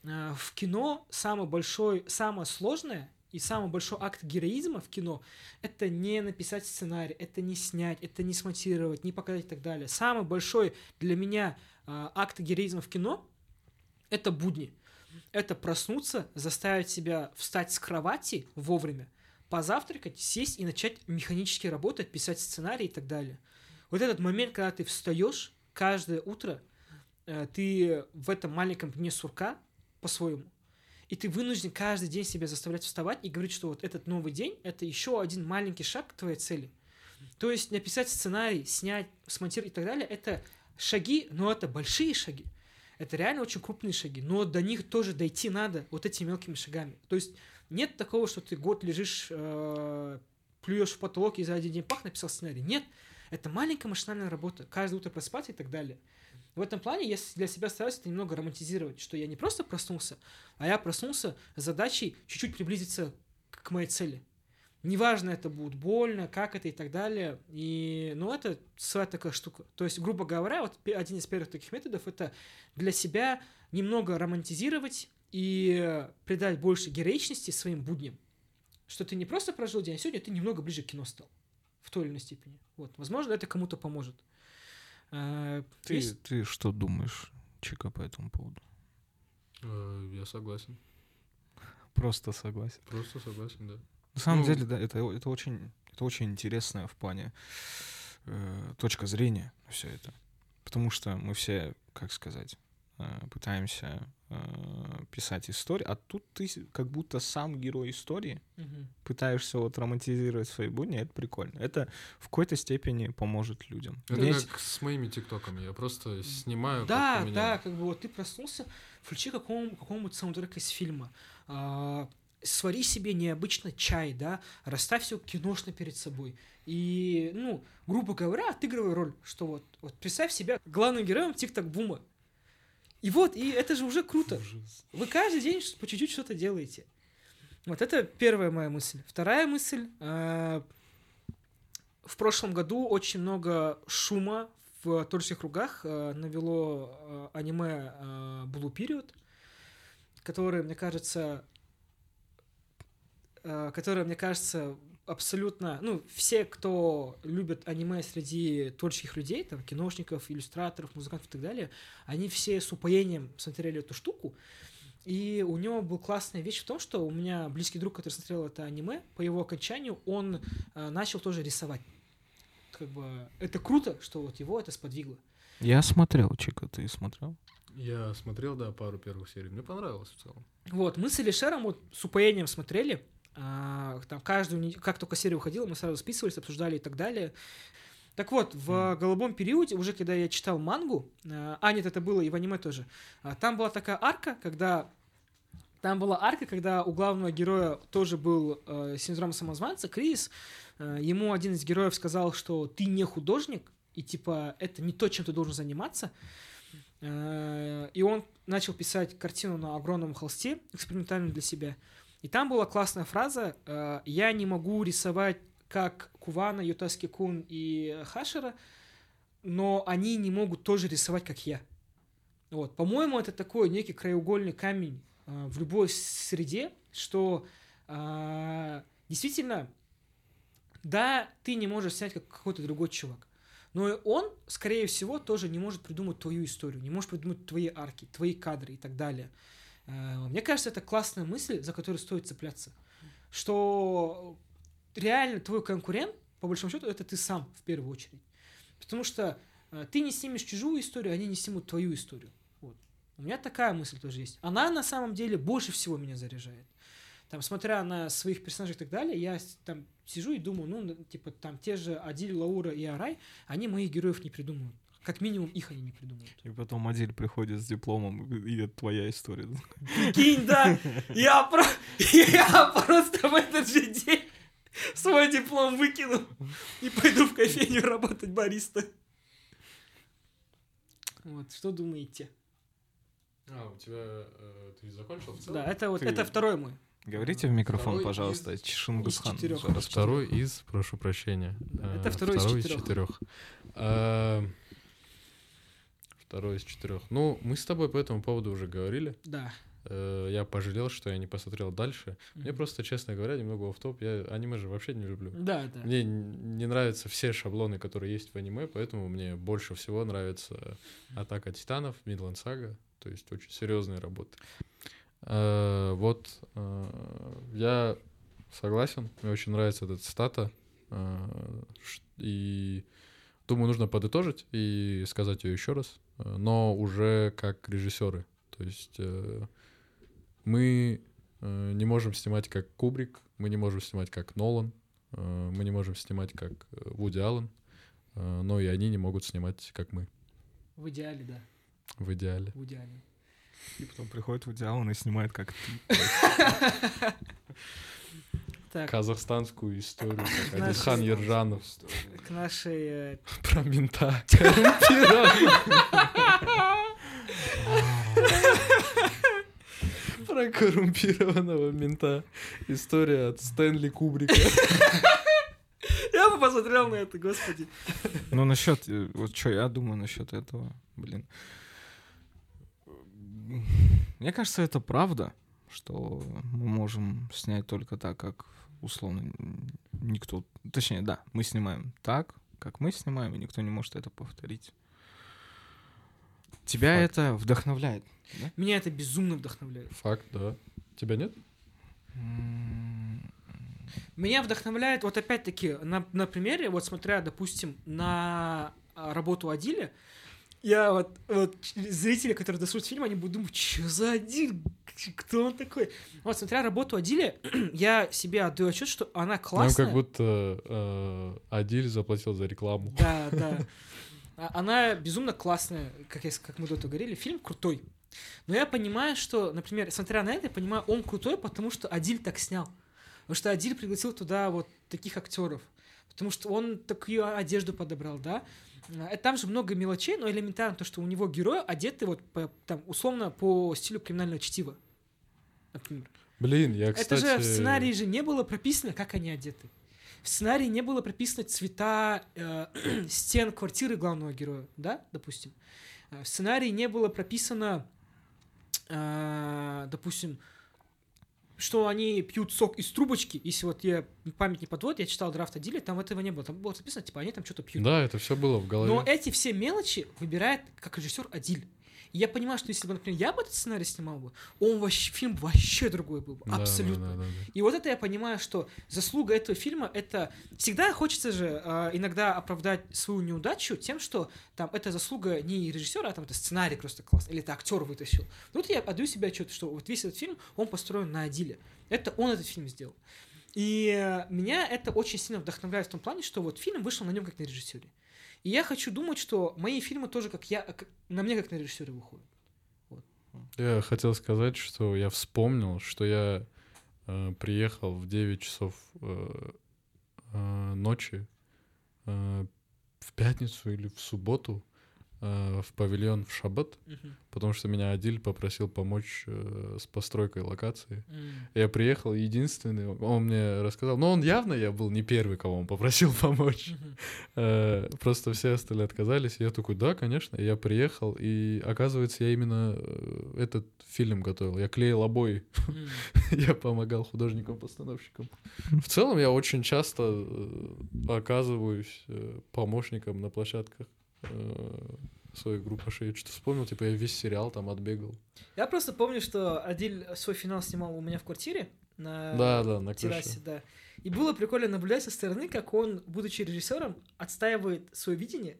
в кино самое большое, самое сложное и самый большой акт героизма в кино — это не написать сценарий, это не снять, это не смонтировать, не показать и так далее. Самый большой для меня акт героизма в кино — это будни. Это проснуться, заставить себя встать с кровати вовремя, позавтракать, сесть и начать механически работать, писать сценарий и так далее. Вот этот момент, когда ты встаешь каждое утро, ты в этом маленьком дне сурка по-своему, и ты вынужден каждый день себя заставлять вставать и говорить, что вот этот новый день — это еще один маленький шаг к твоей цели. То есть написать сценарий, снять, смонтировать и так далее — это шаги, но это большие шаги. Это реально очень крупные шаги, но до них тоже дойти надо вот этими мелкими шагами. То есть нет такого, что ты год лежишь, э, плюешь в потолок и за один день пах, написал сценарий. Нет. Это маленькая машинальная работа. Каждое утро проспать и так далее. В этом плане я для себя стараюсь это немного романтизировать, что я не просто проснулся, а я проснулся с задачей чуть-чуть приблизиться к моей цели. Неважно, это будет больно, как это и так далее. И, ну, это своя такая штука. То есть, грубо говоря, вот один из первых таких методов — это для себя немного романтизировать и придать больше героичности своим будням. Что ты не просто прожил день, а сегодня ты немного ближе к кино стал. В той или иной степени. Вот. Возможно, это кому-то поможет. Ты, Есть... ты что думаешь, Чика, по этому поводу? Я согласен. Просто согласен. Просто согласен, да. На самом ну... деле, да, это, это, очень, это очень интересная в плане э, точка зрения все это. Потому что мы все, как сказать... пытаемся э, писать историю, а тут ты как будто сам герой истории, угу. пытаешься вот романтизировать свои будни, это прикольно. Это в какой-то степени поможет людям. Это Мне... как с моими тиктоками, я просто снимаю... Да, как меня... да, как бы вот ты проснулся, включи какому-нибудь какому саундтрек из фильма, а, свари себе необычно чай, да, расставь все киношно перед собой. И, ну, грубо говоря, отыгрывай роль, что вот, вот представь себя главным героем тикток-бума. И вот, и это же уже круто. Ужас. Вы каждый день по чуть-чуть что-то делаете. Вот это первая моя мысль. Вторая мысль. Э- в прошлом году очень много шума в творческих кругах э- навело э- аниме э- Blue Period, которое, мне кажется, э- которое, мне кажется, абсолютно... Ну, все, кто любит аниме среди творческих людей, там, киношников, иллюстраторов, музыкантов и так далее, они все с упоением смотрели эту штуку. И у него была классная вещь в том, что у меня близкий друг, который смотрел это аниме, по его окончанию он э, начал тоже рисовать. Как бы это круто, что вот его это сподвигло. Я смотрел, Чика, ты смотрел? Я смотрел, да, пару первых серий. Мне понравилось в целом. Вот, мы с Алишером вот с упоением смотрели. Там каждую, как только серия уходила, мы сразу списывались, обсуждали и так далее. Так вот, в «Голубом периоде», уже когда я читал мангу, а нет, это было и в аниме тоже, там была такая арка, когда там была арка, когда у главного героя тоже был синдром самозванца, кризис. Ему один из героев сказал, что ты не художник, и типа это не то, чем ты должен заниматься. И он начал писать картину на огромном холсте, экспериментально для себя. И там была классная фраза: «Я не могу рисовать, как Кувана, Ютаски-кун и Хашера, но они не могут тоже рисовать, как я». Вот. По-моему, это такой некий краеугольный камень в любой среде, что действительно, да, ты не можешь снять, как какой-то другой чувак, но и он, скорее всего, тоже не может придумать твою историю, не может придумать твои арки, твои кадры и так далее. Мне кажется, это классная мысль, за которую стоит цепляться, что реально твой конкурент, по большому счету, это ты сам в первую очередь, потому что ты не снимешь чужую историю, они не снимут твою историю. Вот. У меня такая мысль тоже есть. Она на самом деле больше всего меня заряжает. Там, смотря на своих персонажей и так далее, я там сижу и думаю, ну, типа, там те же Адиль, Лаура и Арай, они моих героев не придумывают. Как минимум, их они не придумывают. И потом Адиль приходит с дипломом, и это твоя история. Прикинь, да! Я просто в этот же день свой диплом выкину и пойду в кофейню работать бариста. Вот, что думаете? А, у тебя... Ты закончил в целом? Да, это второй мой. Говорите в микрофон, второй пожалуйста, из... Шынгысхан. Из четырех. Второй из, прошу прощения. Да, это второй, второй из четырех. Из четырех. А, второй из четырех. Ну, мы с тобой по этому поводу уже говорили. Да. А, я пожалел, что я не посмотрел дальше. Mm-hmm. Мне просто, честно говоря, немного офф-топ. Я аниме же вообще не люблю. Да, да. Мне не нравятся все шаблоны, которые есть в аниме, поэтому мне больше всего нравится «Атака титанов», «Мидланд Сага», то есть очень серьезные работы. Uh, вот uh, я согласен, мне очень нравится эта цитата, uh, и думаю, нужно подытожить и сказать ее еще раз, uh, но уже как режиссеры. То есть uh, мы uh, не можем снимать как Кубрик, мы не можем снимать как Нолан, uh, мы не можем снимать как Вуди Аллен, uh, но и они не могут снимать как мы. В идеале, да. В идеале. В идеале. И потом приходит Вуди Аллен и снимает как ты. Казахстанскую историю. Адильхан Ержанов. К нашей... Про мента. Про коррумпированного мента. История от Стэнли Кубрика. Я бы посмотрел на это, господи. Ну, насчет... Вот что я думаю насчет этого, блин. Мне кажется, это правда, что мы можем снять только так, как условно никто... Точнее, да, мы снимаем так, как мы снимаем, и никто не может это повторить. Тебя Факт. Это вдохновляет, да? Меня это безумно вдохновляет. Факт, да. Тебя нет? Меня вдохновляет, вот опять-таки, на, на примере, вот смотря, допустим, на работу Адиля, я вот, вот, зрители, которые дослушают фильм, они будут думать, что за Адиль, кто он такой? Вот, смотря работу Адиля, я себе отдаю отчет, что она классная. Нам как будто э, Адиль заплатил за рекламу. Да, да. Она безумно классная, как, я, как мы до этого говорили, фильм крутой. Но я понимаю, что, например, смотря на это, я понимаю, он крутой, потому что Адиль так снял. Потому что Адиль пригласил туда вот таких актеров. Потому что он такую одежду подобрал, да. Там же много мелочей, но элементарно то, что у него герои одеты вот по, там, условно по стилю криминального чтива, например. Блин, я, кстати... Это же в сценарии же не было прописано, как они одеты. В сценарии не было прописано цвета э, стен квартиры главного героя, да, допустим. В сценарии не было прописано, э, допустим, что они пьют сок из трубочки, если вот я память не подводит, я читал драфт Адиля, там этого не было, там было написано, типа, они там что-то пьют. Да, это все было в голове. Но эти все мелочи выбирает как режиссер Адиль. И я понимаю, что если бы, например, я бы этот сценарий снимал бы, он вообще, фильм вообще другой был бы, да, абсолютно. Да, да, да, да. И вот это я понимаю, что заслуга этого фильма, это... Всегда хочется же э, иногда оправдать свою неудачу тем, что там это заслуга не режиссера, а там это сценарий просто класс, или это актер вытащил. Но вот я отдаю себе отчет, что вот весь этот фильм, он построен на Адиле. Это он этот фильм сделал. И э, меня это очень сильно вдохновляет в том плане, что вот фильм вышел на нем как на режиссере. И я хочу думать, что мои фильмы тоже как я, как, на мне как на режиссёре выходят. Вот. Я хотел сказать, что я вспомнил, что я э, приехал в девять часов э, э, ночи э, в пятницу или в субботу в павильон в Шабыт, uh-huh. потому что меня Адиль попросил помочь э, с постройкой локации. Uh-huh. Я приехал, единственный, он мне рассказал, но он явно, я был не первый, кого он попросил помочь. Uh-huh. Э, просто все остальные отказались. Я такой, да, конечно. И я приехал, и оказывается, я именно этот фильм готовил. Я клеил обои. Uh-huh. Я помогал художникам-постановщикам. Uh-huh. В целом я очень часто оказываюсь помощником на площадках своей группы шеи. Что вспомнил, типа я весь сериал там отбегал. Я просто помню, что Адиль свой финал снимал у меня в квартире на, да, да, на террасе, да. И было прикольно наблюдать со стороны, как он, будучи режиссером, отстаивает свое видение.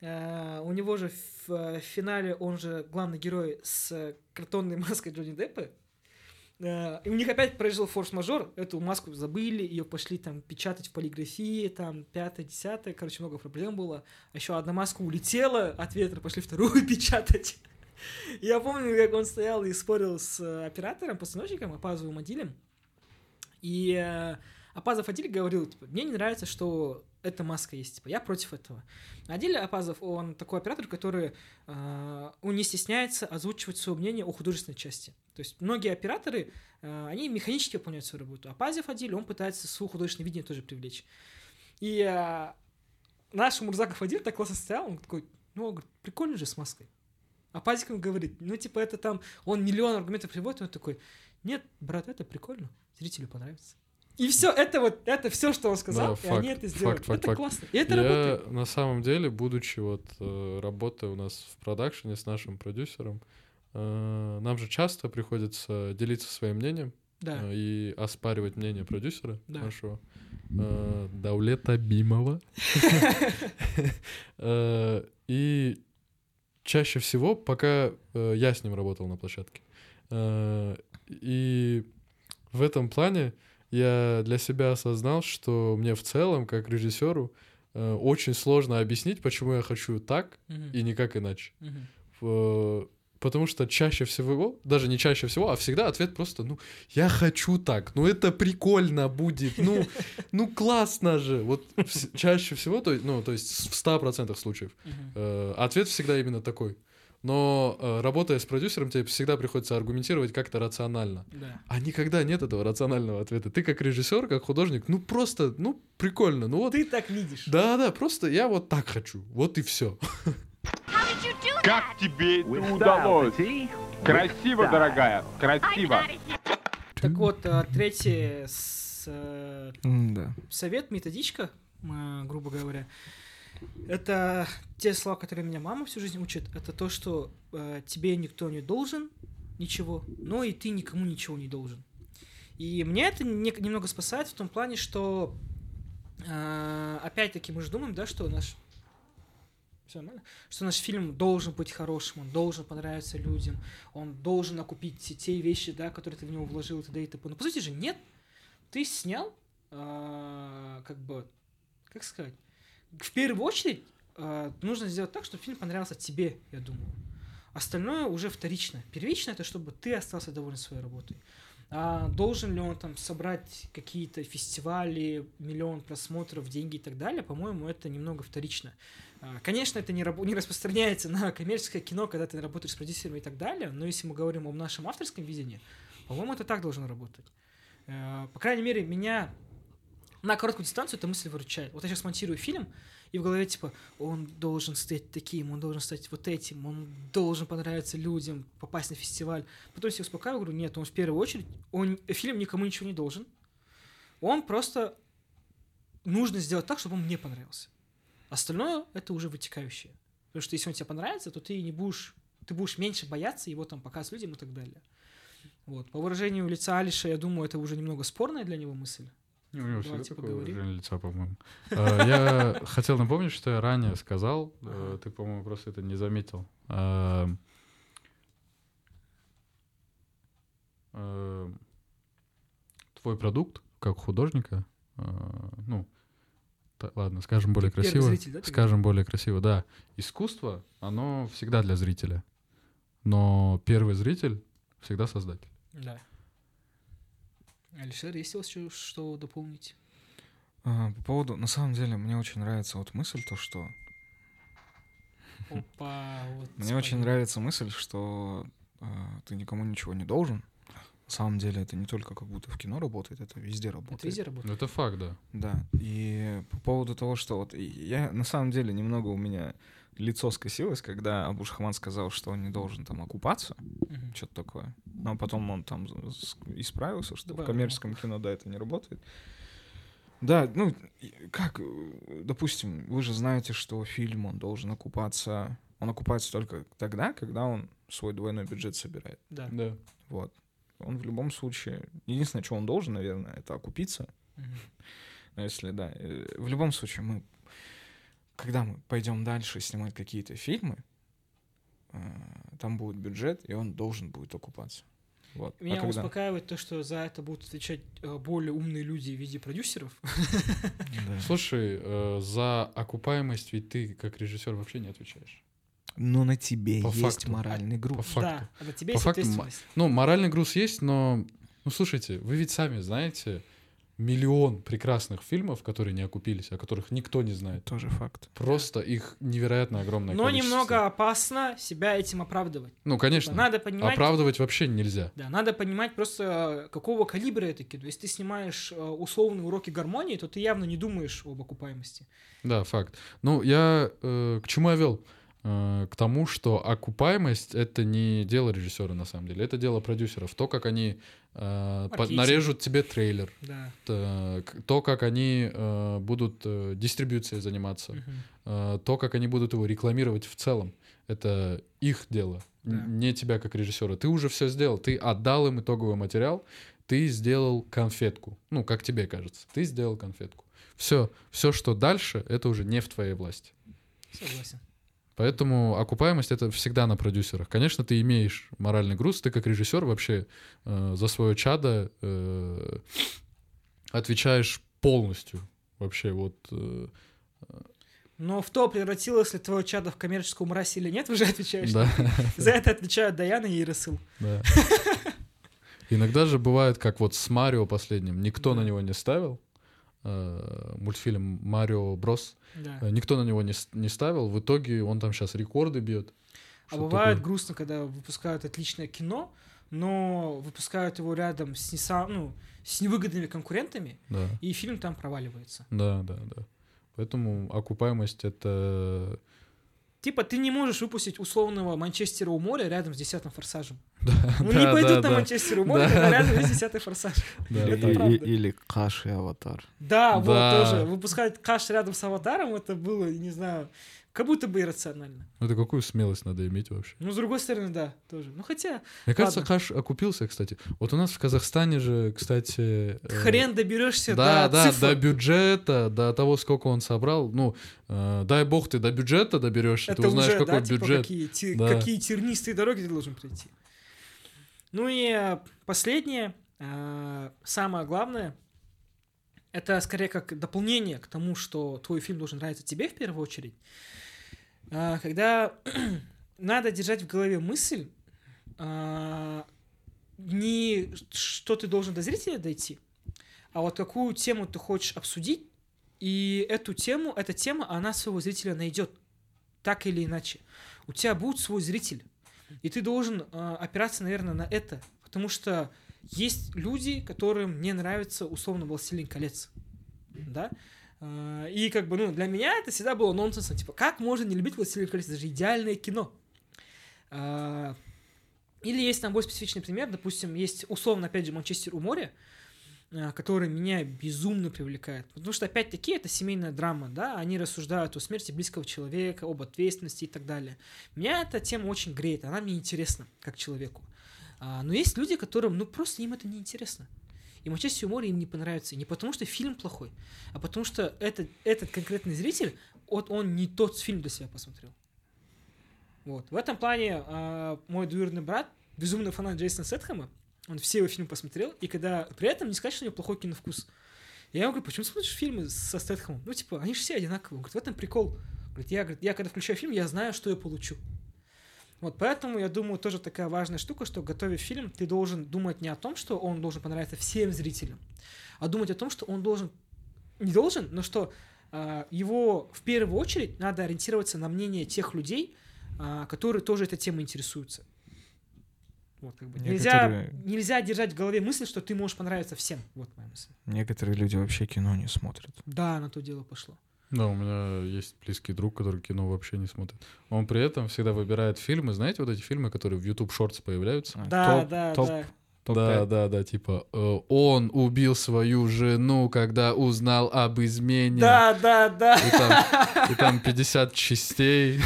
У него же в финале он же главный герой с картонной маской Джонни Деппа. И у них опять произошел форс-мажор, эту маску забыли, ее пошли там печатать в полиграфии, там пятое, десятое, короче, много проблем было. А еще одна маска улетела от ветра, пошли вторую печатать. Я помню, как он стоял и спорил с оператором, постановщиком Апазовым Адилем. И э, Апазов Адиль говорил, типа, мне не нравится, что эта маска есть, типа, я против этого. Адиль Апазов, он такой оператор, который э, он не стесняется озвучивать свое мнение о художественной части. То есть многие операторы, э, они механически выполняют свою работу. Апазов Адиль, он пытается свое художественное видение тоже привлечь. И э, наш Умурзаков Адиль так классно стоял, он такой, ну, он говорит, прикольно же с маской. Апазик ему говорит, ну, типа, это там, он миллион аргументов приводит, он такой, нет, брат, это прикольно, зрителю понравится. И все это вот, это все, что он сказал, да, и факт, они это сделали. Факт, факт, это факт. Классно. И это я работает. На самом деле, будучи вот работая у нас в продакшене с нашим продюсером, нам же часто приходится делиться своим мнением, да, и оспаривать мнение продюсера, да, нашего Даулета Бимова. И чаще всего, пока я с ним работал на площадке, и в этом плане я для себя осознал, что мне в целом, как режиссеру, э, очень сложно объяснить, почему я хочу так uh-huh. и никак иначе. Uh-huh. Э, потому что чаще всего, даже не чаще всего, а всегда ответ просто, ну, я хочу так, ну, это прикольно будет, ну, ну классно же. Вот в, чаще всего, то, ну, то есть в ста процентах случаев, uh-huh. э, ответ всегда именно такой. Но э, работая с продюсером, тебе всегда приходится аргументировать как-то рационально. Да. А никогда нет этого рационального ответа. Ты как режиссер, как художник, ну просто, ну прикольно. Ну вот. Ты так видишь. Да-да, просто я вот так хочу. Вот и все. Как тебе это удалось? Красиво, дорогая, красиво. Так вот, третий с... mm, совет, методичка, грубо говоря. Это те слова, которые меня мама всю жизнь учит. Это то, что э, тебе никто не должен ничего, но и ты никому ничего не должен. И мне это не, немного спасает в том плане, что э, опять-таки мы же думаем, да, что наш всё нормально, что наш фильм должен быть хорошим, он должен понравиться людям, он должен окупить те вещи, да, которые ты в него вложил и т.д. и т.п. Но по сути же нет. Ты снял, э, как бы, как сказать, в первую очередь э, нужно сделать так, чтобы фильм понравился тебе, я думаю. Остальное уже вторично. Первично — это чтобы ты остался доволен своей работой. А должен ли он там собрать какие-то фестивали, миллион просмотров, деньги и так далее, по-моему, это немного вторично. А, конечно, это не, раб- не распространяется на коммерческое кино, когда ты работаешь с продюсерами и так далее, но если мы говорим о нашем авторском видении, по-моему, это так должно работать. А, по крайней мере, меня... на короткую дистанцию эта мысль выручает. Вот я сейчас монтирую фильм, и в голове типа, он должен стать таким, он должен стать вот этим, он должен понравиться людям, попасть на фестиваль. Потом я себя успокаиваю, говорю, нет, он в первую очередь, он, фильм никому ничего не должен. Он просто нужно сделать так, чтобы он мне понравился. Остальное — это уже вытекающее. Потому что если он тебе понравится, то ты не будешь, ты будешь меньше бояться его там показывать людям и так далее. Вот. По выражению лица Алиша, я думаю, это уже немного спорная для него мысль. У него Давайте всегда такое выражение лица, по-моему. Я хотел напомнить, что я ранее сказал. Ты, по-моему, просто это не заметил. Твой продукт, как художника, ну, ладно, скажем более красиво. Скажем более красиво, да. Искусство, оно всегда для зрителя. Но первый зритель всегда создатель. Да. Алишер, есть у вас еще что дополнить? А, по поводу... На самом деле, мне очень нравится вот мысль, то, что... Опа, вот мне смотри. Очень нравится мысль, что э, ты никому ничего не должен. На самом деле это не только как будто в кино работает, это везде работает. Это везде работает. Это факт, да. Да, и по поводу того, что вот я, на самом деле, немного у меня лицо скосилось, когда Абушахман сказал, что он не должен там окупаться, uh-huh. что-то такое. Но потом он там исправился, что да, в коммерческом да. кино, да, это не работает. Да, ну, как, допустим, вы же знаете, что фильм, он должен окупаться, он окупается только тогда, когда он свой двойной бюджет собирает. Да. Да. Вот. Он в любом случае... Единственное, что он должен, наверное, это окупиться. Mm-hmm. Но если, да... В любом случае, мы... Когда мы пойдем дальше снимать какие-то фильмы, там будет бюджет, и он должен будет окупаться. Вот. Меня а когда... успокаивает то, что за это будут отвечать более умные люди в виде продюсеров. Слушай, за окупаемость ведь ты как режиссер вообще не отвечаешь. Но на тебе по есть факту. Моральный груз. По факту. Да, а на тебе по есть факту, ответственность. Ну, моральный груз есть, но... Ну, слушайте, вы ведь сами знаете миллион прекрасных фильмов, которые не окупились, о которых никто не знает. Тоже факт. Просто их невероятно огромное но количество. Но немного опасно себя этим оправдывать. Ну, конечно. Надо понимать... Оправдывать вообще нельзя. Да, надо понимать просто, какого калибра это кино. Если ты снимаешь условные уроки гармонии, то ты явно не думаешь об окупаемости. Да, факт. Ну, я... Э, к чему я вел? К тому, что окупаемость — это не дело режиссера, на самом деле, это дело продюсеров. То, как они э, под, нарежут тебе трейлер, да. то, то, как они э, будут э, дистрибьюцией заниматься, угу. э, то, как они будут его рекламировать в целом, это их дело, да. не тебя как режиссера. Ты уже все сделал, ты отдал им итоговый материал, ты сделал конфетку, ну, как тебе кажется, ты сделал конфетку. Все, все, что дальше, это уже не в твоей власти. Согласен. Поэтому окупаемость — это всегда на продюсерах. Конечно, ты имеешь моральный груз, ты как режиссер вообще э, за свое чадо э, отвечаешь полностью вообще вот... Э, Но в то, превратилось ли твое чадо в коммерческую мразь или нет, уже отвечаешь. Да. За это отвечают Даяна и Ирасыл. Да. Иногда же бывает, как вот с Марио последним, никто да. на него не ставил. Мультфильм «Марио Брос». Да. Никто на него не, не ставил. В итоге он там сейчас рекорды бьет. А бывает такое. Грустно, когда выпускают отличное кино, но выпускают его рядом с, не сам, ну, с невыгодными конкурентами, да. и фильм там проваливается. Да, да, да. Поэтому окупаемость — это... Типа ты не можешь выпустить условного «Манчестера у моря» рядом с десятым «Форсажем». Да, ну да, не пойдут да, на да. «Манчестер у моря», да, рядом да. с десятым «Форсаж». Да, это да. правда. Или «Каш» и «Аватар». Да, да, вот тоже. Выпускать «Каш» рядом с «Аватаром» — это было, не знаю, как будто бы иррационально. Это какую смелость надо иметь вообще? Ну, с другой стороны, да, тоже. Ну, хотя... Мне кажется, ладно. «Каш» окупился, кстати. Вот у нас в Казахстане же, кстати... Хрен доберешься да, до да, цифры. Да, до бюджета, до того, сколько он собрал. Ну, э, дай бог ты до бюджета доберешься, это ты узнаешь, уже, какой да, бюджет. Типа, какие, да. какие тернистые дороги ты должен пройти. Ну и последнее, самое главное, это скорее как дополнение к тому, что твой фильм должен нравиться тебе в первую очередь, когда надо держать в голове мысль, не что ты должен до зрителя дойти, а вот какую тему ты хочешь обсудить, и эту тему, эта тема, она своего зрителя найдет, так или иначе. У тебя будет свой зритель. И ты должен э, опираться, наверное, на это. Потому что есть люди, которым не нравится условно «Властелин колец». Да? Э, и как бы, ну, для меня это всегда было нонсенсом. Типа, как можно не любить «Властелин колец»? Это же идеальное кино. Э, или есть там более специфичный пример. Допустим, есть условно, опять же, «Манчестер у моря», э, который меня безумно привлекает. Потому что, опять-таки, это семейная драма. Да? Они рассуждают о смерти близкого человека, об ответственности и так далее. Меня эта тема очень греет. Она мне интересна, как человеку. Но есть люди, которым, ну, просто им это неинтересно. И «Манчестер у моря» им не понравится. Не потому, что фильм плохой, а потому, что этот, этот конкретный зритель, вот он не тот фильм для себя посмотрел. Вот. В этом плане а, мой двоюродный брат, безумный фанат Джейсона Сетхэма, он все его фильмы посмотрел, и когда при этом не сказать, что у него плохой киновкус. Я ему говорю, почему смотришь фильмы со Стэтхэмом? Ну, типа, они же все одинаковые. Он говорит, в этом прикол. Говорит, я, говорит, я когда включаю фильм, я знаю, что я получу. Вот поэтому, я думаю, тоже такая важная штука, что, готовя фильм, ты должен думать не о том, что он должен понравиться всем зрителям, а думать о том, что он должен... Не должен, но что его в первую очередь надо ориентироваться на мнение тех людей, которые тоже этой темой интересуются. Вот, как бы. Некоторые... нельзя, нельзя держать в голове мысль, что ты можешь понравиться всем. Вот моя мысль. Некоторые люди вообще кино не смотрят. Да, на то дело пошло. Да, у меня есть близкий друг, который кино вообще не смотрит. Он при этом всегда выбирает фильмы. Знаете, вот эти фильмы, которые в YouTube Shorts появляются? Да, топ, да, топ, да. Топ да, да, да, типа э, он убил свою жену, когда узнал об измене. Да, да, да. И там, и там пятьдесят частей.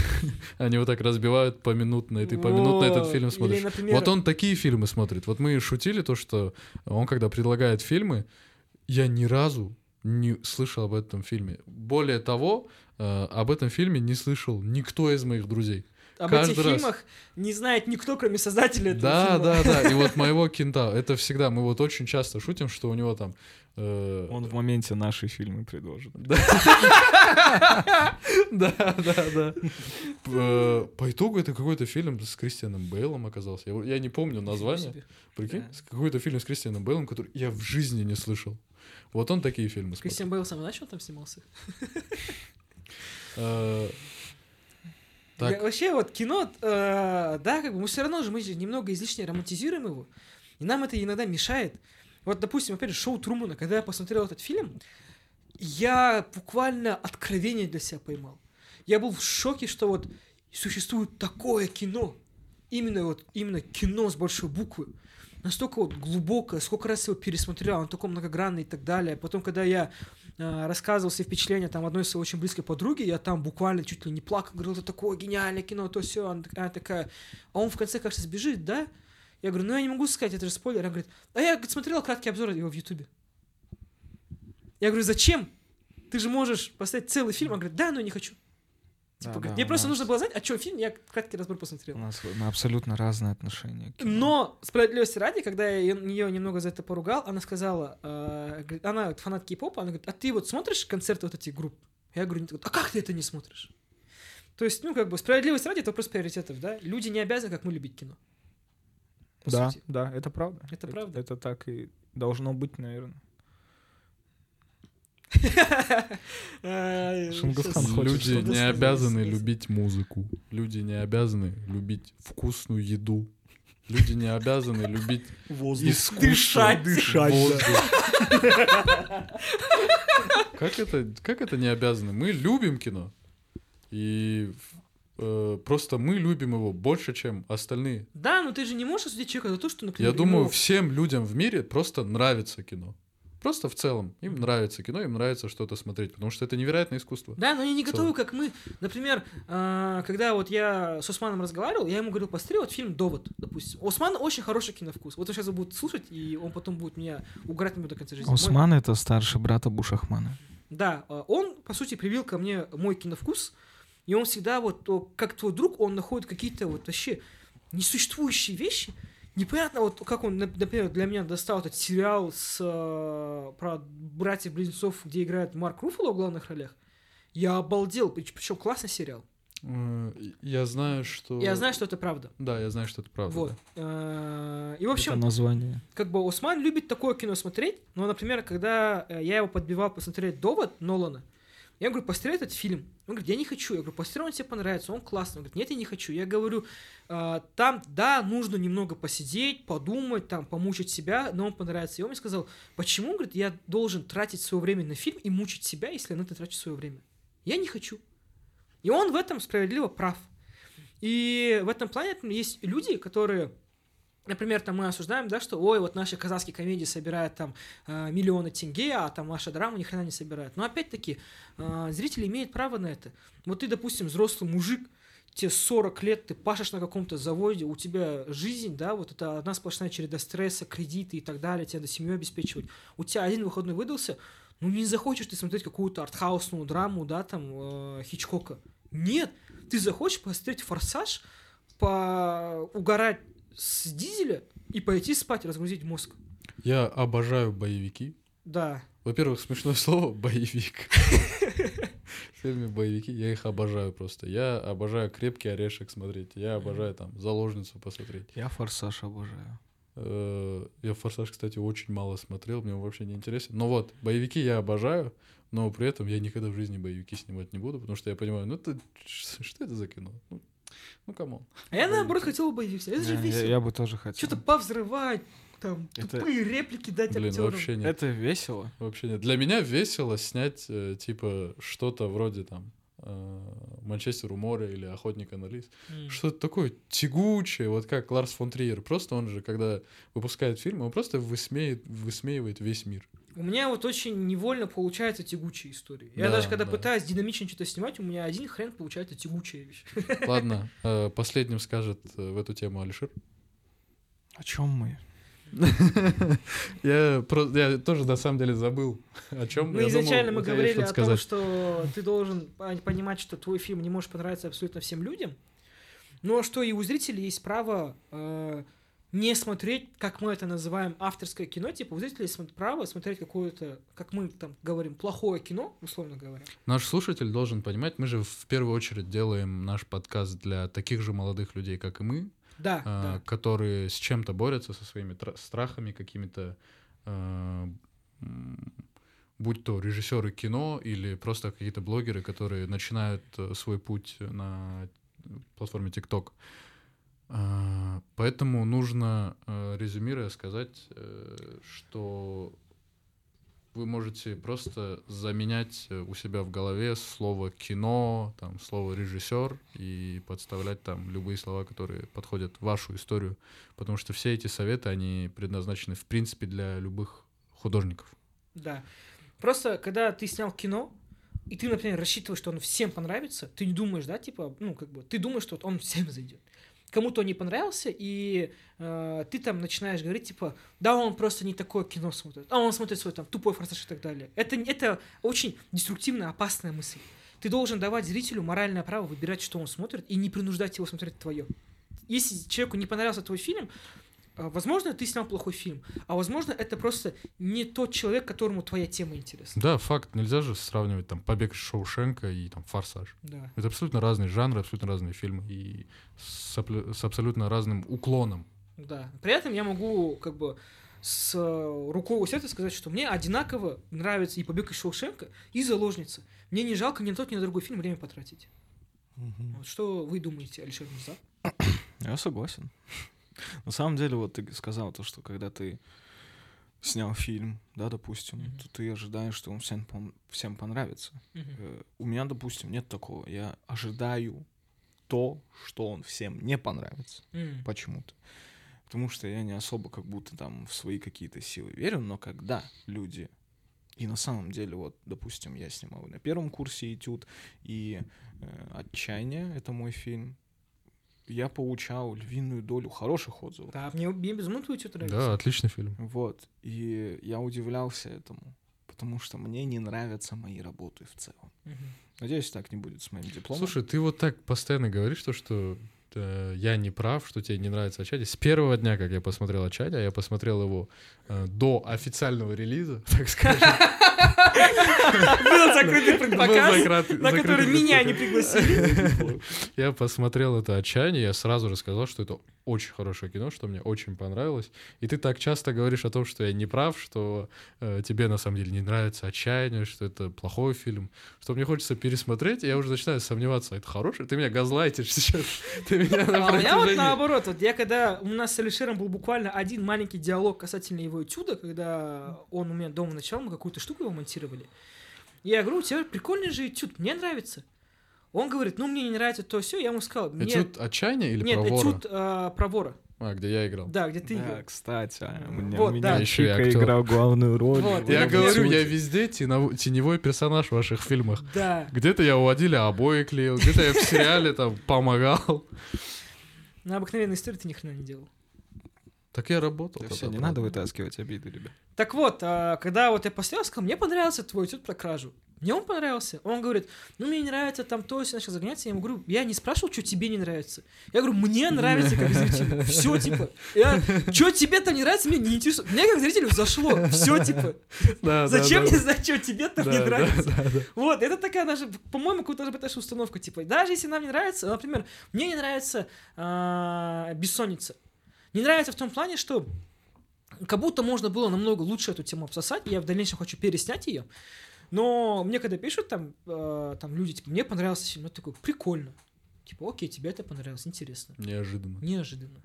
Они вот так разбивают поминутно, и ты поминутно этот фильм смотришь. Или, например... Вот он такие фильмы смотрит. Вот мы шутили то, что он, когда предлагает фильмы, я ни разу не слышал об этом фильме. Более того, э, об этом фильме не слышал никто из моих друзей. Об Каждый этих раз. Фильмах не знает никто, кроме создателя этого да, фильма. Да, да, да. И вот моего кента, это всегда, мы вот очень часто шутим, что у него там... Э... Он в моменте наши фильмы предложит. Да, да, да. По итогу это какой-то фильм с Кристианом Бэйлом оказался. Я не помню название. Прикинь? Какой-то фильм с Кристианом Бэйлом, который я в жизни не слышал. Вот он такие фильмы смотрит. Кристиан Бэйл сам начал там снимался? Так. Вообще вот кино, э, да, как бы мы все равно же мы же немного излишне романтизируем его, и нам это иногда мешает. Вот, допустим, опять же, «Шоу Трумана», когда я посмотрел этот фильм, я буквально откровение для себя поймал. Я был в шоке, что вот существует такое кино, именно вот, именно кино с большой буквы, настолько вот глубокое, сколько раз его пересмотрел, он такой многогранный и так далее. Потом, когда я э, рассказывал все впечатления там, одной своей очень близкой подруги, я там буквально чуть ли не плакал, говорил, это такое гениальное кино, то все, она, она такая, а он в конце, кажется, сбежит, да? Я говорю, ну я не могу сказать, это же спойлер. Она говорит, а я говорит, смотрела краткий обзор его в Ютубе. Я говорю, зачем? Ты же можешь поставить целый фильм. Она говорит, да, но я не хочу. Типа, да, говорит, да, мне просто нас... нужно было знать, о чем фильм, я краткий разбор посмотрел. У нас абсолютно разные отношения к кино. Но, справедливости ради, когда я ее немного за это поругал, она сказала, э, говорит, она фанат кей-попа, она говорит, а ты вот смотришь концерты вот этих групп? Я говорю, а как ты это не смотришь? То есть, ну, как бы, справедливости ради, это вопрос приоритетов, да? Люди не обязаны, как мы, любить кино. Да, сути. Да, это правда. Это, это правда? Это так и должно быть, наверное. Люди не обязаны любить музыку. Люди не обязаны любить вкусную еду. Люди не обязаны любить искусство. Дышать, дышать. Как это, как это не обязаны? Мы любим кино. И э, просто мы любим его больше, чем остальные. Да, но ты же не можешь осудить человека за то, что... Например, Я думаю, ему... всем людям в мире просто нравится кино. Просто в целом. Им нравится кино, им нравится что-то смотреть, потому что это невероятное искусство. Да, но они не готовы, как мы. Например, когда вот я с Усманом разговаривал, я ему говорил, посмотри вот фильм «Довод», допустим. Усман очень хороший киновкус. Вот он сейчас его будет слушать, и он потом будет меня угорать до конца жизни. Усман — это старший брат Абушахмана. Да, он, по сути, привил ко мне мой киновкус, и он всегда вот, как твой друг, он находит какие-то вот вообще несуществующие вещи. Непонятно, вот как он, например, для меня достал этот сериал с, э, про братьев-близнецов, где играет Марк Руффало в главных ролях. Я обалдел, причем классный сериал. Я знаю, что... Я знаю, что это правда. Да, я знаю, что это правда. Вот. Да. И, в общем, это название. Как бы Усман любит такое кино смотреть, но, например, когда я его подбивал посмотреть «Довод» Нолана, я говорю, посмотри этот фильм. Он говорит, я не хочу. Я говорю, посмотри, он тебе понравится, он классный. Он говорит, нет, я не хочу. Я говорю, там, да, нужно немного посидеть, подумать, там, помучить себя, но он понравится. И он мне сказал, почему, говорит, я должен тратить свое время на фильм и мучить себя, если на это трачу свое время? Я не хочу. И он в этом справедливо прав. И в этом плане есть люди, которые... Например, там мы осуждаем, да, что ой, вот наши казахские комедии собирают там миллионы тенге, а там наша драма ни хрена не собирает. Но опять-таки зрители имеют право на это. Вот ты, допустим, взрослый мужик, тебе сорок лет, ты пашешь на каком-то заводе, у тебя жизнь, да, вот это одна сплошная череда стресса, кредиты и так далее, тебе надо семью обеспечивать. У тебя один выходной выдался, ну не захочешь ты смотреть какую-то артхаусную драму, да, там, Хичкока. Нет, ты захочешь посмотреть «Форсаж», поугарать с дизеля и пойти спать, разгрузить мозг. Я обожаю боевики. Да. Во-первых, смешное слово — боевик. Фильмы боевики, я их обожаю просто. Я обожаю «Крепкий орешек» смотреть. Я обожаю там «Заложницу» посмотреть. Я «Форсаж» обожаю. Я «Форсаж», кстати, очень мало смотрел, мне вообще не интересен. Но вот, боевики я обожаю, но при этом я никогда в жизни боевики снимать не буду, потому что я понимаю, ну это что это за кино? Ну, ну камон. А я, наоборот, хотел боевик снять. Это же весело. Я, я бы тоже хотел. Что-то повзрывать, там, это... тупые реплики дать актерам. Вообще нет. Это весело? Вообще нет. Для меня весело снять, э, типа, что-то вроде там «Манчестер у моря» или «Охотника на лис». Mm. Что-то такое тягучее, вот как Ларс фон Триер. Просто он же, когда выпускает фильм, он просто высмеивает, высмеивает весь мир. У меня вот очень невольно получаются тягучие истории. Я да, даже когда да. пытаюсь динамично что-то снимать, у меня один хрен получается тягучая вещь. Ладно, последним скажет в эту тему Алишер. О чем мы? Я тоже, на самом деле, забыл, о чем мы изначально мы говорили о том, что ты должен понимать, что твой фильм не может понравиться абсолютно всем людям, но что и у зрителей есть право не смотреть, как мы это называем, авторское кино. Типа, у зрителей есть право смотреть какое-то, как мы там говорим, плохое кино, условно говоря. Наш слушатель должен понимать, мы же в первую очередь делаем наш подкаст для таких же молодых людей, как и мы. Да, а, да. которые с чем-то борются, со своими тр- страхами какими-то, э- будь то режиссеры кино или просто какие-то блогеры, которые начинают свой путь на платформе TikTok. А, поэтому нужно, э- резюмируя, сказать, э- что вы можете просто заменять у себя в голове слово «кино», там, слово «режиссер» и подставлять там любые слова, которые подходят в вашу историю, потому что все эти советы, они предназначены, в принципе, для любых художников. Да. Просто, когда ты снял кино, и ты, например, рассчитываешь, что оно всем понравится, ты не думаешь, да, типа, ну, как бы, ты думаешь, что вот он всем зайдет. Кому-то он не понравился, и э, ты там начинаешь говорить, типа, да, он просто не такое кино смотрит, а он смотрит свой там тупой «Форсаж» и так далее. Это, это очень деструктивная, опасная мысль. Ты должен давать зрителю моральное право выбирать, что он смотрит, и не принуждать его смотреть твое. Если человеку не понравился твой фильм, возможно, ты снял плохой фильм, а возможно, это просто не тот человек, которому твоя тема интересна. Да, факт. Нельзя же сравнивать там «Побег из Шоушенка» и там «Форсаж». Да. Это абсолютно разные жанры, абсолютно разные фильмы и с, с абсолютно разным уклоном. Да. При этом я могу как бы с рукой у сердца сказать, что мне одинаково нравится и «Побег из Шоушенка», и «Заложница». Мне не жалко ни на тот, ни на другой фильм время потратить. Угу. Вот что вы думаете, Алишер Мурза? Я согласен. На самом деле, вот ты сказал то, что когда ты снял фильм, да, допустим, mm-hmm. то ты ожидаешь, что он всем, всем понравится. Mm-hmm. Э, у меня, допустим, нет такого. Я ожидаю то, что он всем не понравится. Mm-hmm. Почему-то. Потому что я не особо как будто там в свои какие-то силы верю, но когда люди... И на самом деле, вот, допустим, я снимал на первом курсе «Этюд», и э, «Отчаяние» — это мой фильм. Я получал львиную долю хороших отзывов. Да, мне, мне безумно твой «Этюд» нравится. Да, отличный фильм. Вот, и я удивлялся этому, потому что мне не нравятся мои работы в целом. Угу. Надеюсь, так не будет с моим дипломом. Слушай, ты вот так постоянно говоришь, то, что э, я не прав, что тебе не нравится «Отчаяние». С первого дня, как я посмотрел «Отчаяние», я посмотрел его э, до официального релиза, так скажем. Был закрытый предпоказ, на который меня не пригласили. Я посмотрел это «Отчаяние», я сразу же сказал, что это очень хорошее кино, что мне очень понравилось. И ты так часто говоришь о том, что я не прав, что э, тебе на самом деле не нравится «Отчаяние», что это плохой фильм, что мне хочется пересмотреть, и я уже начинаю сомневаться, это хороший? Ты меня газлайтишь сейчас. Ты меня на а у меня вот наоборот. Вот я когда... У нас с Алишером был буквально один маленький диалог касательно его «Этюда», когда он у меня дома начал, мы какую-то штуку его монтировали. Я говорю, у тебя прикольный же «Этюд», мне нравится. Он говорит, ну, мне не нравится то все, я ему сказал... Мне... «Этюд отчаяния» или «Про вора»? Нет, «Этюд э, про вора». А, где я играл. Да, где ты да, играл. Кстати, у меня, вот, у меня да. Чика играл главную роль. Вот, я говорю, я везде теневой персонаж в ваших фильмах. Да. Где-то я у Адиля обои клеил, где-то я в сериале там помогал. На обыкновенной истории ты ни хрена не делал. Так я работал. Да все, не надо вытаскивать обиды, ребят. Так вот, когда вот я послезкал, мне понравился твой «Этюд» про кражу. Мне он понравился. Он говорит, ну, мне не нравится там то, все начал загоняться. Я ему говорю, я не спрашивал, что тебе не нравится. Я говорю, мне нравится как зрителю. Все, типа. Я, что тебе-то не нравится, мне не интересует. Мне как зрителю зашло. Все, типа. Да, зачем да, мне да. знать, что тебе-то да, мне да, нравится? Да, да, да. Вот, это такая даже, по-моему, какая-то даже установка. Типа, даже если нам не нравится, например, мне не нравится бессонница. Не нравится в том плане, что как будто можно было намного лучше эту тему обсосать. Я в дальнейшем хочу переснять ее. Но мне когда пишут там, э, там люди, типа, мне понравился фильм, я такой, прикольно. Типа, окей, тебе это понравилось, интересно. Неожиданно. Неожиданно.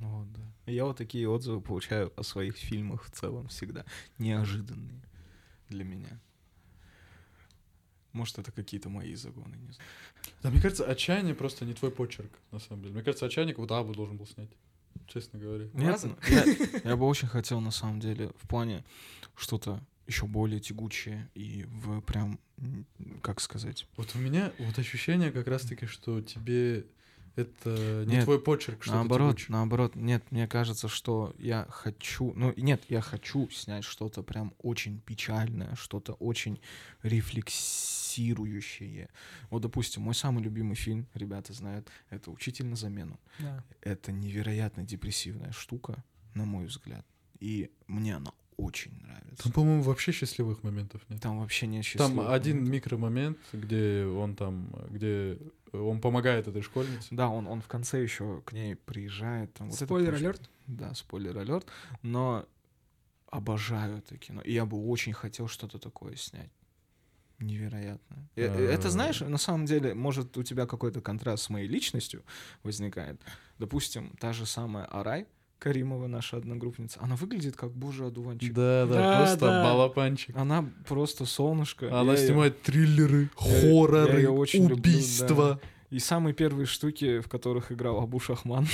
Вот, да. Я вот такие отзывы получаю о своих фильмах в целом всегда. Неожиданные для меня. Может, это какие-то мои загоны, не знаю. Да, мне кажется, «Отчаяние» просто не твой почерк, на самом деле. Мне кажется, «Отчаяние» вот Абу должен был снять, честно говоря. Нет, я, я бы очень хотел, на самом деле, в плане что-то еще более тягучее и в прям, как сказать... Вот у меня вот ощущение как раз-таки, что тебе это не нет, твой почерк, что-то наоборот, тягучее. Наоборот, нет, мне кажется, что я хочу... Ну, нет, я хочу снять что-то прям очень печальное, что-то очень рефлексивное. Вот, допустим, мой самый любимый фильм, ребята знают, это «Учитель на замену». Да. Это невероятно депрессивная штука, на мой взгляд. И мне она очень нравится. Там, по-моему, вообще счастливых моментов нет. Там вообще нет счастливых Там один моментов. Микромомент, где он там, где он помогает этой школьнице. Да, он, он в конце еще к ней приезжает. Там спойлер-алерт. Вот да, спойлер-алерт. Но обожаю это кино. И я бы очень хотел что-то такое снять. Невероятно. Это, знаешь, на самом деле, может, у тебя какой-то контраст с моей личностью возникает. Допустим, та же самая Арай Каримова, наша одногруппница, она выглядит как божий одуванчик. Да, да, да просто да. балапанчик. Она просто солнышко. Она я снимает ее... триллеры, хорроры, я очень убийства. Люблю, да. И самые первые штуки, в которых играл Абушахман.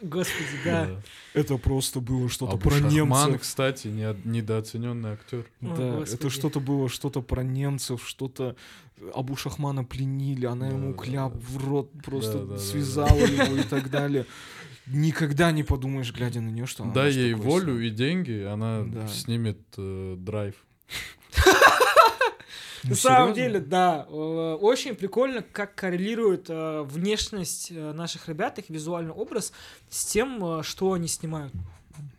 Господи, да. Это просто было что-то про немцев. Абушахман, кстати, недооцененный актер. Да, это что-то было, что-то про немцев, что-то... Абушахмана пленили, она ему кляп в рот просто связала его и так далее. Никогда не подумаешь, глядя на нее, что она... Дай ей волю и деньги, она снимет драйв. Ну, на самом деле, да. Очень прикольно, как коррелирует внешность наших ребят, их визуальный образ с тем, что они снимают.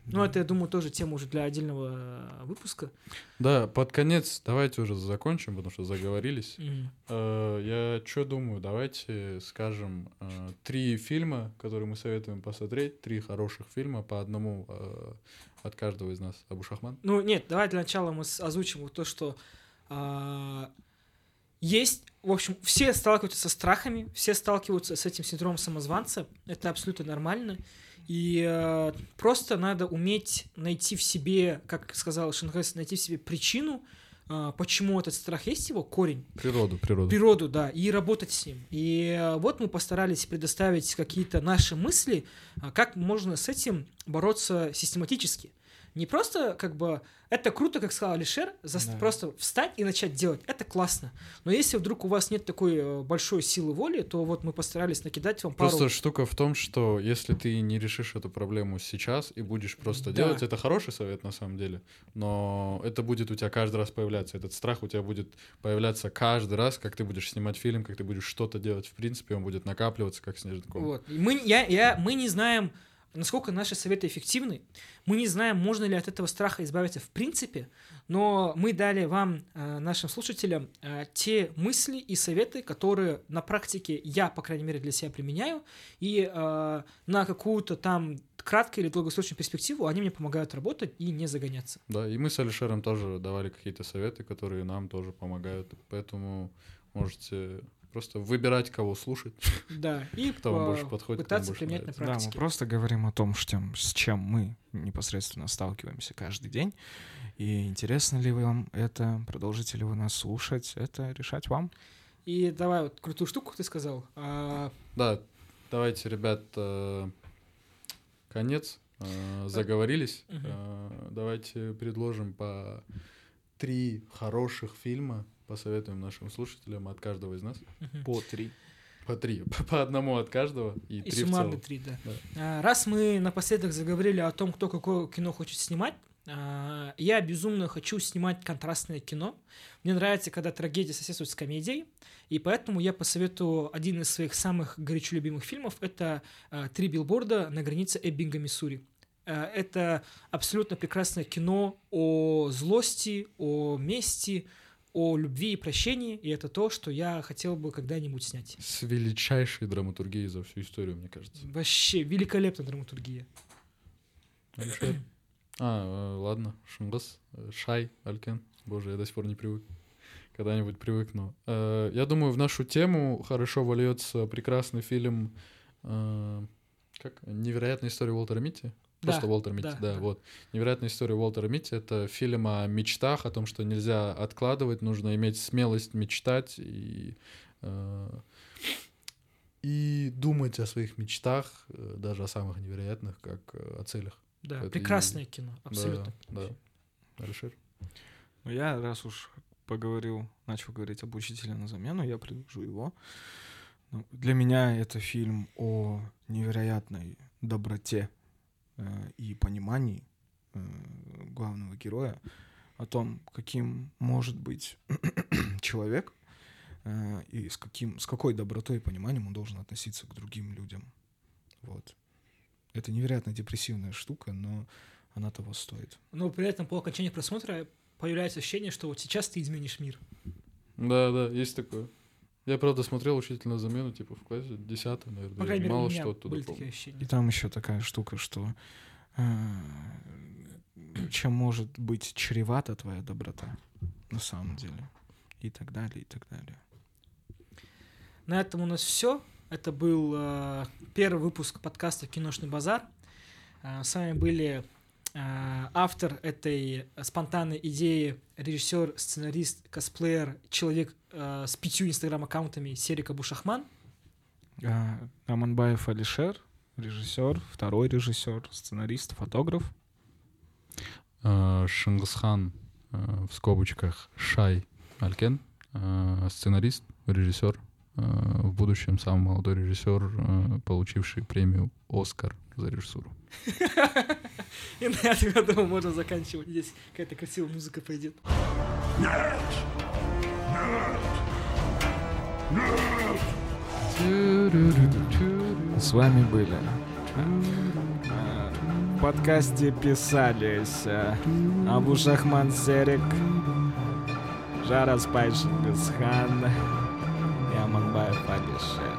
Ну, это, я думаю, тоже тема уже для отдельного выпуска. Да, под конец давайте уже закончим, потому что заговорились. Mm-hmm. Я что думаю, давайте скажем три фильма, которые мы советуем посмотреть, три хороших фильма по одному от каждого из нас. Абушахман? Ну, нет, давай для начала мы озвучим вот то, что Uh, есть, в общем, все сталкиваются со страхами, все сталкиваются с этим синдромом самозванца, это абсолютно нормально, и uh, просто надо уметь найти в себе, как сказал Шынгысхан, найти в себе причину, uh, почему этот страх есть, его корень. Природу, природу. Природу, да, и работать с ним. И uh, вот мы постарались предоставить какие-то наши мысли, uh, как можно с этим бороться систематически. Не просто, как бы, это круто, как сказал Алишер, за... да. просто встать и начать делать, это классно. Но если вдруг у вас нет такой большой силы воли, то вот мы постарались накидать вам просто пару... Просто штука в том, что если ты не решишь эту проблему сейчас и будешь просто да. делать, это хороший совет на самом деле, но это будет у тебя каждый раз появляться, этот страх у тебя будет появляться каждый раз, как ты будешь снимать фильм, как ты будешь что-то делать, в принципе, он будет накапливаться, как снежный ком. Вот. Мы, я, я, мы не знаем... насколько наши советы эффективны. Мы не знаем, можно ли от этого страха избавиться в принципе, но мы дали вам, нашим слушателям, те мысли и советы, которые на практике я, по крайней мере, для себя применяю, и на какую-то там краткую или долгосрочную перспективу они мне помогают работать и не загоняться. Да, и мы с Алишером тоже давали какие-то советы, которые нам тоже помогают, поэтому можете... Просто выбирать, кого слушать. Да, и кто больше подходит, пытаться применять на практике. Да, мы просто говорим о том, с чем мы непосредственно сталкиваемся каждый день. И интересно ли вам это, продолжите ли вы нас слушать, это решать вам. И давай вот крутую штуку ты сказал. А... Да, давайте, ребят, конец. Заговорились. Угу. Давайте предложим по три хороших фильма. Посоветуем нашим слушателям от каждого из нас. Uh-huh. По три. По три. По, по одному от каждого. И, и три суммарно в три, да. да. А, раз мы напоследок заговорили о том, кто какое кино хочет снимать, а, я безумно хочу снимать контрастное кино. Мне нравится, когда трагедия соседствует с комедией, и поэтому я посоветую один из своих самых горячо любимых фильмов. Это а, «Три билборда на границе Эббинга, Миссури». А, это абсолютно прекрасное кино о злости, о мести, о любви и прощении, и это то, что я хотел бы когда-нибудь снять. С величайшей драматургией за всю историю, мне кажется. Вообще великолепная драматургия. Алишер. А, ладно, Шынгыс, Шай, Алькен. Боже, я до сих пор не привык. Когда-нибудь привыкну. Я думаю, в нашу тему хорошо вольется прекрасный фильм как «Невероятная история Уолтера Митти». Просто да, Уолтер Митти, да, да, да, вот. «Невероятная история Уолтера Митти» — это фильм о мечтах, о том, что нельзя откладывать, нужно иметь смелость мечтать и, и думать о своих мечтах, даже о самых невероятных, как о целях. Да, это прекрасное и... кино, абсолютно. Да, да. Алишер? Ну я, раз уж поговорил, начал говорить об «Учителе на замену», я предложу его. Для меня это фильм о невероятной доброте и понимании главного героя, о том, каким может быть человек и с, каким, с какой добротой и пониманием он должен относиться к другим людям. Вот. Это невероятно депрессивная штука, но она того стоит. Но при этом по окончании просмотра появляется ощущение, что вот сейчас ты изменишь мир. Да, да, есть такое. Я, правда, смотрел «Учитель на замену», типа, в классе десятом, наверное. По крайней мере, мало что оттуда помню. И там еще такая штука, что чем может быть чревата твоя доброта на самом деле. И так далее, и так далее. На этом у нас все. Это был э, первый выпуск подкаста «Киношный базар». Э, с вами были э, автор этой спонтанной идеи, режиссер, сценарист, косплеер, человек э, с пятью инстаграм-аккаунтами Серик Абушахман. А, Аманбаев Алишер, режиссер, второй режиссер, сценарист, фотограф. А, Шынгысхан, а, в скобочках Шай Алькен, а, сценарист, режиссер. В будущем самый молодой режиссер, получивший премию «Оскар» за режиссуру. И на этом, я думаю, можно заканчивать. Здесь какая-то красивая музыка пойдет. Нет! Нет! Нет! С вами были в подкасте писались Абушахман Серик, Жара Спай Шынгысхан, Аманбаев Алишер.